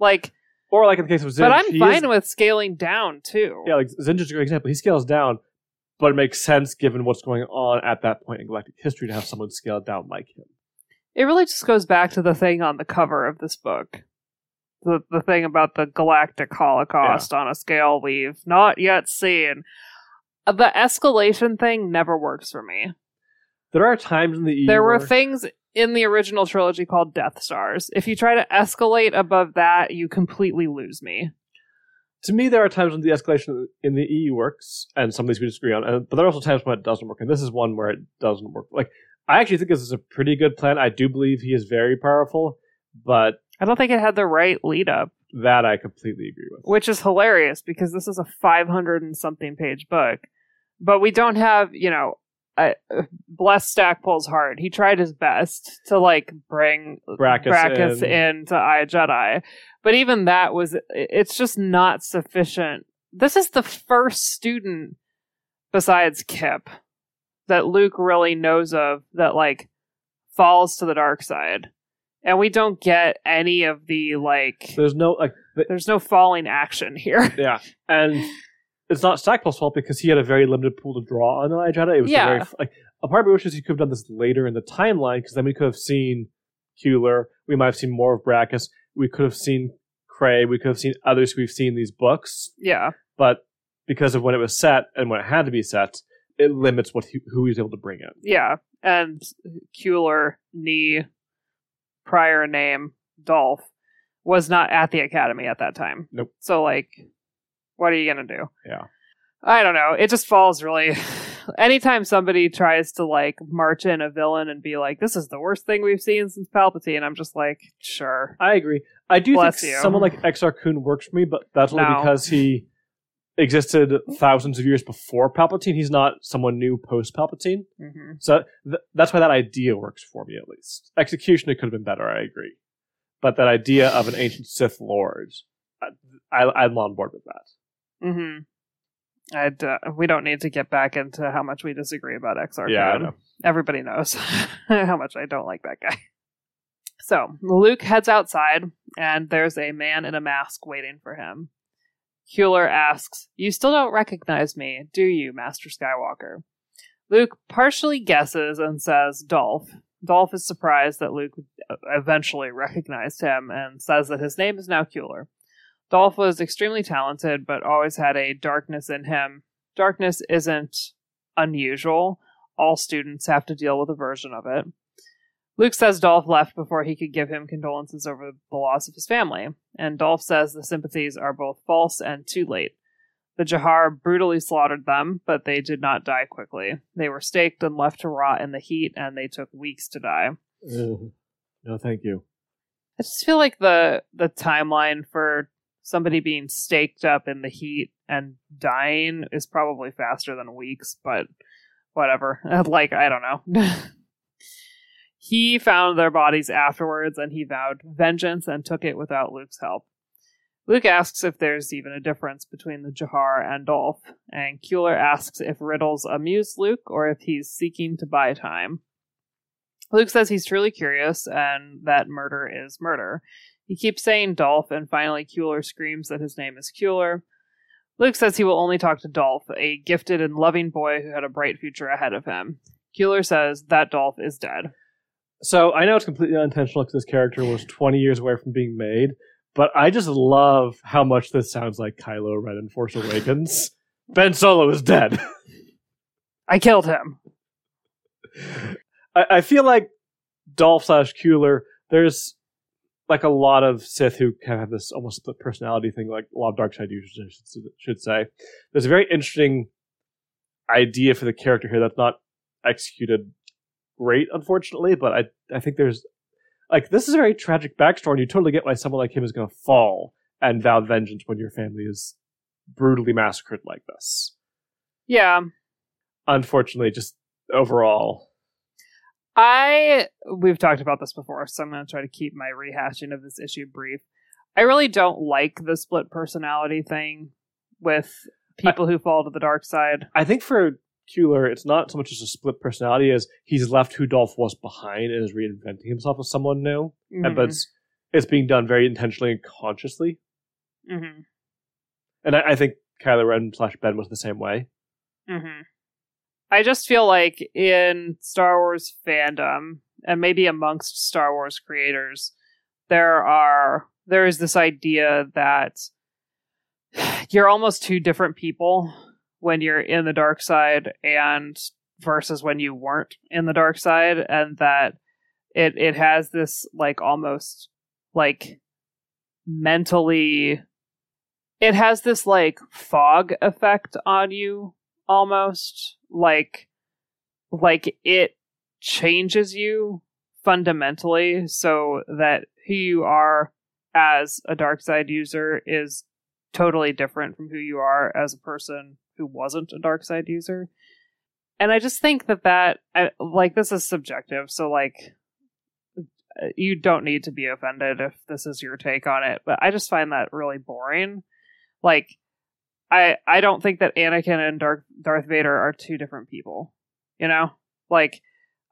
Like... Or like in the case of Zinj. But I'm fine is, with scaling down, too. Yeah, like Zinj is a great example. He scales down, but it makes sense given what's going on at that point in Galactic history to have someone scale down like him. It really just goes back to the thing on the cover of this book. The, the thing about the Galactic Holocaust yeah. on a scale we've not yet seen. The escalation thing never works for me. There are times in the... There were things in the original trilogy called Death Stars. If you try to escalate above that, you completely lose me. To me, there are times when the escalation in the E U works, and some of these we disagree on, and, but there are also times when it doesn't work, and this is one where it doesn't work. Like, I actually think this is a pretty good plan. I do believe he is very powerful, but... I don't think it had the right lead-up. That I completely agree with. Which is hilarious, because this is a five hundred and something page book, but we don't have, you know... I, bless Stackpole's heart. He tried his best to like bring Brakiss, Brakiss in. in to I Jedi, but even that was it's just not sufficient. This is the first student besides Kip that Luke really knows of that like falls to the dark side, and we don't get any of the like. There's no like. The, there's no falling action here. Yeah, and. It's not Stackpole's fault because he had a very limited pool to draw on I Jedi. It was yeah. very like a part of me wishes he could have done this later in the timeline because then we could have seen Kueller. We might have seen more of Brakiss. We could have seen Cray. We could have seen others we've seen in these books. Yeah, but because of when it was set and when it had to be set, it limits what he, who he was able to bring in. Yeah, and Kueller, Nee, prior name Dolph, was not at the Academy at that time. Nope. So like. What are you going to do? Yeah. I don't know. It just falls really... Anytime somebody tries to, like, march in a villain and be like, this is the worst thing we've seen since Palpatine, I'm just like, sure. I agree. I do Bless think you. Someone like Exar Kun works for me, but that's only no. because he existed thousands of years before Palpatine. He's not someone new post-Palpatine. Mm-hmm. So th- that's why that idea works for me, at least. Execution, it could have been better, I agree. But that idea of an ancient Sith Lord, I- I'm on board with that. Mm-hmm. I'd, uh, we don't need to get back into how much we disagree about Exar Kun. Yeah, I know. Everybody knows how much I don't like that guy. So Luke heads outside, and there's a man in a mask waiting for him. Kueller asks, "You still don't recognize me, do you, Master Skywalker?" Luke partially guesses and says, "Dolph." Dolph is surprised that Luke eventually recognized him and says that his name is now Kueller. Dolph was extremely talented, but always had a darkness in him. Darkness isn't unusual. All students have to deal with a version of it. Luke says Dolph left before he could give him condolences over the loss of his family, and Dolph says the sympathies are both false and too late. The Jahar brutally slaughtered them, but they did not die quickly. They were staked and left to rot in the heat, and they took weeks to die. Ugh. No, thank you. I just feel like the the timeline for somebody being staked up in the heat and dying is probably faster than weeks, but whatever. Like, I don't know. He found their bodies afterwards, and he vowed vengeance and took it without Luke's help. Luke asks if there's even a difference between the Jahar and Dolph, and Kueller asks if riddles amuse Luke or if he's seeking to buy time. Luke says he's truly curious and that murder is murder. He keeps saying Dolph, and finally Kueller screams that his name is Kueller. Luke says he will only talk to Dolph, a gifted and loving boy who had a bright future ahead of him. Kueller says that Dolph is dead. So I know it's completely unintentional because this character was twenty years away from being made, but I just love how much this sounds like Kylo Ren in Force Awakens. Ben Solo is dead. I killed him. I, I feel like Dolph slash Kueller, there's like a lot of Sith who kind of have this almost split personality thing, like a lot of Darkseid users should, should say. There's a very interesting idea for the character here that's not executed great, unfortunately, but I I think there's like, this is a very tragic backstory, and you totally get why someone like him is going to fall and vow vengeance when your family is brutally massacred like this. Yeah. Unfortunately, just overall. I, we've talked about this before, so I'm going to try to keep my rehashing of this issue brief. I really don't like the split personality thing with people I, who fall to the dark side. I think for Kueller, it's not so much as a split personality as he's left who Dolph was behind and is reinventing himself as someone new. Mm-hmm. And but it's, it's being done very intentionally and consciously. Mm-hmm. And I, I think Kylo Ren slash Ben was the same way. Mm-hmm. I just feel like in Star Wars fandom, and maybe amongst Star Wars creators, there are there is this idea that you're almost two different people when you're in the dark side and versus when you weren't in the dark side, and that it, it has this like almost like mentally, it has this like fog effect on you almost, like, like it changes you fundamentally so that who you are as a dark side user is totally different from who you are as a person who wasn't a dark side user. And I just think that that, I, like, this is subjective, so, like, you don't need to be offended if this is your take on it, but I just find that really boring. Like, I I don't think that Anakin and Darth, Darth Vader are two different people, you know? Like,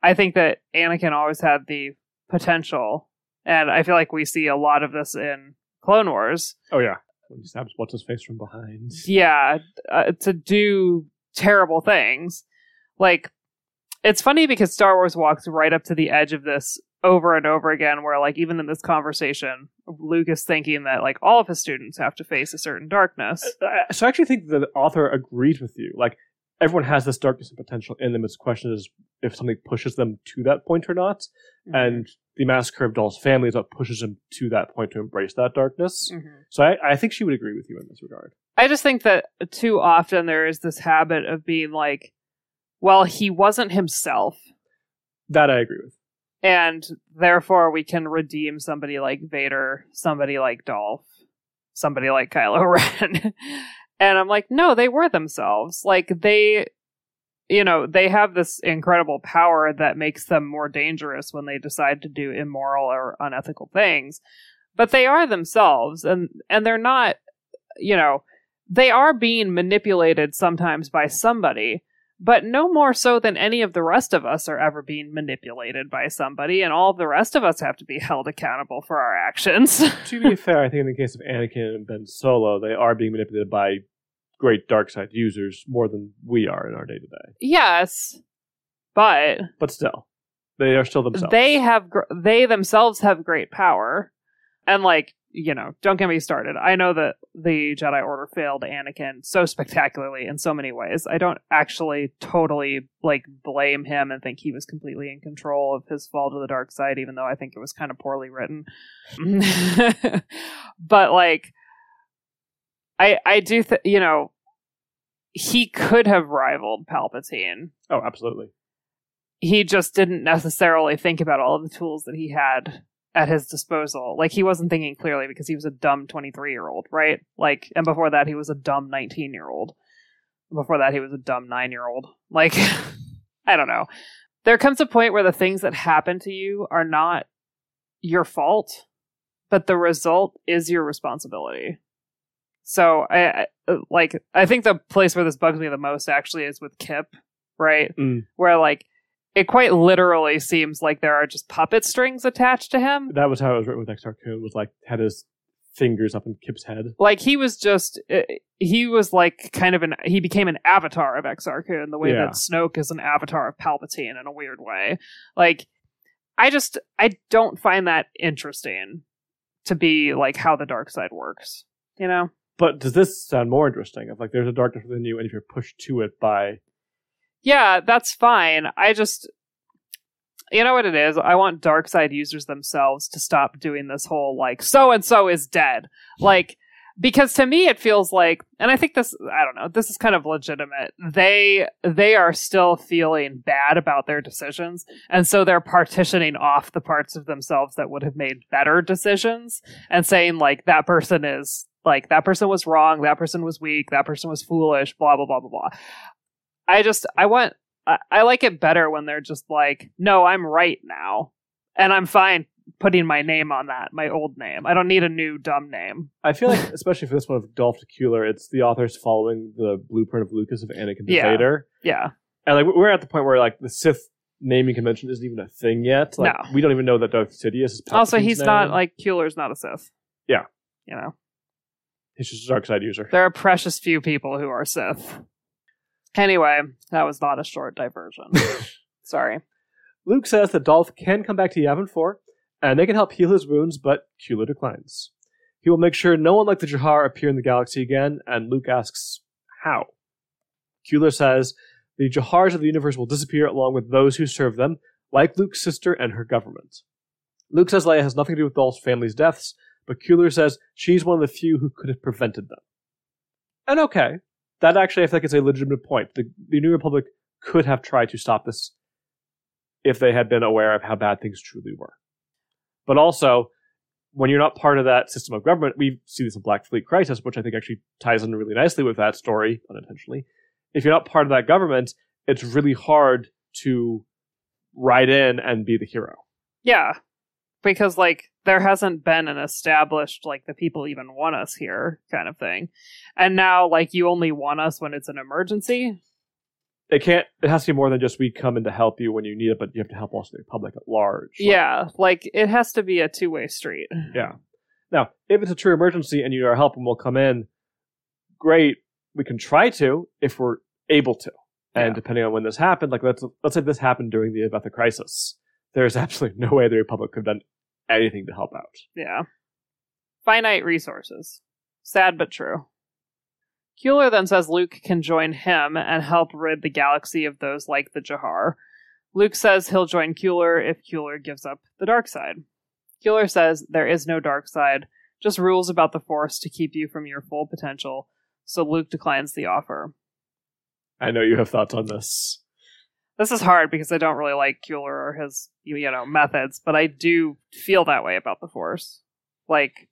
I think that Anakin always had the potential, and I feel like we see a lot of this in Clone Wars. Oh, yeah. He stabs what's-his-face from behind. Yeah, uh, to do terrible things. Like, it's funny because Star Wars walks right up to the edge of this over and over again, where, like, even in this conversation, Luke is thinking that, like, all of his students have to face a certain darkness. So I actually think the author agrees with you. Like, everyone has this darkness and potential in them. Its question is if something pushes them to that point or not. Mm-hmm. And the massacre of Dolph's family is what pushes him to that point to embrace that darkness. Mm-hmm. So I, I think she would agree with you in this regard. I just think that too often there is this habit of being like, well, he wasn't himself. That I agree with. And therefore we can redeem somebody like Vader, somebody like Dolph, somebody like Kylo Ren. And I'm like, no, they were themselves. Like, they, you know, they have this incredible power that makes them more dangerous when they decide to do immoral or unethical things. But they are themselves, and, and they're not, you know, They are being manipulated sometimes by somebody, but no more so than any of the rest of us are ever being manipulated by somebody, and all of the rest of us have to be held accountable for our actions. To be fair, I think in the case of Anakin and Ben Solo, they are being manipulated by great dark side users more than we are in our day-to-day. Yes, but... But still. They are still themselves. They have gr- they themselves have great power. And, like, you know, don't get me started. I know that the Jedi Order failed Anakin so spectacularly in so many ways. I don't actually totally, like, blame him and think he was completely in control of his fall to the dark side, even though I think it was kind of poorly written. But, like, I, I do, th- you know, he could have rivaled Palpatine. Oh, absolutely. He just didn't necessarily think about all of the tools that he had at his disposal. Like, he wasn't thinking clearly because he was a dumb twenty-three-year-old, right? Like, and before that, he was a dumb nineteen-year-old. Before that, he was a dumb nine-year-old. Like, I don't know. There comes a point where the things that happen to you are not your fault, but the result is your responsibility. So, I, I like, I think the place where this bugs me the most actually is with Kip, right? Mm. Where, like, it quite literally seems like there are just puppet strings attached to him. That was how it was written with Exar Kun, was like, had his fingers up in Kip's head. Like, he was just, he was like kind of an, he became an avatar of Exar Kun, the way yeah. that Snoke is an avatar of Palpatine in a weird way. Like, I just, I don't find that interesting to be, like, how the dark side works, you know? But does this sound more interesting? Of, like, there's a darkness within you, and if you're pushed to it by... Yeah, that's fine. I just, you know what it is? I want dark side users themselves to stop doing this whole, like, so-and-so is dead. Like, because to me it feels like, and I think this, I don't know, this is kind of legitimate. They, they are still feeling bad about their decisions, and so they're partitioning off the parts of themselves that would have made better decisions and saying, like, that person is, like, that person was wrong, that person was weak, that person was foolish, blah, blah, blah, blah, blah. I just, I want, I, I like it better when they're just like, no, I'm right now. And I'm fine putting my name on that, my old name. I don't need a new dumb name. I feel like, especially for this one of Dolph to Kueller, it's the authors following the blueprint of Lucas of Anakin to yeah. Vader. Yeah. And, like, we're at the point where, like, the Sith naming convention isn't even a thing yet. Like, no. We don't even know that Darth Sidious is Palpatine's Also, he's name. Not, like, Kueller's not a Sith. Yeah. You know? He's just a dark side user. There are precious few people who are Sith. Anyway, that was not a short diversion. Sorry. Luke says that Dolph can come back to Yavin four, and they can help heal his wounds, but Kueller declines. He will make sure no one like the Jahar appear in the galaxy again, and Luke asks, how? Kueller says, the Jahars of the universe will disappear along with those who serve them, like Luke's sister and her government. Luke says Leia has nothing to do with Dolph's family's deaths, but Kueller says she's one of the few who could have prevented them. And okay. That actually, I think, is a legitimate point. The, the New Republic could have tried to stop this if they had been aware of how bad things truly were. But also, when you're not part of that system of government, we see this in Black Fleet Crisis, which I think actually ties in really nicely with that story, unintentionally. If you're not part of that government, it's really hard to ride in and be the hero. Yeah, because, like, there hasn't been an established, like, the people even want us here kind of thing. And now, like, you only want us when it's an emergency? It can't, it has to be more than just we come in to help you when you need it, but you have to help also the Republic at large. Yeah, like, it has to be a two-way street. Yeah. Now, if it's a true emergency and you are helping, we'll come in, great, we can try to if we're able to. And yeah. depending on when this happened, like, let's, let's say this happened during the Abetha Crisis. There's absolutely no way the Republic could have done anything to help out. Yeah. Finite resources. Sad but true. Kueller then says Luke can join him and help rid the galaxy of those like the Jahar. Luke says he'll join Kueller if Kueller gives up the dark side. Kueller says there is no dark side, just rules about the Force to keep you from your full potential, so Luke declines the offer. I know you have thoughts on this. This is hard because I don't really like Kueller or his, you know, methods, but I do feel that way about the Force. Like,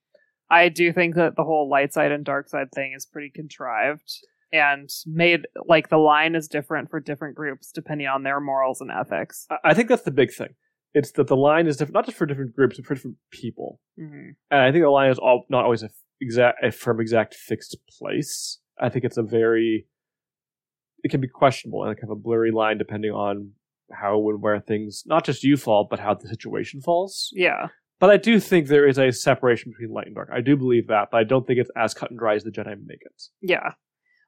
I do think that the whole light side and dark side thing is pretty contrived and made, like, the line is different for different groups depending on their morals and ethics. I think that's the big thing. It's that the line is different, not just for different groups, but for different people. Mm-hmm. And I think the line is all, not always a, exact, a firm, exact, fixed place. I think it's a very, it can be questionable and kind of a blurry line depending on how and where things, not just you fall, but how the situation falls. Yeah. But I do think there is a separation between light and dark. I do believe that, but I don't think it's as cut and dry as the Jedi make it. Yeah.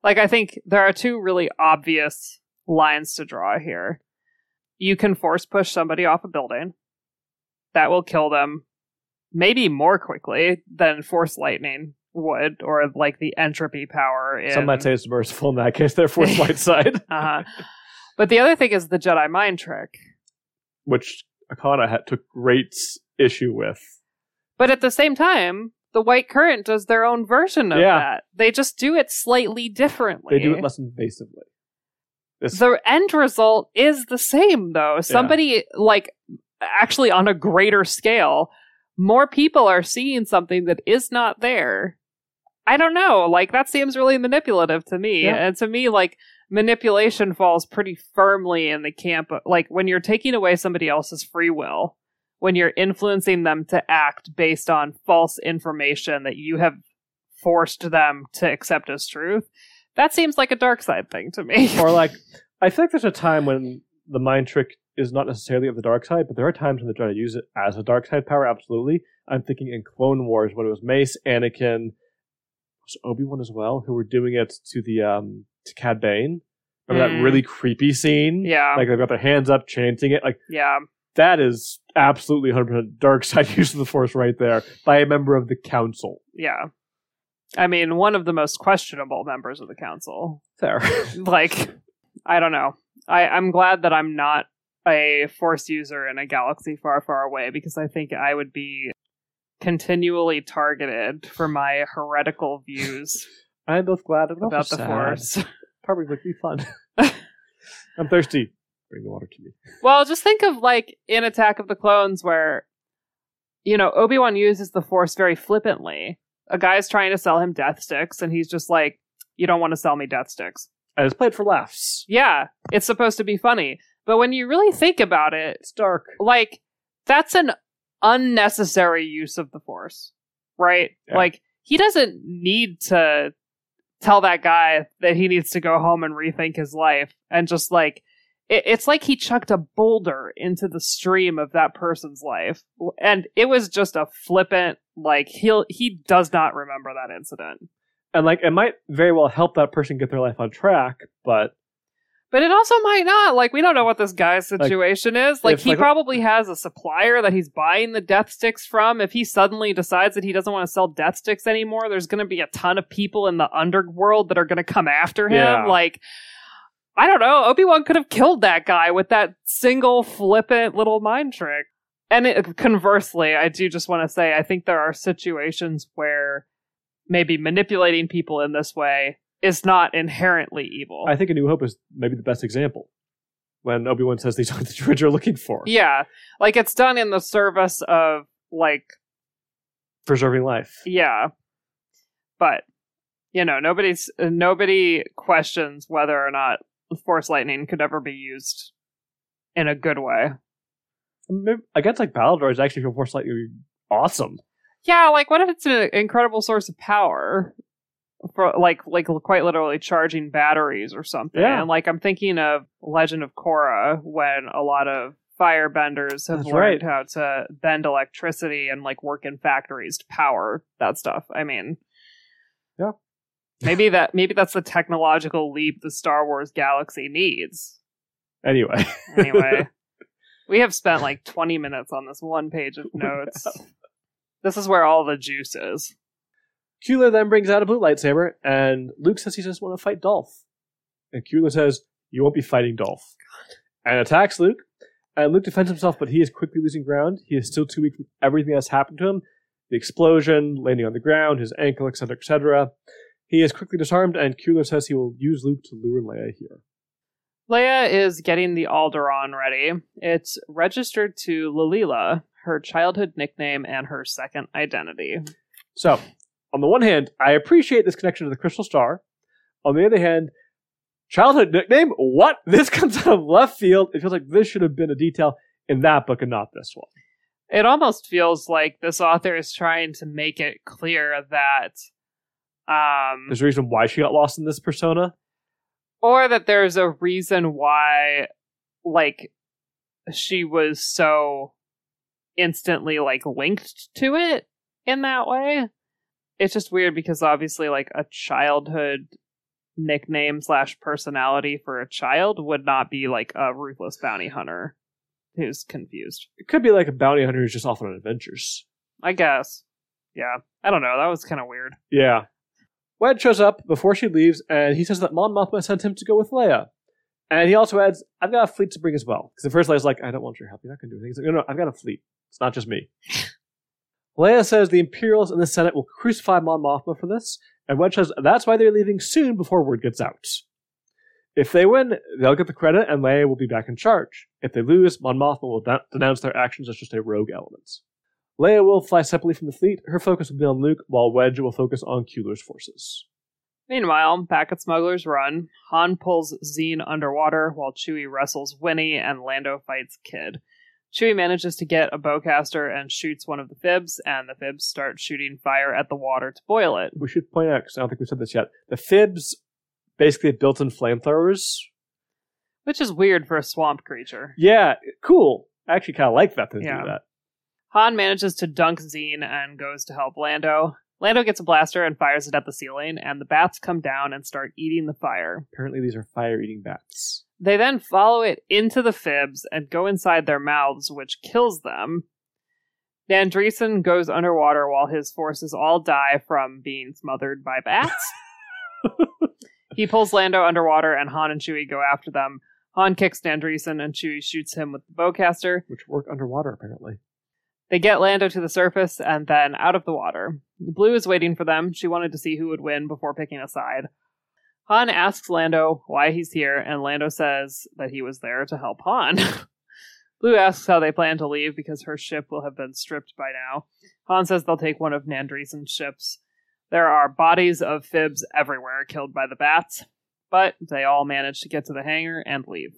Like, I think there are two really obvious lines to draw here. You can force push somebody off a building. That will kill them maybe more quickly than Force Lightning would, or like the entropy power. In... Some might say it's merciful in that case. They're Force Light side. uh-huh. But the other thing is the Jedi mind trick. Which Akana had, took great issue with. But at the same time, the White Current does their own version of yeah. that. They just do it slightly differently. They do it less invasively. It's... The end result is the same, though. Somebody, yeah. like, actually on a greater scale, more people are seeing something that is not there. I don't know. Like, that seems really manipulative to me. Yeah. And to me, like, manipulation falls pretty firmly in the camp of, like, when you're taking away somebody else's free will, when you're influencing them to act based on false information that you have forced them to accept as truth, that seems like a dark side thing to me. Or like, I feel like there's a time when the mind trick is not necessarily of the dark side, but there are times when they try to use it as a dark side power, absolutely. I'm thinking in Clone Wars when it was Mace, Anakin, was Obi-Wan as well, who were doing it to the um, to Cad Bane. Remember mm. that really creepy scene? Yeah. Like, they've got their hands up, chanting it. Like, yeah. That is absolutely one hundred percent dark side use of the Force right there by a member of the Council. Yeah. I mean, one of the most questionable members of the Council. Fair. Like, I don't know. I, I'm glad that I'm not a Force user in a galaxy far, far away, because I think I would be continually targeted for my heretical views. I'm both glad and about the sad. Force. Probably would be fun. I'm thirsty. Bring the water to me. Well, just think of, like, in Attack of the Clones where, you know, Obi-Wan uses the Force very flippantly. A guy's trying to sell him death sticks, and he's just like, you don't want to sell me death sticks. And it's played for laughs. Yeah, it's supposed to be funny. But when you really think about it, it's dark. Like, that's an unnecessary use of the Force, right? Yeah. Like, he doesn't need to tell that guy that he needs to go home and rethink his life, and just, like, it's like he chucked a boulder into the stream of that person's life. And it was just a flippant, like, he'll, he does not remember that incident. And, like, it might very well help that person get their life on track, but... But it also might not. Like, we don't know what this guy's situation like, is. Like, if, he like, probably has a supplier that he's buying the death sticks from. If he suddenly decides that he doesn't want to sell death sticks anymore, there's going to be a ton of people in the underworld that are going to come after him. Yeah. Like... I don't know, Obi-Wan could have killed that guy with that single flippant little mind trick. And it, conversely, I do just want to say, I think there are situations where maybe manipulating people in this way is not inherently evil. I think A New Hope is maybe the best example. When Obi-Wan says these aren't the droids you're looking for. Yeah, like it's done in the service of, like... preserving life. Yeah. But, you know, nobody's nobody questions whether or not Force Lightning could ever be used in a good way. Against like battle droids, actually, for Force Lightning would be awesome. Yeah, like what if it's an incredible source of power for like like quite literally charging batteries or something. Yeah. And like I'm thinking of Legend of Korra when a lot of firebenders have That's learned right. how to bend electricity and like work in factories to power that stuff. I mean, yeah. Maybe that maybe that's the technological leap the Star Wars galaxy needs. Anyway. Anyway. We have spent like twenty minutes on this one page of notes. Oh, no. This is where all the juice is. Kueller then brings out a blue lightsaber, and Luke says he doesn't want to fight Dolph. And Kueller says, you won't be fighting Dolph. And attacks Luke. And Luke defends himself, but he is quickly losing ground. He is still too weak from everything that's happened to him. The explosion, landing on the ground, his ankle, et cetera, et cetera. He is quickly disarmed, and Kueller says he will use Luke to lure Leia here. Leia is getting the Alderaan ready. It's registered to Lalila, her childhood nickname and her second identity. So, on the one hand, I appreciate this connection to the Crystal Star. On the other hand, childhood nickname? What? This comes out of left field. It feels like this should have been a detail in that book and not this one. It almost feels like this author is trying to make it clear that Um, there's a reason why she got lost in this persona. Or that there's a reason why, like, she was so instantly, like, linked to it in that way. It's just weird because obviously, like, a childhood nickname slash personality for a child would not be, like, a ruthless bounty hunter who's confused. It could be, like, a bounty hunter who's just off on adventures. I guess. Yeah. I don't know. That was kind of weird. Yeah. Wed shows up before she leaves, and he says that Mon Mothma sent him to go with Leia. And he also adds, I've got a fleet to bring as well. Because at first Leia's like, I don't want your help. You're not going to do anything. He's like, no, no, I've got a fleet. It's not just me. Leia says the Imperials and the Senate will crucify Mon Mothma for this. And Wed says that's why they're leaving soon before word gets out. If they win, they'll get the credit, and Leia will be back in charge. If they lose, Mon Mothma will da- denounce their actions as just a rogue element. Leia will fly separately from the fleet. Her focus will be on Luke, while Wedge will focus on Kueller's forces. Meanwhile, back at Smuggler's Run, Han pulls Zine underwater while Chewie wrestles Winnie and Lando fights Kid. Chewie manages to get a bowcaster and shoots one of the fibs, and the fibs start shooting fire at the water to boil it. We should point out, because I don't think we've said this yet, the fibs basically built-in flamethrowers. Which is weird for a swamp creature. Yeah, cool. I actually kind of like that they yeah. do that. Han manages to dunk Zine and goes to help Lando. Lando gets a blaster and fires it at the ceiling, and the bats come down and start eating the fire. Apparently these are fire-eating bats. They then follow it into the fibs and go inside their mouths, which kills them. Nandreesen goes underwater while his forces all die from being smothered by bats. He pulls Lando underwater, and Han and Chewie go after them. Han kicks Nandreesen, and Chewie shoots him with the bowcaster. Which work underwater, apparently. They get Lando to the surface and then out of the water. Blue is waiting for them. She wanted to see who would win before picking a side. Han asks Lando why he's here, and Lando says that he was there to help Han. Blue asks how they plan to leave because her ship will have been stripped by now. Han says they'll take one of Nandreesen's ships. There are bodies of fibs everywhere killed by the bats, but they all manage to get to the hangar and leave.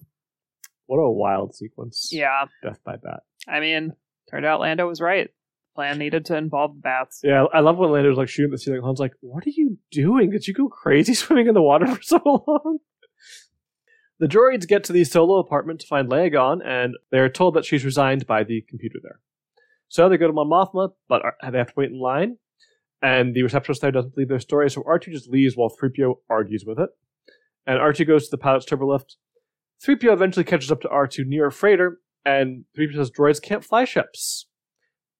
What a wild sequence. Yeah. Death by bat. I mean... Turned out Lando was right. The plan needed to involve the bats. Yeah, I love when Lando's like shooting at the ceiling. Han's like, what are you doing? Did you go crazy swimming in the water for so long? The droids get to the Solo apartment to find Leia gone, and they're told that she's resigned by the computer there. So they go to Mon Mothma, but are, they have to wait in line. And the receptionist there doesn't believe their story, so R two just leaves while three P O argues with it. And R two goes to the pilot's turbolift. three P O eventually catches up to R two near a freighter, and three P O says droids can't fly ships.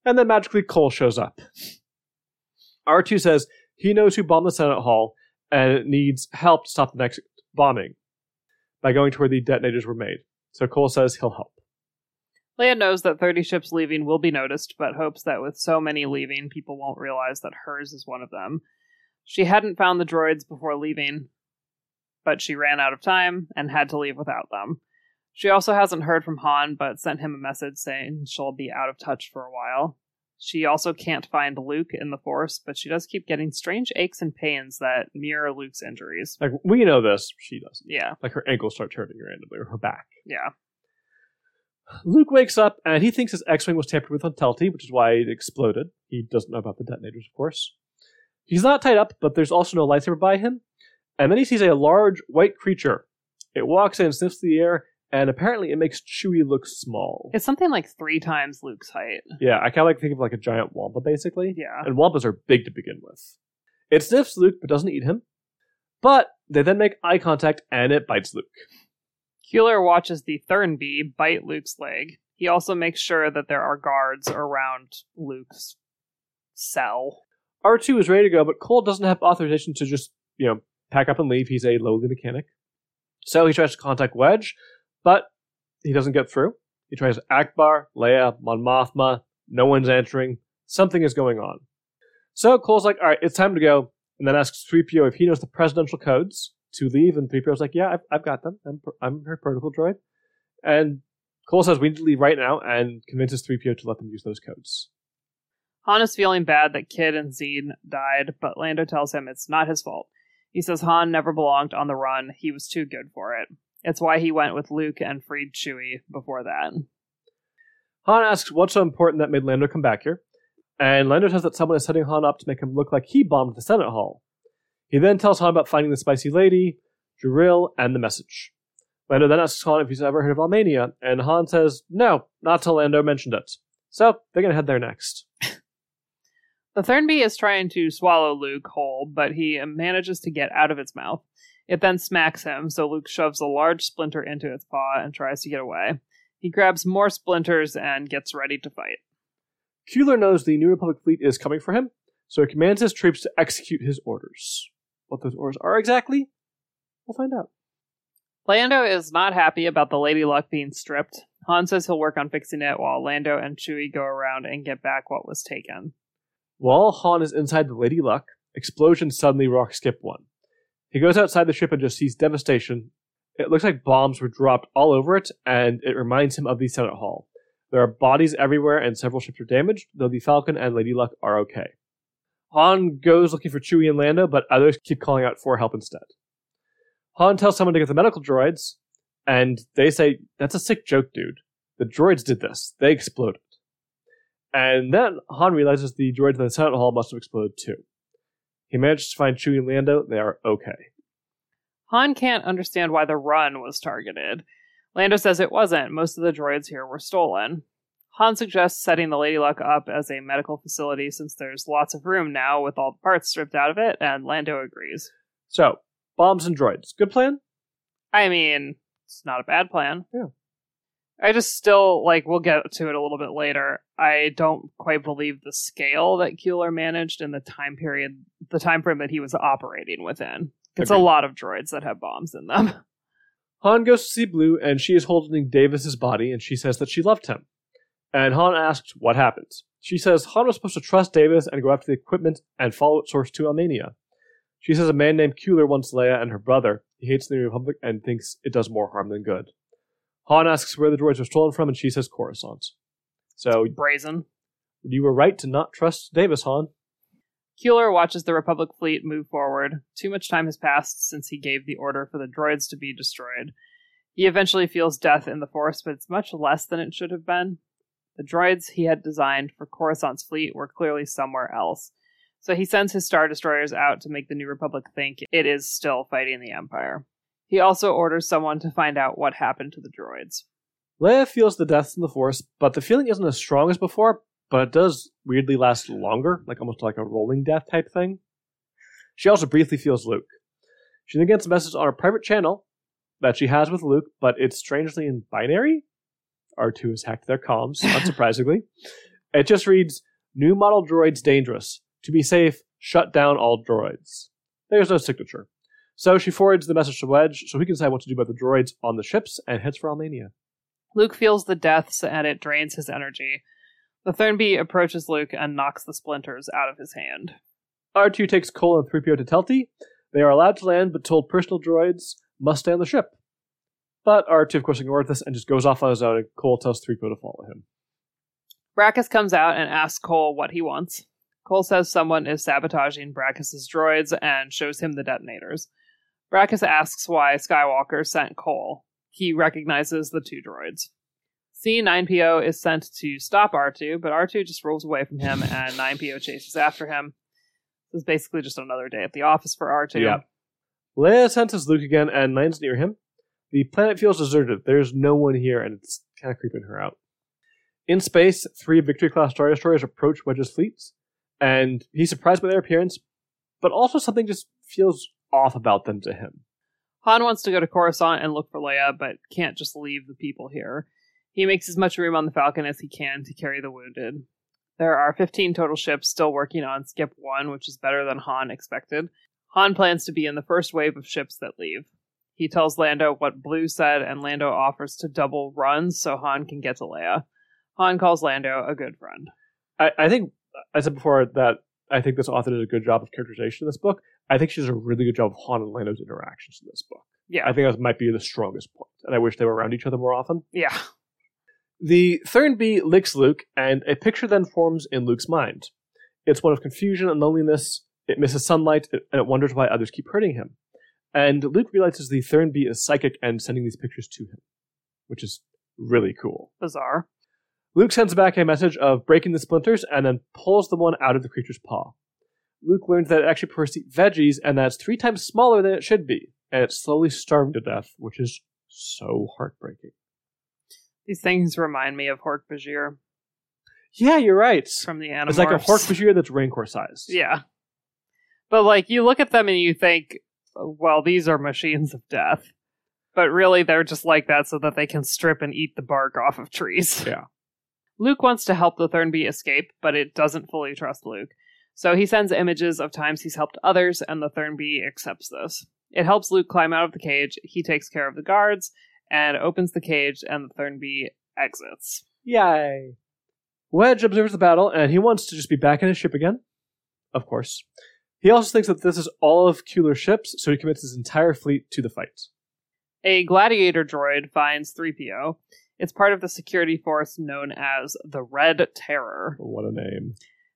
And then magically Cole shows up. R two says he knows who bombed the Senate Hall and it needs help to stop the next bombing by going to where the detonators were made. So Cole says he'll help. Leia knows that thirty ships leaving will be noticed, but hopes that with so many leaving, people won't realize that hers is one of them. She hadn't found the droids before leaving, but she ran out of time and had to leave without them. She also hasn't heard from Han, but sent him a message saying she'll be out of touch for a while. She also can't find Luke in the Force, but she does keep getting strange aches and pains that mirror Luke's injuries. Like, we know this, she doesn't. Yeah. Like, her ankles start hurting randomly, or her back. Yeah. Luke wakes up, and he thinks his X-Wing was tampered with on Telti, which is why it exploded. He doesn't know about the detonators, of course. He's not tied up, but there's also no lightsaber by him. And then he sees a large, white creature. It walks in, sniffs the air, and apparently it makes Chewie look small. It's something like three times Luke's height. Yeah, I kind of like think of like a giant wampa, basically. Yeah. And wampas are big to begin with. It sniffs Luke, but doesn't eat him. But they then make eye contact, and it bites Luke. Kueller watches the Thernbee bite Luke's leg. He also makes sure that there are guards around Luke's cell. R two is ready to go, but Cole doesn't have authorization to just, you know, pack up and leave. He's a lowly mechanic. So he tries to contact Wedge, but he doesn't get through. He tries Akbar, Leia, Mon Mothma. No one's answering. Something is going on. So Cole's like, all right, it's time to go. And then asks three P O if he knows the presidential codes to leave. And three P O's like, yeah, I've, I've got them. I'm, I'm her protocol droid. And Cole says we need to leave right now and convinces three P O to let them use those codes. Han is feeling bad that Kid and Zine died, but Lando tells him it's not his fault. He says Han never belonged on the run. He was too good for it. It's why he went with Luke and freed Chewie before that. Han asks what's so important that made Lando come back here. And Lando says that someone is setting Han up to make him look like he bombed the Senate Hall. He then tells Han about finding the Spicy Lady, Jorill, and the message. Lando then asks Han if he's ever heard of Almania, and Han says, no, not till Lando mentioned it. So, they're going to head there next. The Thernbee is trying to swallow Luke whole, but he manages to get out of its mouth. It then smacks him, so Luke shoves a large splinter into its paw and tries to get away. He grabs more splinters and gets ready to fight. Kueller knows the New Republic fleet is coming for him, so he commands his troops to execute his orders. What those orders are exactly, we'll find out. Lando is not happy about the Lady Luck being stripped. Han says he'll work on fixing it while Lando and Chewie go around and get back what was taken. While Han is inside the Lady Luck, explosions suddenly rock Skip One. He goes outside the ship and just sees devastation. It looks like bombs were dropped all over it, and it reminds him of the Senate Hall. There are bodies everywhere, and several ships are damaged, though the Falcon and Lady Luck are okay. Han goes looking for Chewie and Lando, but others keep calling out for help instead. Han tells someone to get the medical droids, and they say, that's a sick joke, dude. The droids did this. They exploded. And then Han realizes the droids in the Senate Hall must have exploded too. He manages to find Chewie and Lando. They are okay. Han can't understand why the run was targeted. Lando says it wasn't. Most of the droids here were stolen. Han suggests setting the Lady Luck up as a medical facility since there's lots of room now with all the parts stripped out of it, and Lando agrees. So, bombs and droids. Good plan? I mean, it's not a bad plan. Yeah. I just still, like, we'll get to it a little bit later. I don't quite believe the scale that Kueller managed and the time period, the time frame that he was operating within. It's Agreed. A lot of droids that have bombs in them. Han goes to see Blue, and she is holding Davis's body, and she says that she loved him. And Han asks what happened. She says Han was supposed to trust Davis and go after the equipment and follow its source to Almania. She says a man named Kueller wants Leia and her brother. He hates the New Republic and thinks it does more harm than good. Han asks where the droids were stolen from, and she says Coruscant. So, brazen. You were right to not trust Davis, Han. Kueller watches the Republic fleet move forward. Too much time has passed since he gave the order for the droids to be destroyed. He eventually feels death in the Force, but it's much less than it should have been. The droids he had designed for Coruscant's fleet were clearly somewhere else. So he sends his Star Destroyers out to make the New Republic think it is still fighting the Empire. He also orders someone to find out what happened to the droids. Leia feels the deaths in the Force, but the feeling isn't as strong as before, but it does weirdly last longer, like almost like a rolling death type thing. She also briefly feels Luke. She then gets a message on her private channel that she has with Luke, but it's strangely in binary. R two has hacked their comms, unsurprisingly. It just reads, "New model droids dangerous. To be safe, shut down all droids." There's no signature. So she forwards the message to Wedge so he can decide what to do about the droids on the ships and heads for Almania. Luke feels the deaths and it drains his energy. The Thernbee approaches Luke and knocks the splinters out of his hand. R two takes Cole and three P O to Telti. They are allowed to land, but told personal droids must stay on the ship. But R two, of course, ignores this and just goes off on his own, and Cole tells three P O to follow him. Brakiss comes out and asks Cole what he wants. Cole says someone is sabotaging Brakiss' droids and shows him the detonators. Brakiss asks why Skywalker sent Cole. He recognizes the two droids. C nine P O is sent to stop R two, but R two just rolls away from him, and nine P O chases after him. This is basically just another day at the office for R two. Yeah. Leia senses Luke again, and nine's near him. The planet feels deserted. There's no one here, and it's kind of creeping her out. In space, three Victory-class Star Destroyers approach Wedge's fleets, and he's surprised by their appearance, but also something just feels off about them to him. Han wants to go to Coruscant and look for Leia, but can't just leave the people here. He makes as much room on the Falcon as he can to carry the wounded. There are fifteen total ships still working on Skip One, which is better than Han expected. Han plans to be in the first wave of ships that leave. He tells Lando what Blue said, and Lando offers to double runs so Han can get to Leia. Han calls Lando a good friend. I, I think, I said before that I think this author did a good job of characterization in this book. I think she does a really good job of Han and Lando's interactions in this book. Yeah. I think that might be the strongest point, and I wish they were around each other more often. Yeah. The Thernbee licks Luke, and a picture then forms in Luke's mind. It's one of confusion and loneliness. It misses sunlight, and it wonders why others keep hurting him. And Luke realizes the Thernbee is psychic and sending these pictures to him, which is really cool. Bizarre. Luke sends back a message of breaking the splinters and then pulls the one out of the creature's paw. Luke learns that it actually prefers to eat veggies, and that's three times smaller than it should be. And it's slowly starving to death, which is so heartbreaking. These things remind me of Hork-Bajir. Yeah, you're right. From the Animorphs. It's like a Hork-Bajir that's Rancor-sized. Yeah. But, like, you look at them and you think, well, these are machines of death. But really, they're just like that so that they can strip and eat the bark off of trees. Yeah. Luke wants to help the Thernbee escape, but it doesn't fully trust Luke. So he sends images of times he's helped others, and the Thernbee accepts those. It helps Luke climb out of the cage, he takes care of the guards, and opens the cage, and the Thernbee exits. Yay! Wedge observes the battle, and he wants to just be back in his ship again. Of course. He also thinks that this is all of Kueller's ships, so he commits his entire fleet to the fight. A gladiator droid finds three P O. It's part of the security force known as the Red Terror. What a name.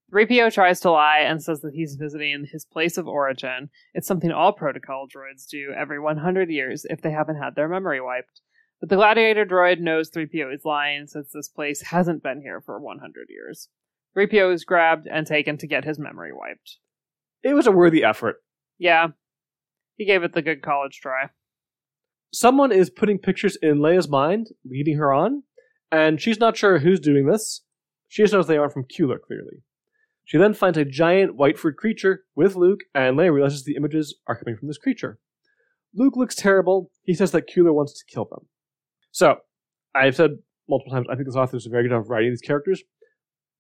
three P O tries to lie and says that he's visiting his place of origin. It's something all protocol droids do every one hundred years if they haven't had their memory wiped. But the gladiator droid knows three P O is lying since this place hasn't been here for one hundred years. three P O is grabbed and taken to get his memory wiped. It was a worthy effort. Yeah. He gave it the good college try. Someone is putting pictures in Leia's mind, leading her on, and she's not sure who's doing this. She just knows they are from Kueller, clearly. She then finds a giant white-furred creature with Luke, and Leia realizes the images are coming from this creature. Luke looks terrible. He says that Kueller wants to kill them. So, I've said multiple times, I think this author is very good at writing these characters,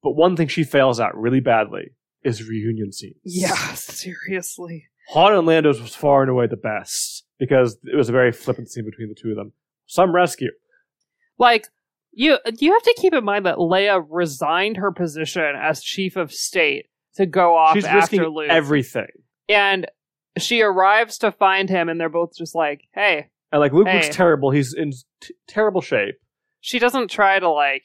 but one thing she fails at really badly is reunion scenes. Yeah, seriously. Han and Lando's was far and away the best, because it was a very flippant scene between the two of them. Some rescue. Like, you you have to keep in mind that Leia resigned her position as chief of state to go off She's after Luke. Everything. And she arrives to find him, and they're both just like, hey. And like, Luke hey. looks terrible. He's in t- terrible shape. She doesn't try to, like...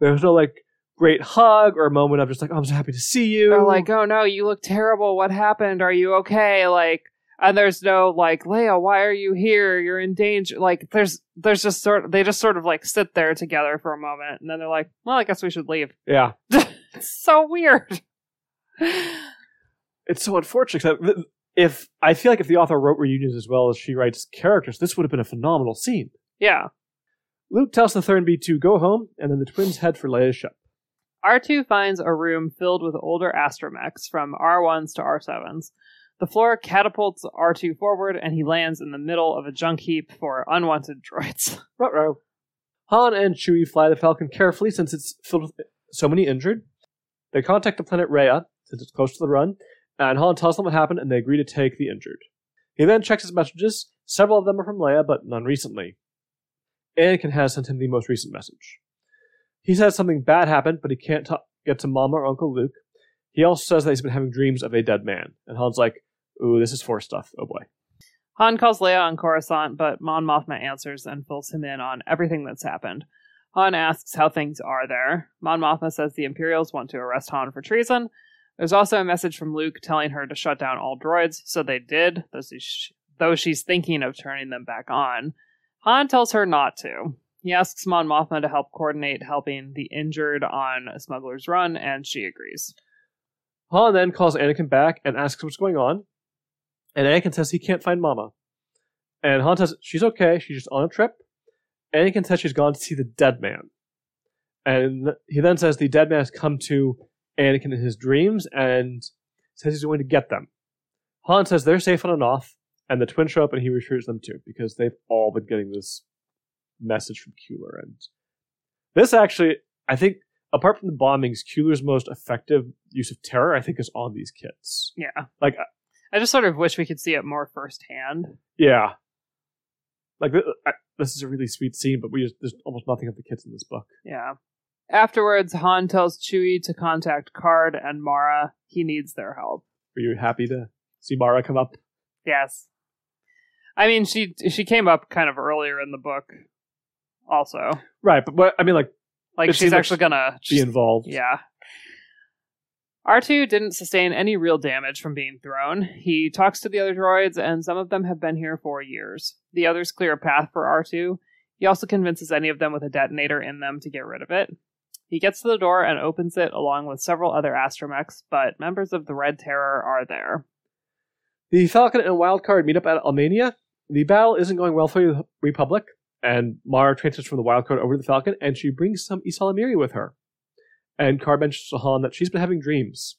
There's no, like, great hug or a moment of just like, oh, I'm so happy to see you. Or like, oh, no, you look terrible. What happened? Are you okay? Like... And there's no, like, Leia, why are you here? You're in danger. Like, there's there's just sort of, they just sort of, like, sit there together for a moment. And then they're like, well, I guess we should leave. Yeah. It's so weird. It's so unfortunate. That if I feel like if the author wrote reunions as well as she writes characters, this would have been a phenomenal scene. Yeah. Luke tells the Thernbee to go home, and then the twins head for Leia's ship. R two finds a room filled with older astromechs from R ones to R sevens. The floor catapults R two forward, and he lands in the middle of a junk heap for unwanted droids. Ruh-roh. Han and Chewie fly the Falcon carefully since it's filled with so many injured. They contact the planet Rhea, since it's close to the run, and Han tells them what happened, and they agree to take the injured. He then checks his messages. Several of them are from Leia, but none recently. Anakin has sent him the most recent message. He says something bad happened, but he can't t- get to Mama or Uncle Luke. He also says that he's been having dreams of a dead man, and Han's like, ooh, this is Force stuff. Oh, boy. Han calls Leia on Coruscant, but Mon Mothma answers and fills him in on everything that's happened. Han asks how things are there. Mon Mothma says the Imperials want to arrest Han for treason. There's also a message from Luke telling her to shut down all droids, so they did, though she's thinking of turning them back on. Han tells her not to. He asks Mon Mothma to help coordinate helping the injured on Smuggler's Run, and she agrees. Han then calls Anakin back and asks what's going on. And Anakin says he can't find Mama. And Han says she's okay, she's just on a trip. Anakin says she's gone to see the dead man. And he then says the dead man has come to Anakin in his dreams and says he's going to get them. Han says they're safe on Anoth, and the twins show up and he reassures them too, because they've all been getting this message from Kueller. And this actually, I think, apart from the bombings, Kueller's most effective use of terror, I think, is on these kids. Yeah. Like... I just sort of wish we could see it more firsthand. Yeah. Like, th- I, this is a really sweet scene, but we just, there's almost nothing of the kids in this book. Yeah. Afterwards, Han tells Chewie to contact Karrde and Mara. He needs their help. Were you happy to see Mara come up? Yes. I mean, she she came up kind of earlier in the book also. Right, but, but I mean, like... Like, she's actually like gonna... Be just, involved. Yeah. R two didn't sustain any real damage from being thrown. He talks to the other droids, and some of them have been here for years. The others clear a path for R two. He also convinces any of them with a detonator in them to get rid of it. He gets to the door and opens it along with several other astromechs, but members of the Red Terror are there. The Falcon and Wildcard meet up at Almania. The battle isn't going well for the Republic, and Mara transfers from the Wildcard over to the Falcon, and she brings some Isalamiri with her. And Karrde mentions to Han that she's been having dreams.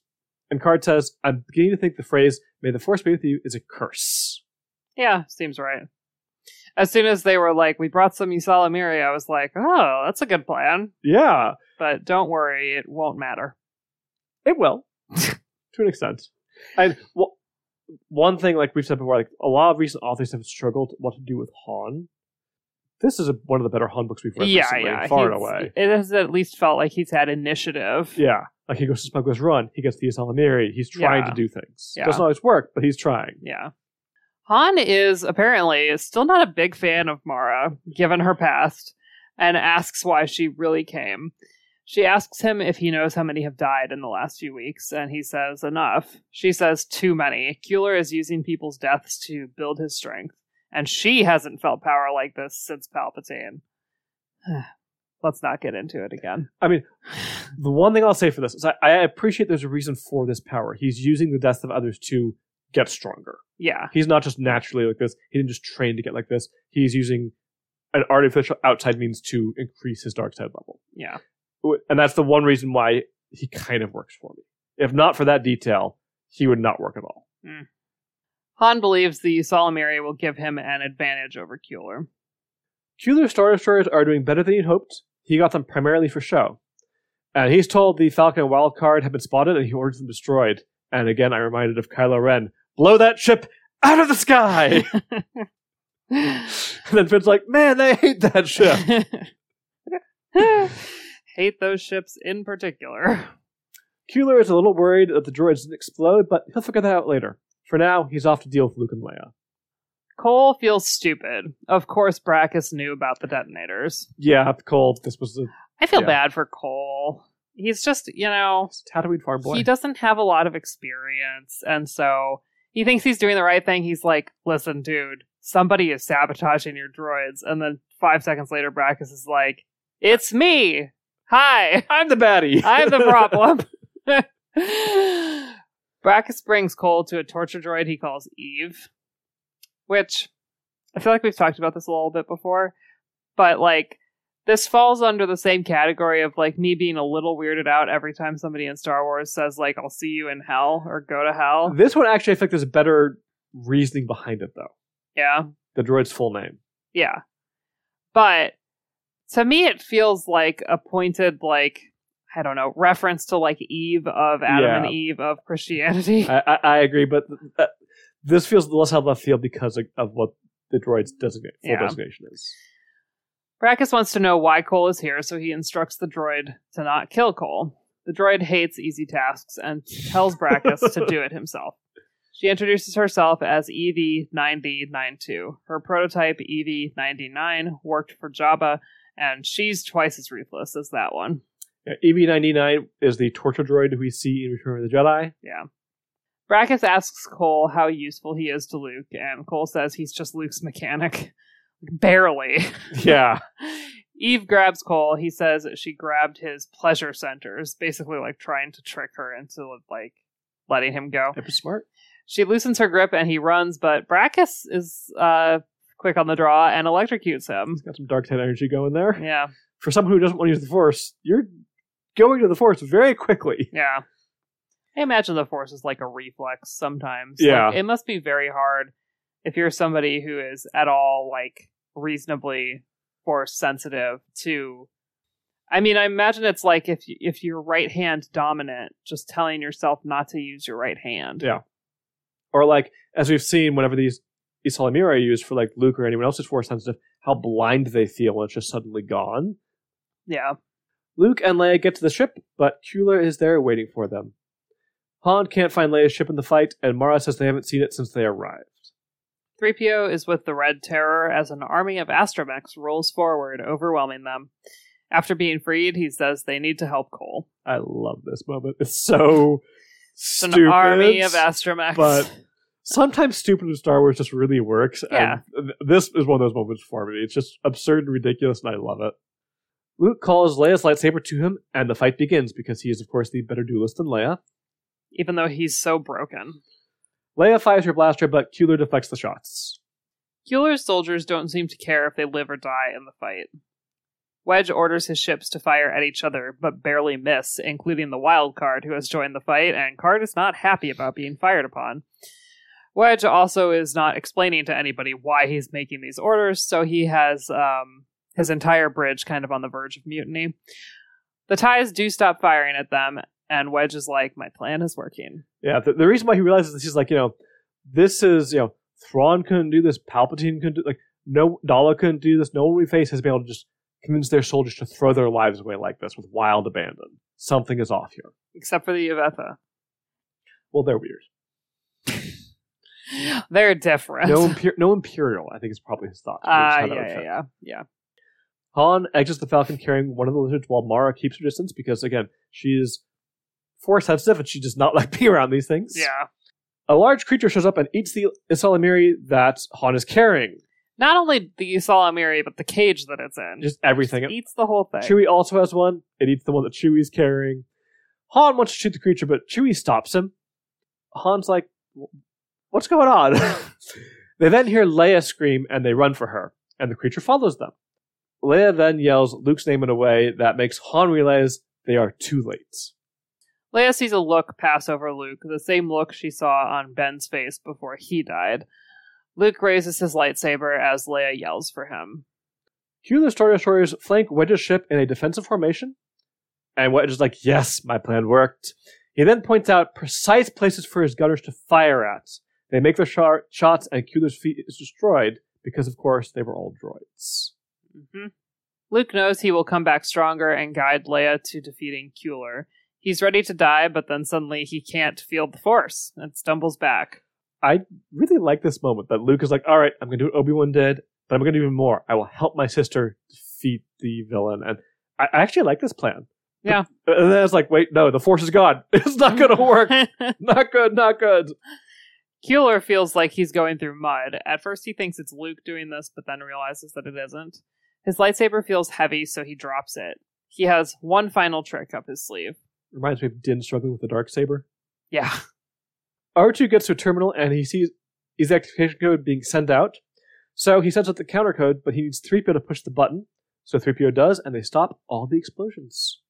And Karrde says, I'm beginning to think the phrase, may the Force be with you, is a curse. Yeah, seems right. As soon as they were like, we brought some Isalamiri, I was like, oh, that's a good plan. Yeah. But don't worry, it won't matter. It will. To an extent. And well, one thing, like we've said before, like a lot of recent authors have struggled what to do with Han. This is a, one of the better Han books we've read yeah, recently, yeah. far and away. It has at least felt like he's had initiative. Yeah. Like he goes to Smuggler's Run, he gets the Isalamiri, he's trying yeah. to do things. Yeah. Doesn't always work, but he's trying. Yeah. Han is apparently still not a big fan of Mara, given her past, and asks why she really came. She asks him if he knows how many have died in the last few weeks, and he says enough. She says too many. Kueller is using people's deaths to build his strength, and she hasn't felt power like this since Palpatine. Let's not get into it again. I mean, the one thing I'll say for this is I, I appreciate there's a reason for this power. He's using the deaths of others to get stronger. Yeah. He's not just naturally like this. He didn't just train to get like this. He's using an artificial outside means to increase his dark side level. Yeah. And that's the one reason why he kind of works for me. If not for that detail, he would not work at all. Mm. Han believes the Isalamiri will give him an advantage over Kueller. Kueller's Star Destroyers are doing better than he'd hoped. He got them primarily for show. And he's told the Falcon and Wildcard have been spotted and he orders them destroyed. And again, I'm reminded of Kylo Ren. Blow that ship out of the sky! And then Finn's like, man, I hate that ship. Hate those ships in particular. Kueller is a little worried that the droids didn't explode, but he'll figure that out later. For now, he's off to deal with Luke and Leia. Cole feels stupid. Of course, Brakiss knew about the detonators. Yeah, Cole, this was the... I feel yeah. bad for Cole. He's just, you know... He's a Tatooine farm boy. He doesn't have a lot of experience, and so he thinks he's doing the right thing. He's like, listen, dude, somebody is sabotaging your droids. And then five seconds later, Brakiss is like, it's me! Hi! I'm the baddie! I'm the problem! Brakiss brings Cole to a torture droid he calls Eve, which, I feel like we've talked about this a little bit before, but, like, this falls under the same category of, like, me being a little weirded out every time somebody in Star Wars says, like, I'll see you in hell or go to hell. This one, actually, I think there's better reasoning behind it, though. Yeah. The droid's full name. Yeah. But, to me, it feels like a pointed, like, I don't know, reference to, like, Eve of Adam yeah. and Eve of Christianity. I, I, I agree, but that, this feels less out of left field because of, of what the droid's designate, full yeah. designation is. Brakiss wants to know why Cole is here, so he instructs the droid to not kill Cole. The droid hates easy tasks and tells Brakiss to do it himself. She introduces herself as E V nine D ninety-two. Her prototype, E V ninety-nine, worked for Jabba, and she's twice as ruthless as that one. Yeah, E V ninety-nine is the torture droid we see in Return of the Jedi. Yeah. Brakiss asks Cole how useful he is to Luke, and Cole says he's just Luke's mechanic. Barely. Yeah. Eve grabs Cole. He says she grabbed his pleasure centers, basically like trying to trick her into like letting him go. That was smart. She loosens her grip and he runs, but Brakiss is uh, quick on the draw and electrocutes him. He's got some dark side energy going there. Yeah. For someone who doesn't want to use the Force, you're going to the Force very quickly. Yeah. I imagine the Force is like a reflex sometimes. Yeah. Like, it must be very hard if you're somebody who is at all like reasonably Force sensitive to, I mean, I imagine it's like if you, if you're right hand dominant, just telling yourself not to use your right hand. Yeah. Or like, as we've seen, whenever these Isalamiri are used for like Luke or anyone else is Force sensitive, how blind they feel when it's just suddenly gone. Yeah. Luke and Leia get to the ship, but Kueller is there waiting for them. Han can't find Leia's ship in the fight, and Mara says they haven't seen it since they arrived. three P O is with the Red Terror as an army of astromechs rolls forward, overwhelming them. After being freed, he says they need to help Cole. I love this moment. It's so it's stupid. An army of astromechs. But sometimes stupid in Star Wars just really works. Yeah. And this is one of those moments for me. It's just absurd and ridiculous, and I love it. Luke calls Leia's lightsaber to him, and the fight begins because he is, of course, the better duelist than Leia. Even though he's so broken. Leia fires her blaster, but Kueller deflects the shots. Kueller's soldiers don't seem to care if they live or die in the fight. Wedge orders his ships to fire at each other, but barely miss, including the Wild Karrde, who has joined the fight, and Karrde is not happy about being fired upon. Wedge also is not explaining to anybody why he's making these orders, so he has um, his entire bridge kind of on the verge of mutiny. The TIEs do stop firing at them, and Wedge is like, my plan is working. Yeah, the, the reason why he realizes this is like, you know, this is, you know, Thrawn couldn't do this, Palpatine couldn't do, like, no, Dala couldn't do this, no one we face has been able to just convince their soldiers to throw their lives away like this with wild abandon. Something is off here. Except for the Yvetha. Well, they're weird. They're different. No, imper- no Imperial, I think is probably his thought. Uh, yeah, yeah, yeah, yeah. Han exits the Falcon carrying one of the lizards while Mara keeps her distance because, again, she's force sensitive and she does not like being around these things. Yeah. A large creature shows up and eats the Isla Amiri that Han is carrying. Not only the Isla Amiri, but the cage that it's in. Just everything. It just eats the whole thing. Chewie also has one. It eats the one that Chewie's carrying. Han wants to shoot the creature, but Chewie stops him. Han's like, what's going on? They then hear Leia scream, and they run for her. And the creature follows them. Leia then yells Luke's name in a way that makes Han realize they are too late. Leia sees a look pass over Luke, the same look she saw on Ben's face before he died. Luke raises his lightsaber as Leia yells for him. Kueller's Star Destroyers flank Wedge's ship in a defensive formation, and Wedge is like, yes, my plan worked. He then points out precise places for his gunners to fire at. They make their sh- shots, and Kueller's fleet is destroyed, because of course they were all droids. Mm-hmm. Luke knows he will come back stronger and guide Leia to defeating Kueller. He's ready to die, but then suddenly he can't feel the Force and stumbles back. I really like this moment that Luke is like, all right, I'm going to do what Obi-Wan did, but I'm going to do even more. I will help my sister defeat the villain. And I actually like this plan. Yeah. But, and then it's like, wait, no, the Force is gone. It's not going to work. Not good, not good. Kueller feels like he's going through mud. At first he thinks it's Luke doing this, but then realizes that it isn't. His lightsaber feels heavy, so he drops it. He has one final trick up his sleeve. Reminds me of Din struggling with the Darksaber. Yeah. R two gets to a terminal and he sees his activation code being sent out. So he sends out the counter code, but he needs three P O to push the button. So three P O does, and they stop all the explosions.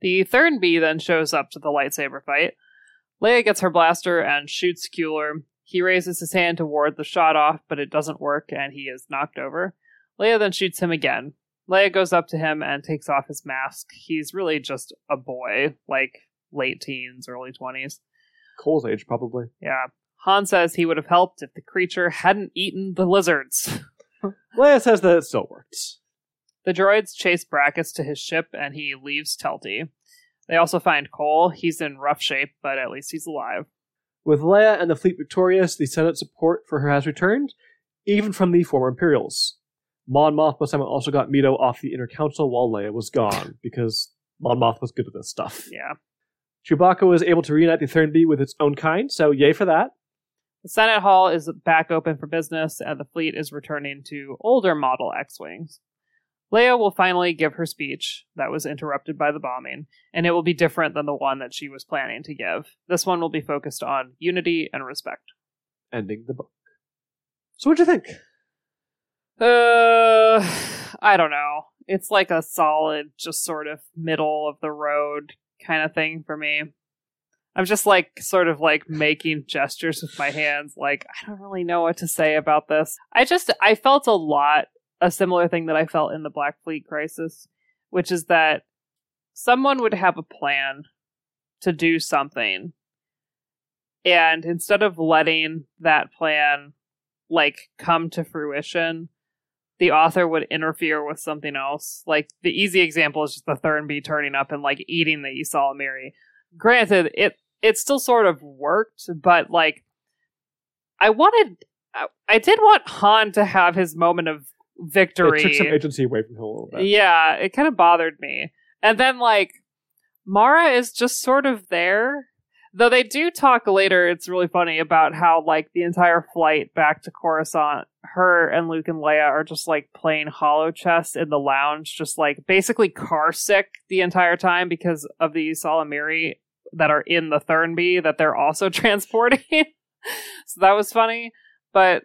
The Thernbee then shows up to the lightsaber fight. Leia gets her blaster and shoots Kueller. He raises his hand to ward the shot off, but it doesn't work and he is knocked over. Leia then shoots him again. Leia goes up to him and takes off his mask. He's really just a boy, like late teens, early twenties. Cole's age, probably. Yeah. Han says he would have helped if the creature hadn't eaten the lizards. Leia says that it still works. The droids chase Brakiss to his ship, and he leaves Telti. They also find Cole. He's in rough shape, but at least he's alive. With Leia and the fleet victorious, the Senate support for her has returned, even from the former Imperials. Mon Mothma Simon also got Mito off the Inner Council while Leia was gone, because Mon Mothma was good at this stuff. Yeah. Chewbacca was able to reunite the Thernbee with its own kind, so yay for that. The Senate Hall is back open for business, and the fleet is returning to older model X-Wings. Leia will finally give her speech that was interrupted by the bombing, and it will be different than the one that she was planning to give. This one will be focused on unity and respect. Ending the book. So what'd you think? Uh, I don't know. It's like a solid, just sort of middle of the road kind of thing for me. I'm just like sort of like making gestures with my hands like I don't really know what to say about this. I just I felt a lot a similar thing that I felt in the Black Fleet Crisis, which is that someone would have a plan to do something, and instead of letting that plan like come to fruition, the author would interfere with something else. Like, the easy example is just the Thernbee turning up and, like, eating the Isla Amiri. Granted, it, it still sort of worked, but, like, I wanted... I, I did want Han to have his moment of victory. It took some agency away from him a little bit. Yeah, it kind of bothered me. And then, like, Mara is just sort of there. Though they do talk later, it's really funny about how, like, the entire flight back to Coruscant, her and Luke and Leia are just, like, playing hollow chess in the lounge, just, like, basically car sick the entire time because of the Salamiri that are in the Thernbee that they're also transporting. So that was funny. But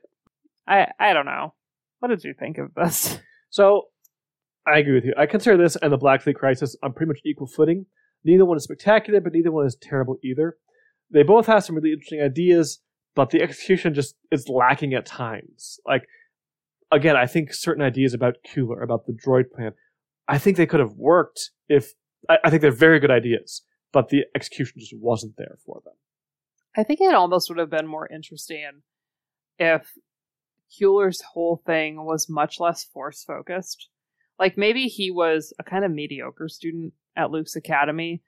I I don't know. What did you think of this? So, I agree with you. I consider this and the Black Fleet Crisis on pretty much equal footing. Neither one is spectacular, but neither one is terrible either. They both have some really interesting ideas, but the execution just is lacking at times. Like, again, I think certain ideas about Kueller, about the droid plan, I think they could have worked if... I, I think they're very good ideas, but the execution just wasn't there for them. I think it almost would have been more interesting if Kueller's whole thing was much less Force-focused. Like, maybe he was a kind of mediocre student at Luke's academy,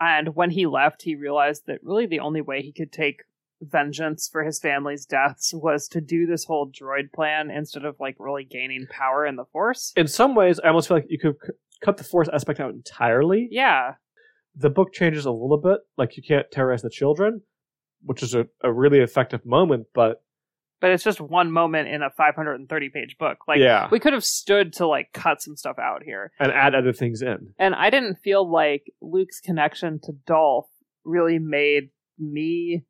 and when he left, he realized that really the only way he could take vengeance for his family's deaths was to do this whole droid plan instead of, like, really gaining power in the Force. In some ways, I almost feel like you could c- cut the Force aspect out entirely. Yeah. The book changes a little bit. Like, you can't terrorize the children, which is a, a really effective moment, but... But it's just one moment in a five hundred thirty page book. Like, yeah. We could have stood to, like, cut some stuff out here. And add other things in. And I didn't feel like Luke's connection to Dolph really made me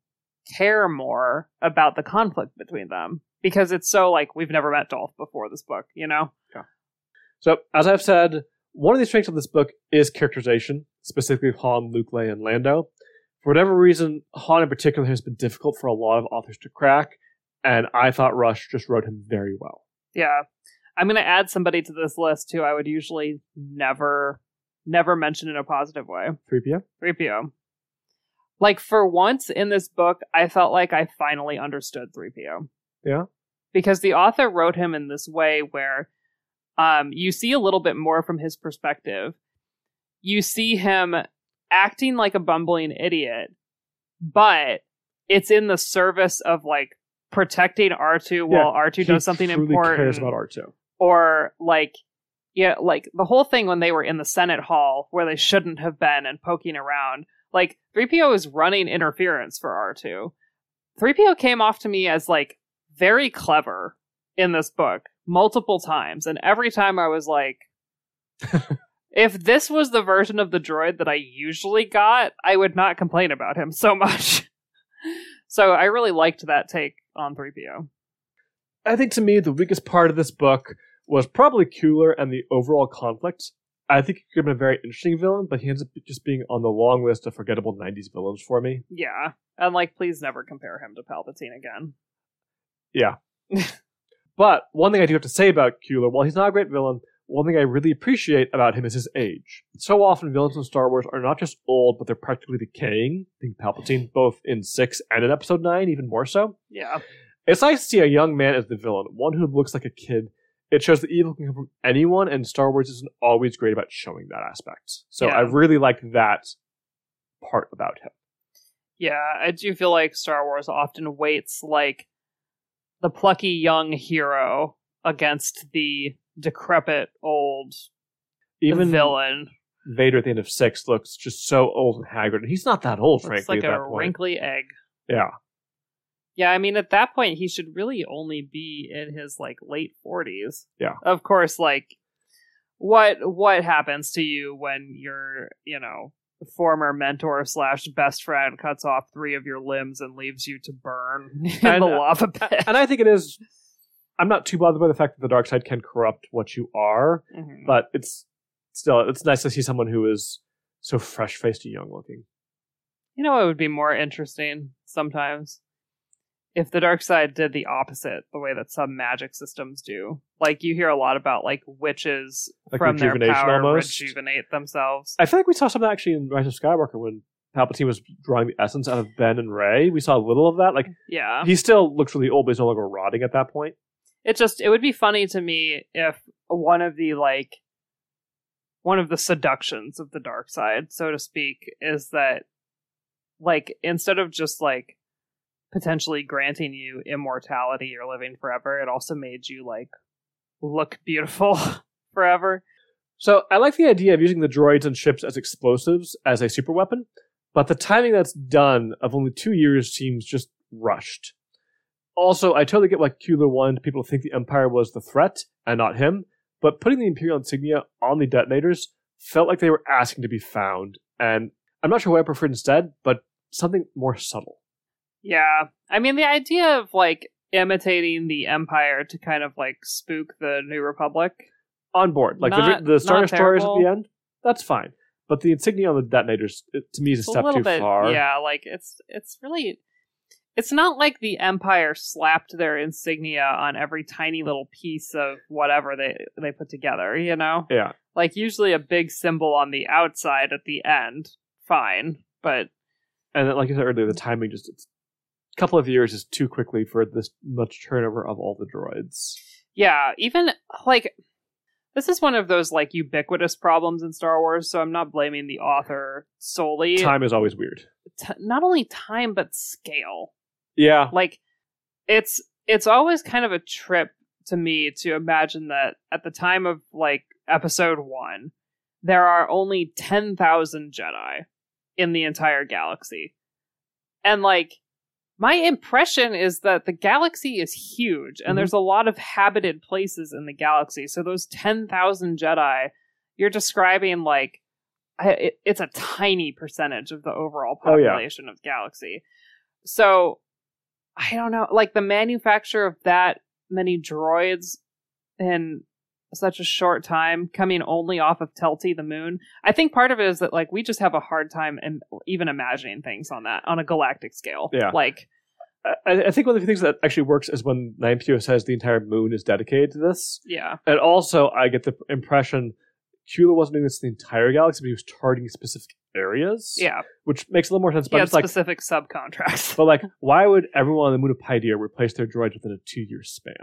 care more about the conflict between them. Because it's so, like, we've never met Dolph before this book, you know? Yeah. So, as I've said, one of the strengths of this book is characterization. Specifically Han, Luke, Leia, and Lando. For whatever reason, Han in particular has been difficult for a lot of authors to crack. And I thought Rush just wrote him very well. Yeah. I'm going to add somebody to this list who I would usually never, never mention in a positive way. three P O? three P O. Like, for once in this book, I felt like I finally understood three P O. Yeah. Because the author wrote him in this way where um, you see a little bit more from his perspective. You see him acting like a bumbling idiot, but it's in the service of, like, protecting R two while yeah, R two does something important. Cares about R two. Or, like, yeah, like the whole thing when they were in the Senate Hall where they shouldn't have been and poking around. Like, three P O is running interference for R two. three P O came off to me as, like, very clever in this book multiple times, and every time I was like, if this was the version of the droid that I usually got, I would not complain about him so much. So I really liked that take on three P O. I think, to me, the weakest part of this book was probably Kueller and the overall conflict. I think he could have been a very interesting villain, but he ends up just being on the long list of forgettable nineties villains for me. Yeah, and, like, please never compare him to Palpatine again. Yeah. But one thing I do have to say about Kueller, while he's not a great villain, one thing I really appreciate about him is his age. So often, villains in Star Wars are not just old, but they're practically decaying. I think Palpatine, both in six and in Episode nine, even more so. Yeah. It's nice to see a young man as the villain, one who looks like a kid. It shows that evil can come from anyone, and Star Wars isn't always great about showing that aspect. So yeah. I really like that part about him. Yeah, I do feel like Star Wars often weights, like, the plucky young hero against the decrepit old even villain. Vader at the end of six looks just so old and haggard, and he's not that old, looks frankly. It's like at a that point. Wrinkly egg. Yeah, yeah. I mean, at that point, he should really only be in his, like, late forties. Yeah. Of course, like, what what happens to you when your, you know, former mentor slash best friend cuts off three of your limbs and leaves you to burn in and, the lava pit? And I think it is. I'm not too bothered by the fact that the dark side can corrupt what you are, mm-hmm. but it's still, it's nice to see someone who is so fresh-faced and young-looking. You know, it would be more interesting sometimes if the dark side did the opposite, the way that some magic systems do. Like, you hear a lot about, like, witches like from their power almost. Rejuvenate themselves. I feel like we saw something actually in Rise of Skywalker when Palpatine was drawing the essence out of Ben and Rey. We saw a little of that. Like, yeah. He still looks really old, but he's no longer rotting at that point. It just, it would be funny to me if one of the, like, one of the seductions of the dark side, so to speak, is that, like, instead of just, like, potentially granting you immortality or living forever, it also made you, like, look beautiful forever. So I like the idea of using the droids and ships as explosives as a super weapon. But the timing that's done of only two years seems just rushed. Also, I totally get why Kueller wanted people to think the Empire was the threat and not him, but putting the Imperial insignia on the detonators felt like they were asking to be found, and I'm not sure what I preferred instead, but something more subtle. Yeah, I mean, the idea of, like, imitating the Empire to kind of, like, spook the New Republic. On board. Like, not, the, the Star Destroyers at the end, that's fine. But the insignia on the detonators, it, to me, is a step too far. Yeah, like, it's it's really... It's not like the Empire slapped their insignia on every tiny little piece of whatever they, they put together, you know? Yeah. Like, usually a big symbol on the outside at the end, fine, but... And then, like I said earlier, the timing just... It's, a couple of years is too quickly for this much turnover of all the droids. Yeah, even, like... This is one of those, like, ubiquitous problems in Star Wars, so I'm not blaming the author solely. Time is always weird. T- not only time, but scale. Yeah. Like, it's it's always kind of a trip to me to imagine that at the time of, like, Episode one, there are only ten thousand Jedi in the entire galaxy. And, like, my impression is that the galaxy is huge, and mm-hmm. there's a lot of habited places in the galaxy. So those ten thousand Jedi, you're describing, like, it, it's a tiny percentage of the overall population oh, yeah. of the galaxy. So, I don't know, like, the manufacture of that many droids in such a short time, coming only off of Telti, the moon, I think part of it is that, like, we just have a hard time im- even imagining things on that, on a galactic scale. Yeah. Like, I, I think one of the things that actually works is when nine P O says the entire moon is dedicated to this. Yeah. And also, I get the impression Kueller wasn't doing this in the entire galaxy, but he was targeting specific areas. Yeah. Which makes a little more sense. But yeah, it's specific, like, subcontracts. But, like, why would everyone on the moon of Pydir replace their droids within a two-year span?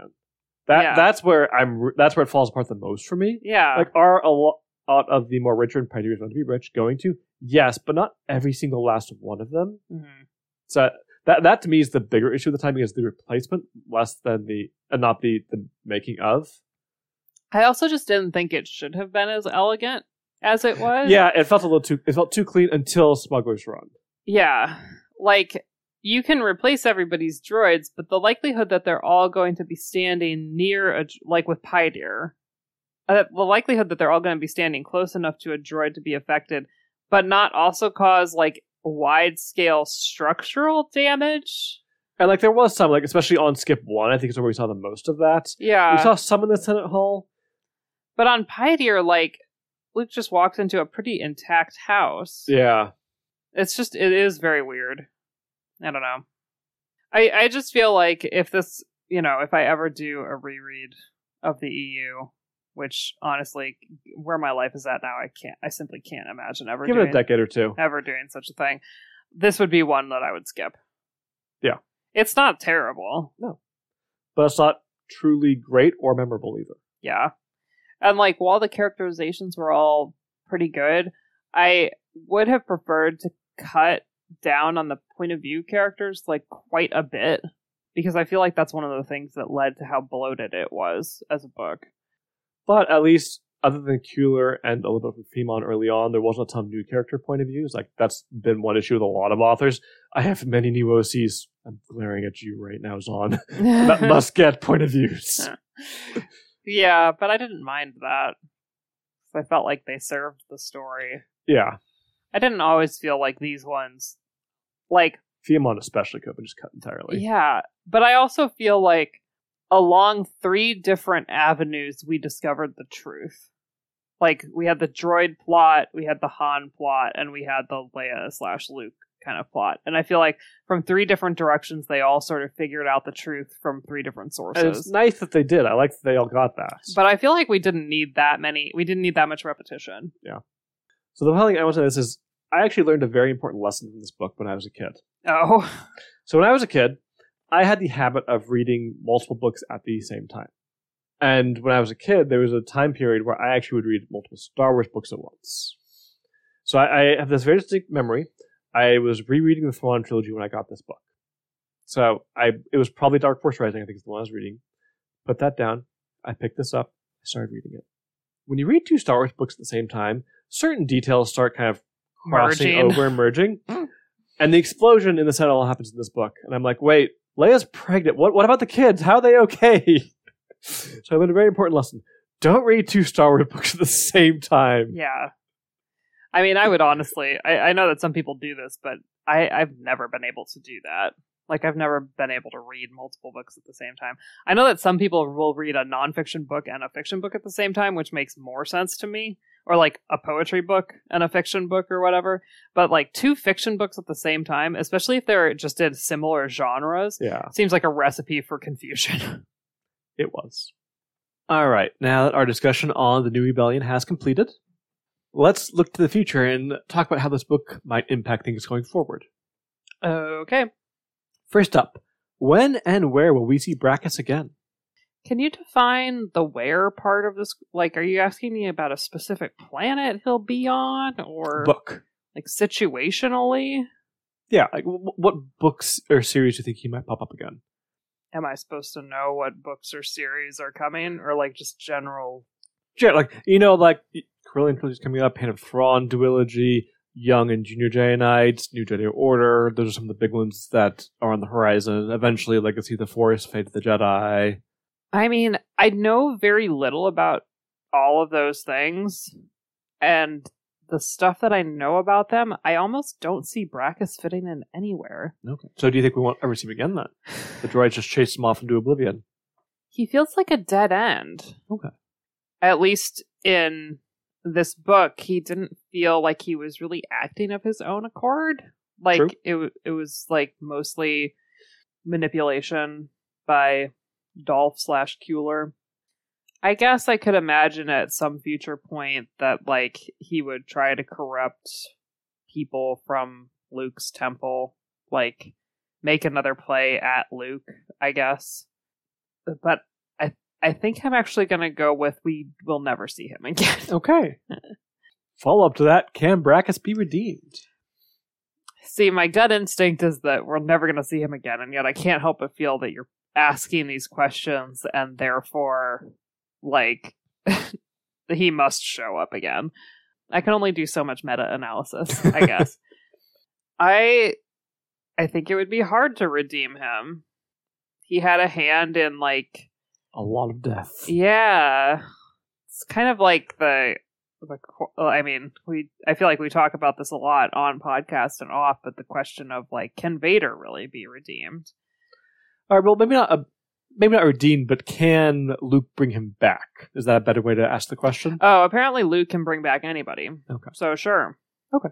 That yeah. that's where I'm. That's where it falls apart the most for me. Yeah, like, are a lot of the more richer and Pydir going to be rich going to? Yes, but not every single last one of them. Mm-hmm. So that that to me is the bigger issue of the timing, is the replacement, less than the and uh, not the the making of. I also just didn't think it should have been as elegant as it was. Yeah, it felt a little too. It felt too clean until Smuggler's Run. Yeah, like. You can replace everybody's droids, but the likelihood that they're all going to be standing near, a, like with Pydir, uh, the likelihood that they're all going to be standing close enough to a droid to be affected, but not also cause, like, wide-scale structural damage. And, like, there was some, like, especially on Skip One, I think is where we saw the most of that. Yeah. We saw some in the Senate Hall. But on Pydir, like, Luke just walks into a pretty intact house. Yeah. It's just, it is very weird. I don't know. I I just feel like if this, you know, if I ever do a reread of the E U, which honestly, where my life is at now, I can't, I simply can't imagine ever Give doing, it a decade or two. Ever doing such a thing. This would be one that I would skip. Yeah. It's not terrible. No. But it's not truly great or memorable either. Yeah. And, like, while the characterizations were all pretty good, I would have preferred to cut down on the point of view characters, like, quite a bit, because I feel like that's one of the things that led to how bloated it was as a book. But at least, other than Kueller and a little bit from Femon early on, there wasn't a ton of new character point of views. Like, that's been one issue with a lot of authors. I have many new O Cs. I'm glaring at you right now, Zon. That must get point of views. Yeah, but I didn't mind that. I felt like they served the story. Yeah. I didn't always feel like these ones... Like, Femon especially could have been just cut entirely. Yeah, but I also feel like along three different avenues we discovered the truth. Like, we had the droid plot, we had the Han plot, and we had the Leia slash Luke kind of plot. And I feel like from three different directions they all sort of figured out the truth from three different sources. And it's nice that they did. I like that they all got that. But I feel like we didn't need that many. We didn't need that much repetition. Yeah. So the thing I want to say this is, I actually learned a very important lesson from this book when I was a kid. Oh. So when I was a kid, I had the habit of reading multiple books at the same time. And when I was a kid, there was a time period where I actually would read multiple Star Wars books at once. So I, I have this very distinct memory. I was rereading the Thrawn trilogy when I got this book. So I it was probably Dark Force Rising, I think is the one I was reading. Put that down. I picked this up. I started reading it. When you read two Star Wars books at the same time, certain details start kind of crossing merging. over and merging. And the explosion in the set all happens in this book. And I'm like, wait, Leia's pregnant. What What about the kids? How are they okay? So I learned a very important lesson. Don't read two Star Wars books at the same time. Yeah. I mean, I would honestly, I, I know that some people do this, but I, I've never been able to do that. Like, I've never been able to read multiple books at the same time. I know that some people will read a nonfiction book and a fiction book at the same time, which makes more sense to me. Or, like, a poetry book and a fiction book or whatever. But, like, two fiction books at the same time, especially if they're just in similar genres, yeah. seems like a recipe for confusion. It was. All right. Now that our discussion on The New Rebellion has completed, let's look to the future and talk about how this book might impact things going forward. Okay. First up, when and where will we see Brakiss again? Can you define the where part of this? Like, are you asking me about a specific planet he'll be on? Or book. Like, situationally? Yeah, like, w- what books or series do you think he might pop up again? Am I supposed to know what books or series are coming? Or, like, just general... Yeah, like, you know, like, Corellian trilogy is coming up, Hand of Thrawn duology, Young and Junior Jedi Knights, New Jedi Order. Those are some of the big ones that are on the horizon. Eventually, Legacy of the Force, Fate of the Jedi... I mean, I know very little about all of those things, and the stuff that I know about them, I almost don't see Brakiss fitting in anywhere. Okay. So do you think we won't ever see him again, then? The droids just chased him off into oblivion. He feels like a dead end. Okay. At least in this book, he didn't feel like he was really acting of his own accord. Like, True. it it was, like, mostly manipulation by... Dolph slash Kueller. I guess I could imagine at some future point that, like, he would try to corrupt people from Luke's temple, like, make another play at Luke, I guess. But I I think I'm actually going to go with we will never see him again. Okay. Follow up to that, can Brakiss be redeemed? See, my gut instinct is that we're never going to see him again, and yet I can't help but feel that you're asking these questions, and therefore, like, he must show up again. I can only do so much meta-analysis, I guess. I I think it would be hard to redeem him. He had a hand in, like... a lot of death. Yeah. It's kind of like the... the I mean, we. I feel like we talk about this a lot on podcast and off, but the question of, like, can Vader really be redeemed? All right, well, maybe not, uh, maybe not redeemed, but can Luke bring him back? Is that a better way to ask the question? Oh, apparently Luke can bring back anybody. Okay. So, sure. Okay.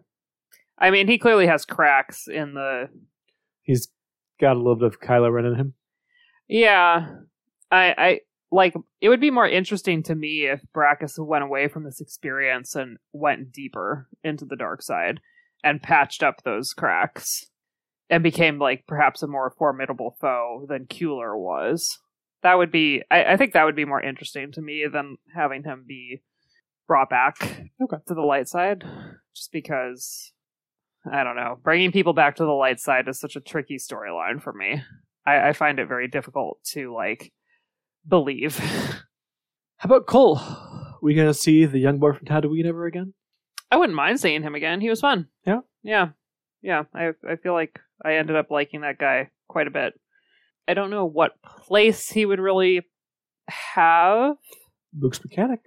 I mean, he clearly has cracks in the... He's got a little bit of Kylo Ren in him. Yeah. I, I like, it would be more interesting to me if Brakiss went away from this experience and went deeper into the dark side and patched up those cracks. And became, like, perhaps a more formidable foe than Kueller was. That would be... I, I think that would be more interesting to me than having him be brought back okay. to the light side. Just because... I don't know. Bringing people back to the light side is such a tricky storyline for me. I, I find it very difficult to, like, believe. How about Cole? We gonna see the young boy from Tatooine ever again? I wouldn't mind seeing him again. He was fun. Yeah? Yeah. Yeah, I I feel like I ended up liking that guy quite a bit. I don't know what place he would really have. Luke's mechanic.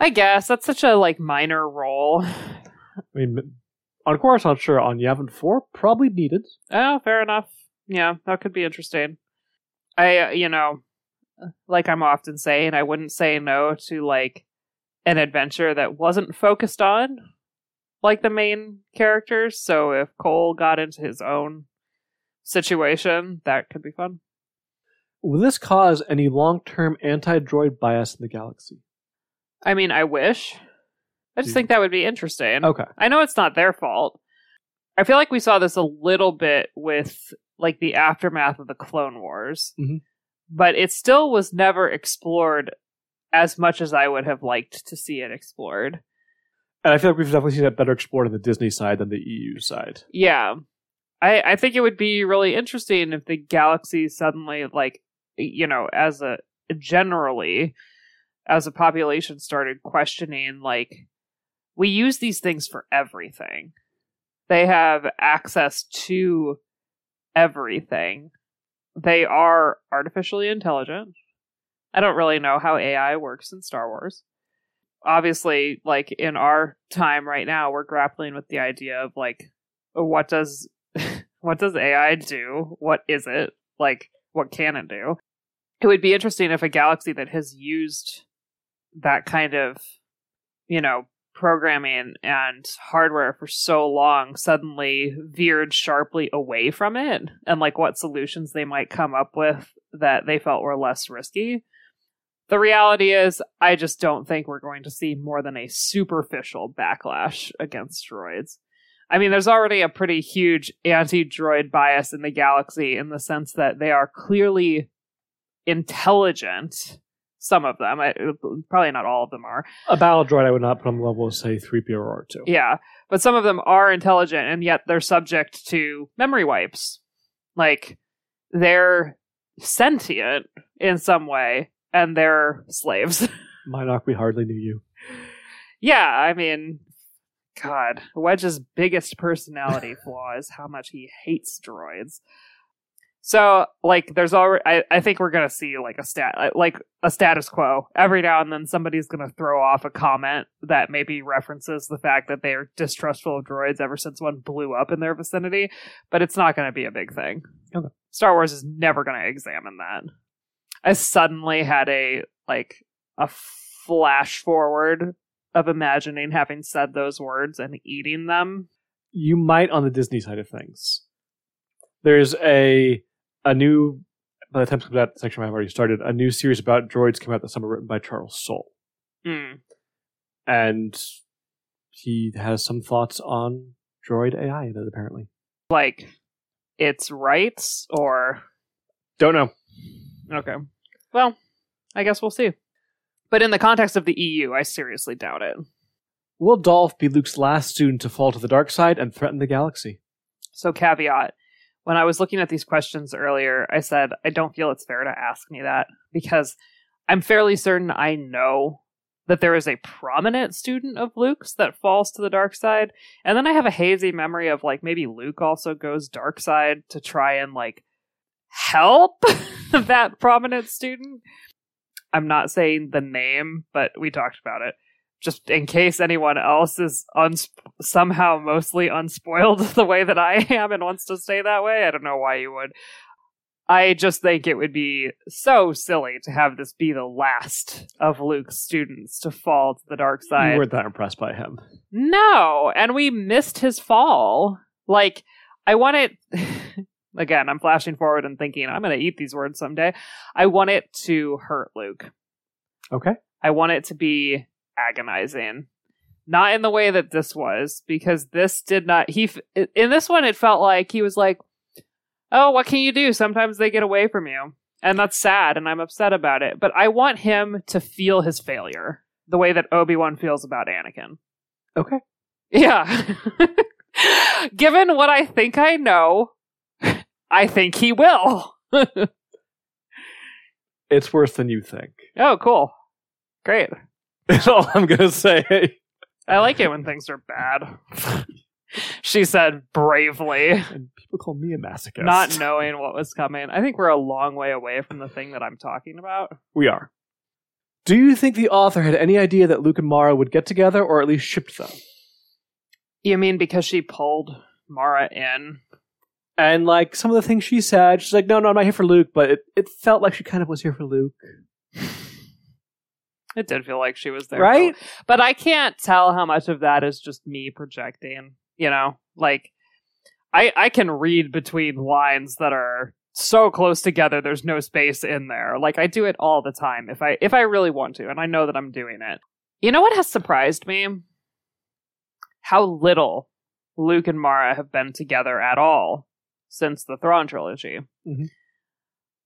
I guess. That's such a, like, minor role. I mean, on Coruscant, sure. On Yavin four, probably needed. Oh, fair enough. Yeah, that could be interesting. I, uh, you know, like I'm often saying, I wouldn't say no to, like, an adventure that wasn't focused on... like the main characters, so if Cole got into his own situation, that could be fun. Will this cause any long-term anti-droid bias in the galaxy? I mean, I wish. I just Dude. think that would be interesting. Okay. I know it's not their fault. I feel like we saw this a little bit with, like, the aftermath of the Clone Wars, mm-hmm. but it still was never explored as much as I would have liked to see it explored. And I feel like we've definitely seen that better explored on the Disney side than the E U side. Yeah. I, I think it would be really interesting if the galaxy suddenly, like, you know, as a, generally, as a population started questioning, like, we use these things for everything. They have access to everything. They are artificially intelligent. I don't really know how A I works in Star Wars. Obviously, like, in our time right now, we're grappling with the idea of, like, what does what does A I do? What is it? Like, what can it do? It would be interesting if a galaxy that has used that kind of, you know, programming and hardware for so long suddenly veered sharply away from it, and like what solutions they might come up with that they felt were less risky. The reality is, I just don't think we're going to see more than a superficial backlash against droids. I mean, there's already a pretty huge anti-droid bias in the galaxy, in the sense that they are clearly intelligent. Some of them, I, probably not all of them are. A battle droid I would not put on the level of, say, three P O or R two. Yeah, but some of them are intelligent, and yet they're subject to memory wipes. Like, they're sentient in some way, and they're slaves. Minoc, we hardly knew you. Yeah, I mean, God, Wedge's biggest personality flaw is how much he hates droids. So, like, there's already, I, I think we're going to see, like, a stat, like, a status quo. Every now and then somebody's going to throw off a comment that maybe references the fact that they are distrustful of droids ever since one blew up in their vicinity, but it's not going to be a big thing. Okay. Star Wars is never going to examine that. I suddenly had a, like, a flash forward of imagining having said those words and eating them. You might on the Disney side of things. There's a... A new, by the time that section I've already started, a new series about droids came out this summer, written by Charles Soule. Mm. And he has some thoughts on droid A I in it, apparently. Like, its rights, or... Don't know. Okay. Well, I guess we'll see. But in the context of the E U, I seriously doubt it. Will Dolph be Luke's last student to fall to the dark side and threaten the galaxy? So, caveat. When I was looking at these questions earlier, I said, I don't feel it's fair to ask me that, because I'm fairly certain I know that there is a prominent student of Luke's that falls to the dark side. And then I have a hazy memory of, like, maybe Luke also goes dark side to try and, like, help that prominent student. I'm not saying the name, but we talked about it. Just in case anyone else is uns- somehow mostly unspoiled the way that I am and wants to stay that way. I don't know why you would. I just think it would be so silly to have this be the last of Luke's students to fall to the dark side. You weren't that impressed by him. No, and we missed his fall. Like, I want it... Again, I'm flashing forward and thinking, I'm going to eat these words someday. I want it to hurt Luke. Okay. I want it to be... agonizing, not in the way that this was, because this did not he in this one it felt like he was like, oh, what can you do? Sometimes they get away from you, and that's sad, and I'm upset about it, but I want him to feel his failure the way that Obi-Wan feels about Anakin. Okay. Yeah. Given what I think I know, I think he will. It's worse than you think. Oh, cool. Great. That's all I'm going to say. I like it when things are bad. She said bravely. And people call me a masochist. Not knowing what was coming. I think we're a long way away from the thing that I'm talking about. We are. Do you think the author had any idea that Luke and Mara would get together, or at least shipped them? You mean because she pulled Mara in? And like some of the things she said, she's like, no, no, I'm not here for Luke, but it, it felt like she kind of was here for Luke. It did feel like she was there. Right? Though. But I can't tell how much of that is just me projecting, you know? Like, I I can read between lines that are so close together, there's no space in there. Like, I do it all the time if I if I really want to, and I know that I'm doing it. You know what has surprised me? How little Luke and Mara have been together at all since the Thrawn trilogy. Mm-hmm.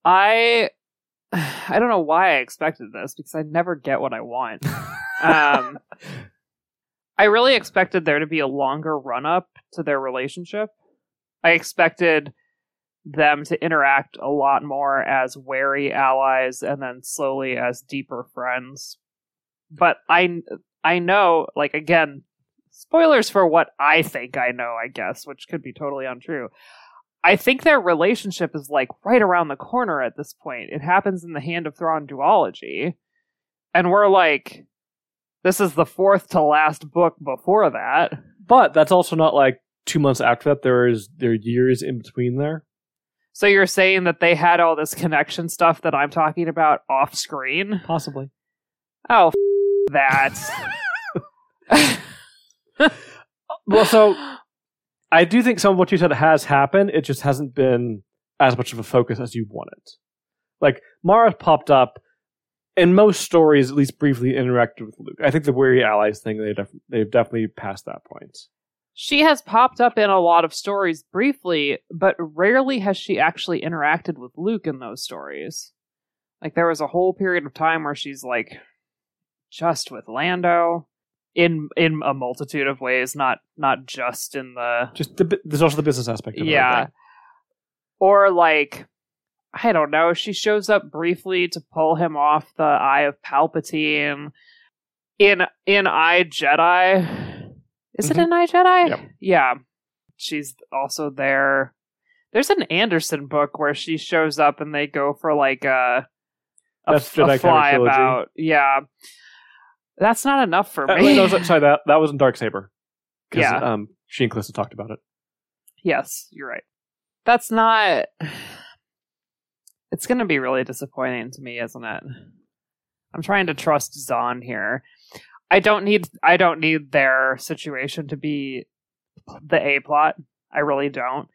I... I don't know why I expected this, because I never get what I want. um, I really expected there to be a longer run-up to their relationship. I expected them to interact a lot more as wary allies, and then slowly as deeper friends. But I, I know, like, again, spoilers for what I think I know, I guess, which could be totally untrue. I think their relationship is, like, right around the corner at this point. It happens in the Hand of Thrawn duology. And we're like, this is the fourth to last book before that. But that's also not, like, two months after that. There is there are years in between there. So you're saying that they had all this connection stuff that I'm talking about off screen? Possibly. Oh, f- that. Well, so I do think some of what you said has happened. It just hasn't been as much of a focus as you want it. Like, Mara popped up in most stories, at least briefly interacted with Luke. I think the Weary Allies thing, they def- they've definitely passed that point. She has popped up in a lot of stories briefly, but rarely has she actually interacted with Luke in those stories. Like, there was a whole period of time where she's, like, just with Lando in in a multitude of ways, not not just in the... Just the, there's also the business aspect of it. Yeah. Or, like, I don't know, she shows up briefly to pull him off the Eye of Palpatine in, in I, Jedi... Is mm-hmm. it an I, Jedi? Yep. Yeah. She's also there. There's an Anderson book where she shows up and they go for like a, a, That's a fly kind of about. Yeah. That's not enough for uh, me. No, sorry, that, that was in Darksaber. Yeah. Um, she and Callista talked about it. Yes, you're right. That's not... It's going to be really disappointing to me, isn't it? I'm trying to trust Zahn here. I don't need I don't need their situation to be the A plot. I really don't.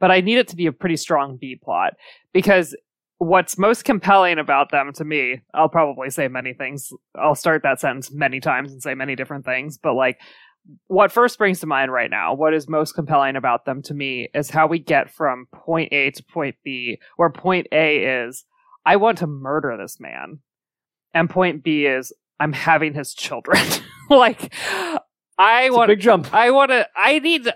But I need it to be a pretty strong B plot. Because what's most compelling about them to me, I'll probably say many things. I'll start that sentence many times and say many different things. But like, what first springs to mind right now, what is most compelling about them to me is how we get from point A to point B, where point A is, I want to murder this man. And point B is, I'm having his children. Like, I want a big jump. I want to. I need.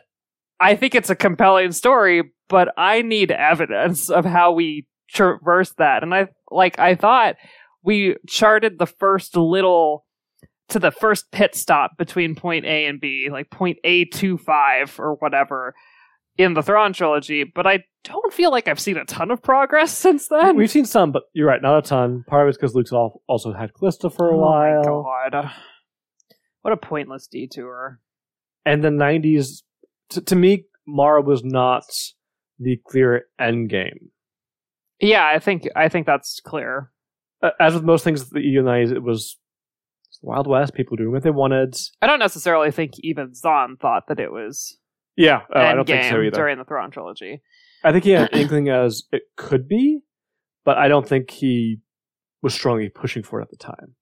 I think it's a compelling story, but I need evidence of how we traverse that. And I like. I thought we charted the first little to the first pit stop between point A and B, like point A twenty-five or whatever, in the Thrawn trilogy. But I don't feel like I've seen a ton of progress since then. We've seen some, but you're right, not a ton. Part of it's because Luke's also had Callista for a oh while. Oh my god. What a pointless detour. And the nineties, t- to me, Mara was not the clear end game. Yeah, I think I think that's clear. Uh, as with most things, the nineties, it was the Wild West, people doing what they wanted. I don't necessarily think even Zahn thought that it was yeah, uh, I don't think so either. During the Thrawn trilogy. I think he had an inkling as it could be, but I don't think he was strongly pushing for it at the time.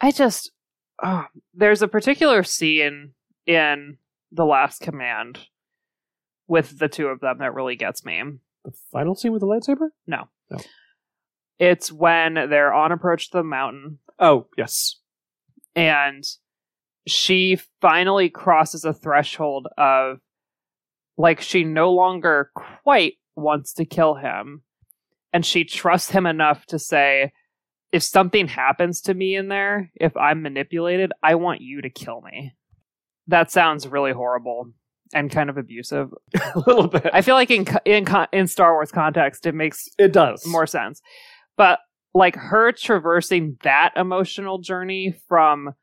I just... Oh, there's a particular scene in The Last Command with the two of them that really gets me. The final scene with the lightsaber? No. No. It's when they're on approach to the mountain. Oh, yes. And she finally crosses a threshold of like, she no longer quite wants to kill him. And she trusts him enough to say, if something happens to me in there, if I'm manipulated, I want you to kill me. That sounds really horrible and kind of abusive. A little bit. I feel like in in in Star Wars context, it makes it does more sense. But like her traversing that emotional journey from,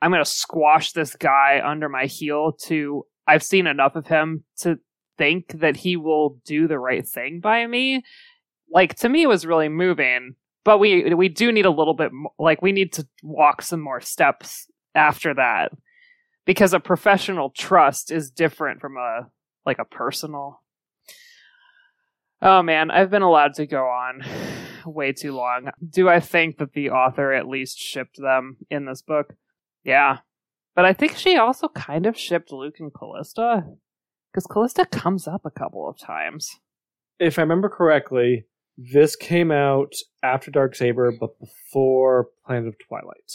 I'm going to squash this guy under my heel to, I've seen enough of him to think that he will do the right thing by me. Like, to me, it was really moving, but we we do need a little bit more, like, we need to walk some more steps after that, because a professional trust is different from a, like, a personal. Oh, man, I've been allowed to go on way too long. Do I think that the author at least shipped them in this book? Yeah. But I think she also kind of shipped Luke and Callista, because Callista comes up a couple of times. If I remember correctly, this came out after Darksaber, but before Planet of Twilight.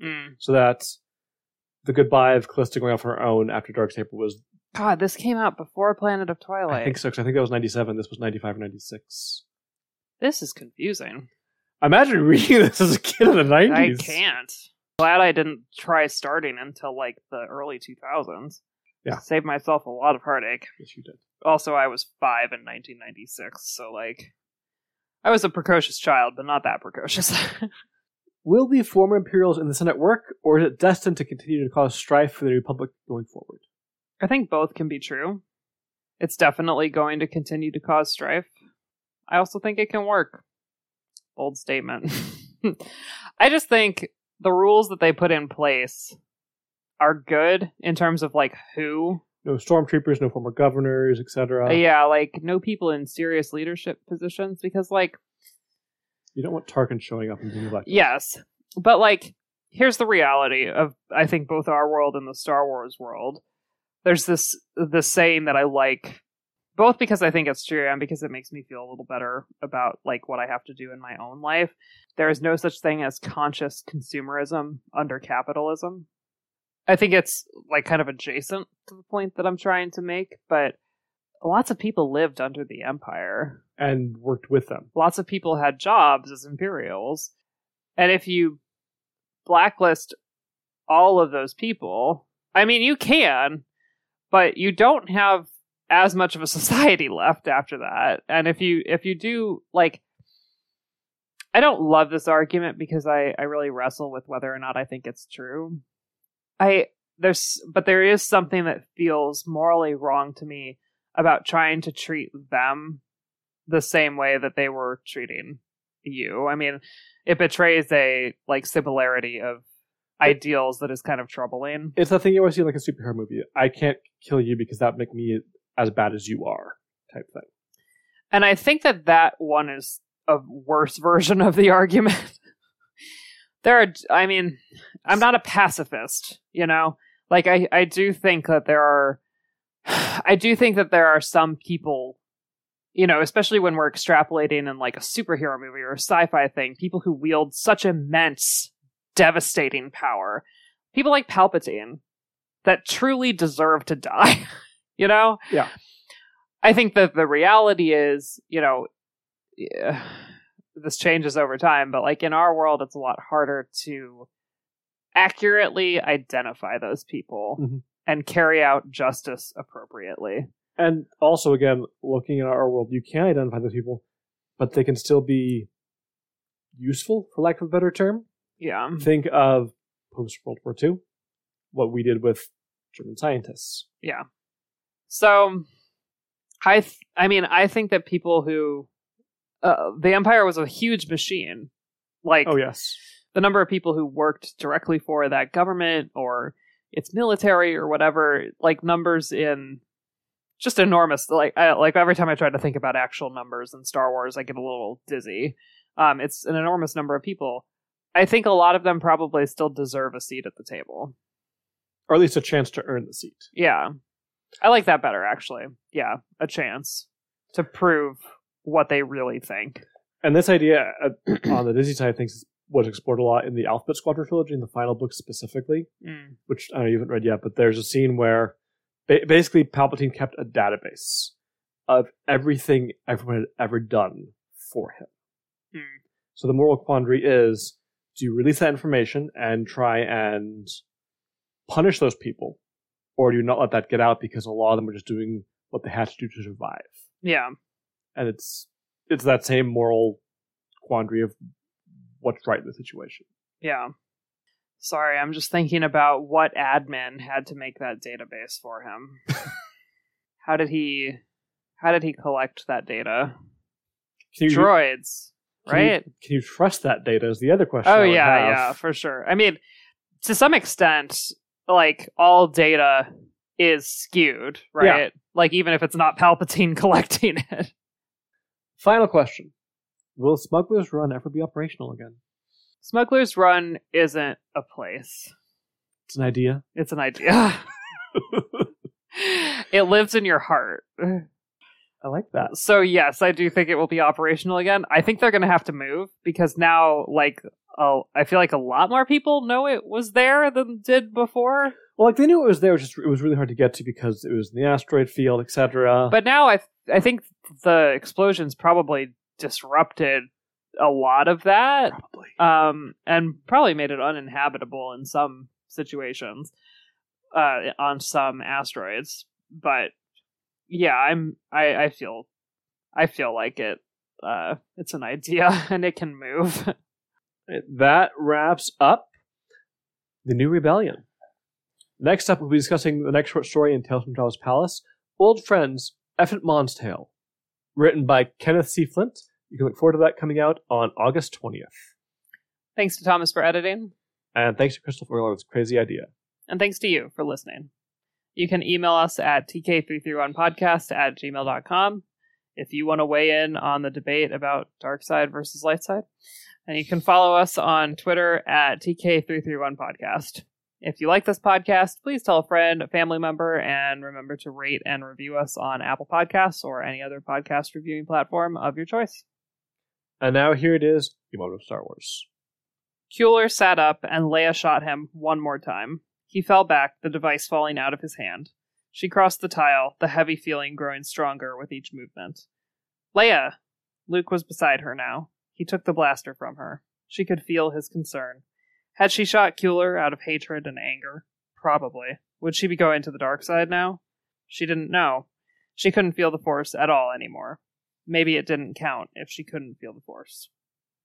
Mm. So that's the goodbye of Callista going off on her own after Darksaber was... God, this came out before Planet of Twilight. I think so, because I think that was ninety-seven. This was ninety-five or ninety-six. This is confusing. Imagine reading this as a kid in the nineties. I can't. glad I didn't try starting until like the early two thousands. Yeah. Saved myself a lot of heartache. Yes, you did. Also, I was five in nineteen ninety-six, so like I was a precocious child, but not that precocious. Will the former Imperials in the Senate work, or is it destined to continue to cause strife for the Republic going forward? I think both can be true. It's definitely going to continue to cause strife. I also think it can work. Bold statement. I just think the rules that they put in place are good in terms of like who. No stormtroopers, no former governors, et cetera. Yeah, like no people in serious leadership positions, because like you don't want Tarkin showing up and being elected. Yes, but like here's the reality of I think both our world and the Star Wars world. There's this the saying that I like, both because I think it's true and because it makes me feel a little better about like what I have to do in my own life. There is no such thing as conscious consumerism under capitalism. I think it's like kind of adjacent to the point that I'm trying to make, but lots of people lived under the Empire and worked with them. Lots of people had jobs as Imperials. And if you blacklist all of those people, I mean, you can, but you don't have as much of a society left after that. And if you if you do, like, I don't love this argument because I, I really wrestle with whether or not I think it's true. I there's but there is something that feels morally wrong to me about trying to treat them the same way that they were treating you. I mean, it betrays a like similarity of ideals that is kind of troubling. It's the thing you always see in like a superhero movie. I can't kill you because that make me as bad as you are type thing. And I think that that one is a worse version of the argument. There are, I mean, I'm not a pacifist, you know, like I, I do think that there are, I do think that there are some people, you know, especially when we're extrapolating in like a superhero movie or a sci-fi thing, people who wield such immense, devastating power, people like Palpatine that truly deserve to die, you know? Yeah. I think that the reality is, you know, yeah, this changes over time, but like in our world, it's a lot harder to accurately identify those people mm-hmm. and carry out justice appropriately. And also, again, looking at our world, you can identify those people, but they can still be useful, for lack of a better term. Yeah. Think of post-World War Two, what we did with German scientists. Yeah. So, I, th- I mean, I think that people who Uh, the Empire was a huge machine. Like, oh, yes. The number of people who worked directly for that government or its military or whatever, like numbers in just enormous. Like, I, like every time I try to think about actual numbers in Star Wars, I get a little dizzy. Um, it's an enormous number of people. I think a lot of them probably still deserve a seat at the table, or at least a chance to earn the seat. Yeah, I like that better actually. Yeah, a chance to prove what they really think. And this idea uh, on the Disney side of things was explored a lot in the Alphabet Squadron trilogy, in the final book specifically, mm. which I know you haven't read yet, but there's a scene where ba- basically Palpatine kept a database of everything everyone had ever done for him. Mm. So the moral quandary is, do you release that information and try and punish those people, or do you not let that get out because a lot of them are just doing what they had to do to survive? Yeah. And it's it's that same moral quandary of what's right in the situation. Yeah. Sorry, I'm just thinking about what admin had to make that database for him. How did he how did he collect that data? Can you, Droids, can right? You, can you trust that data is the other question. Oh, I would yeah, have. yeah, for sure. I mean, to some extent, like, all data is skewed, right? Yeah. Like, even if it's not Palpatine collecting it. Final question. Will Smuggler's Run ever be operational again? Smuggler's Run isn't a place. It's an idea. It's an idea. It lives in your heart. I like that. So yes, I do think it will be operational again. I think they're going to have to move because now, like, oh, I feel like a lot more people know it was there than did before. Well, like, they knew it was there, it was just it was really hard to get to because it was in the asteroid field, et cetera. But now I I think the explosions probably disrupted a lot of that, probably. Um, and probably made it uninhabitable in some situations, uh, on some asteroids. But yeah, I'm I, I feel I feel like it. Uh, it's an idea, and it can move. That wraps up The New Rebellion. Next up, we'll be discussing the next short story in Tales from Jabba's Palace, Old Friends, Effant Mon's Tale, written by Kenneth C. Flint. You can look forward to that coming out on August twentieth. Thanks to Thomas for editing. And thanks to Crystal for this crazy idea. And thanks to you for listening. You can email us at t k three three one podcast at gmail dot com if you want to weigh in on the debate about dark side versus light side. And you can follow us on Twitter at t k three three one podcast. If you like this podcast, please tell a friend, a family member, and remember to rate and review us on Apple Podcasts or any other podcast reviewing platform of your choice. And now here it is, the moment of Star Wars. Kueller sat up and Leia shot him one more time. He fell back, the device falling out of his hand. She crossed the tile, the heavy feeling growing stronger with each movement. Leia! Luke was beside her now. He took the blaster from her. She could feel his concern. Had she shot Kueller out of hatred and anger? Probably. Would she be going to the dark side now? She didn't know. She couldn't feel the Force at all anymore. Maybe it didn't count if she couldn't feel the Force.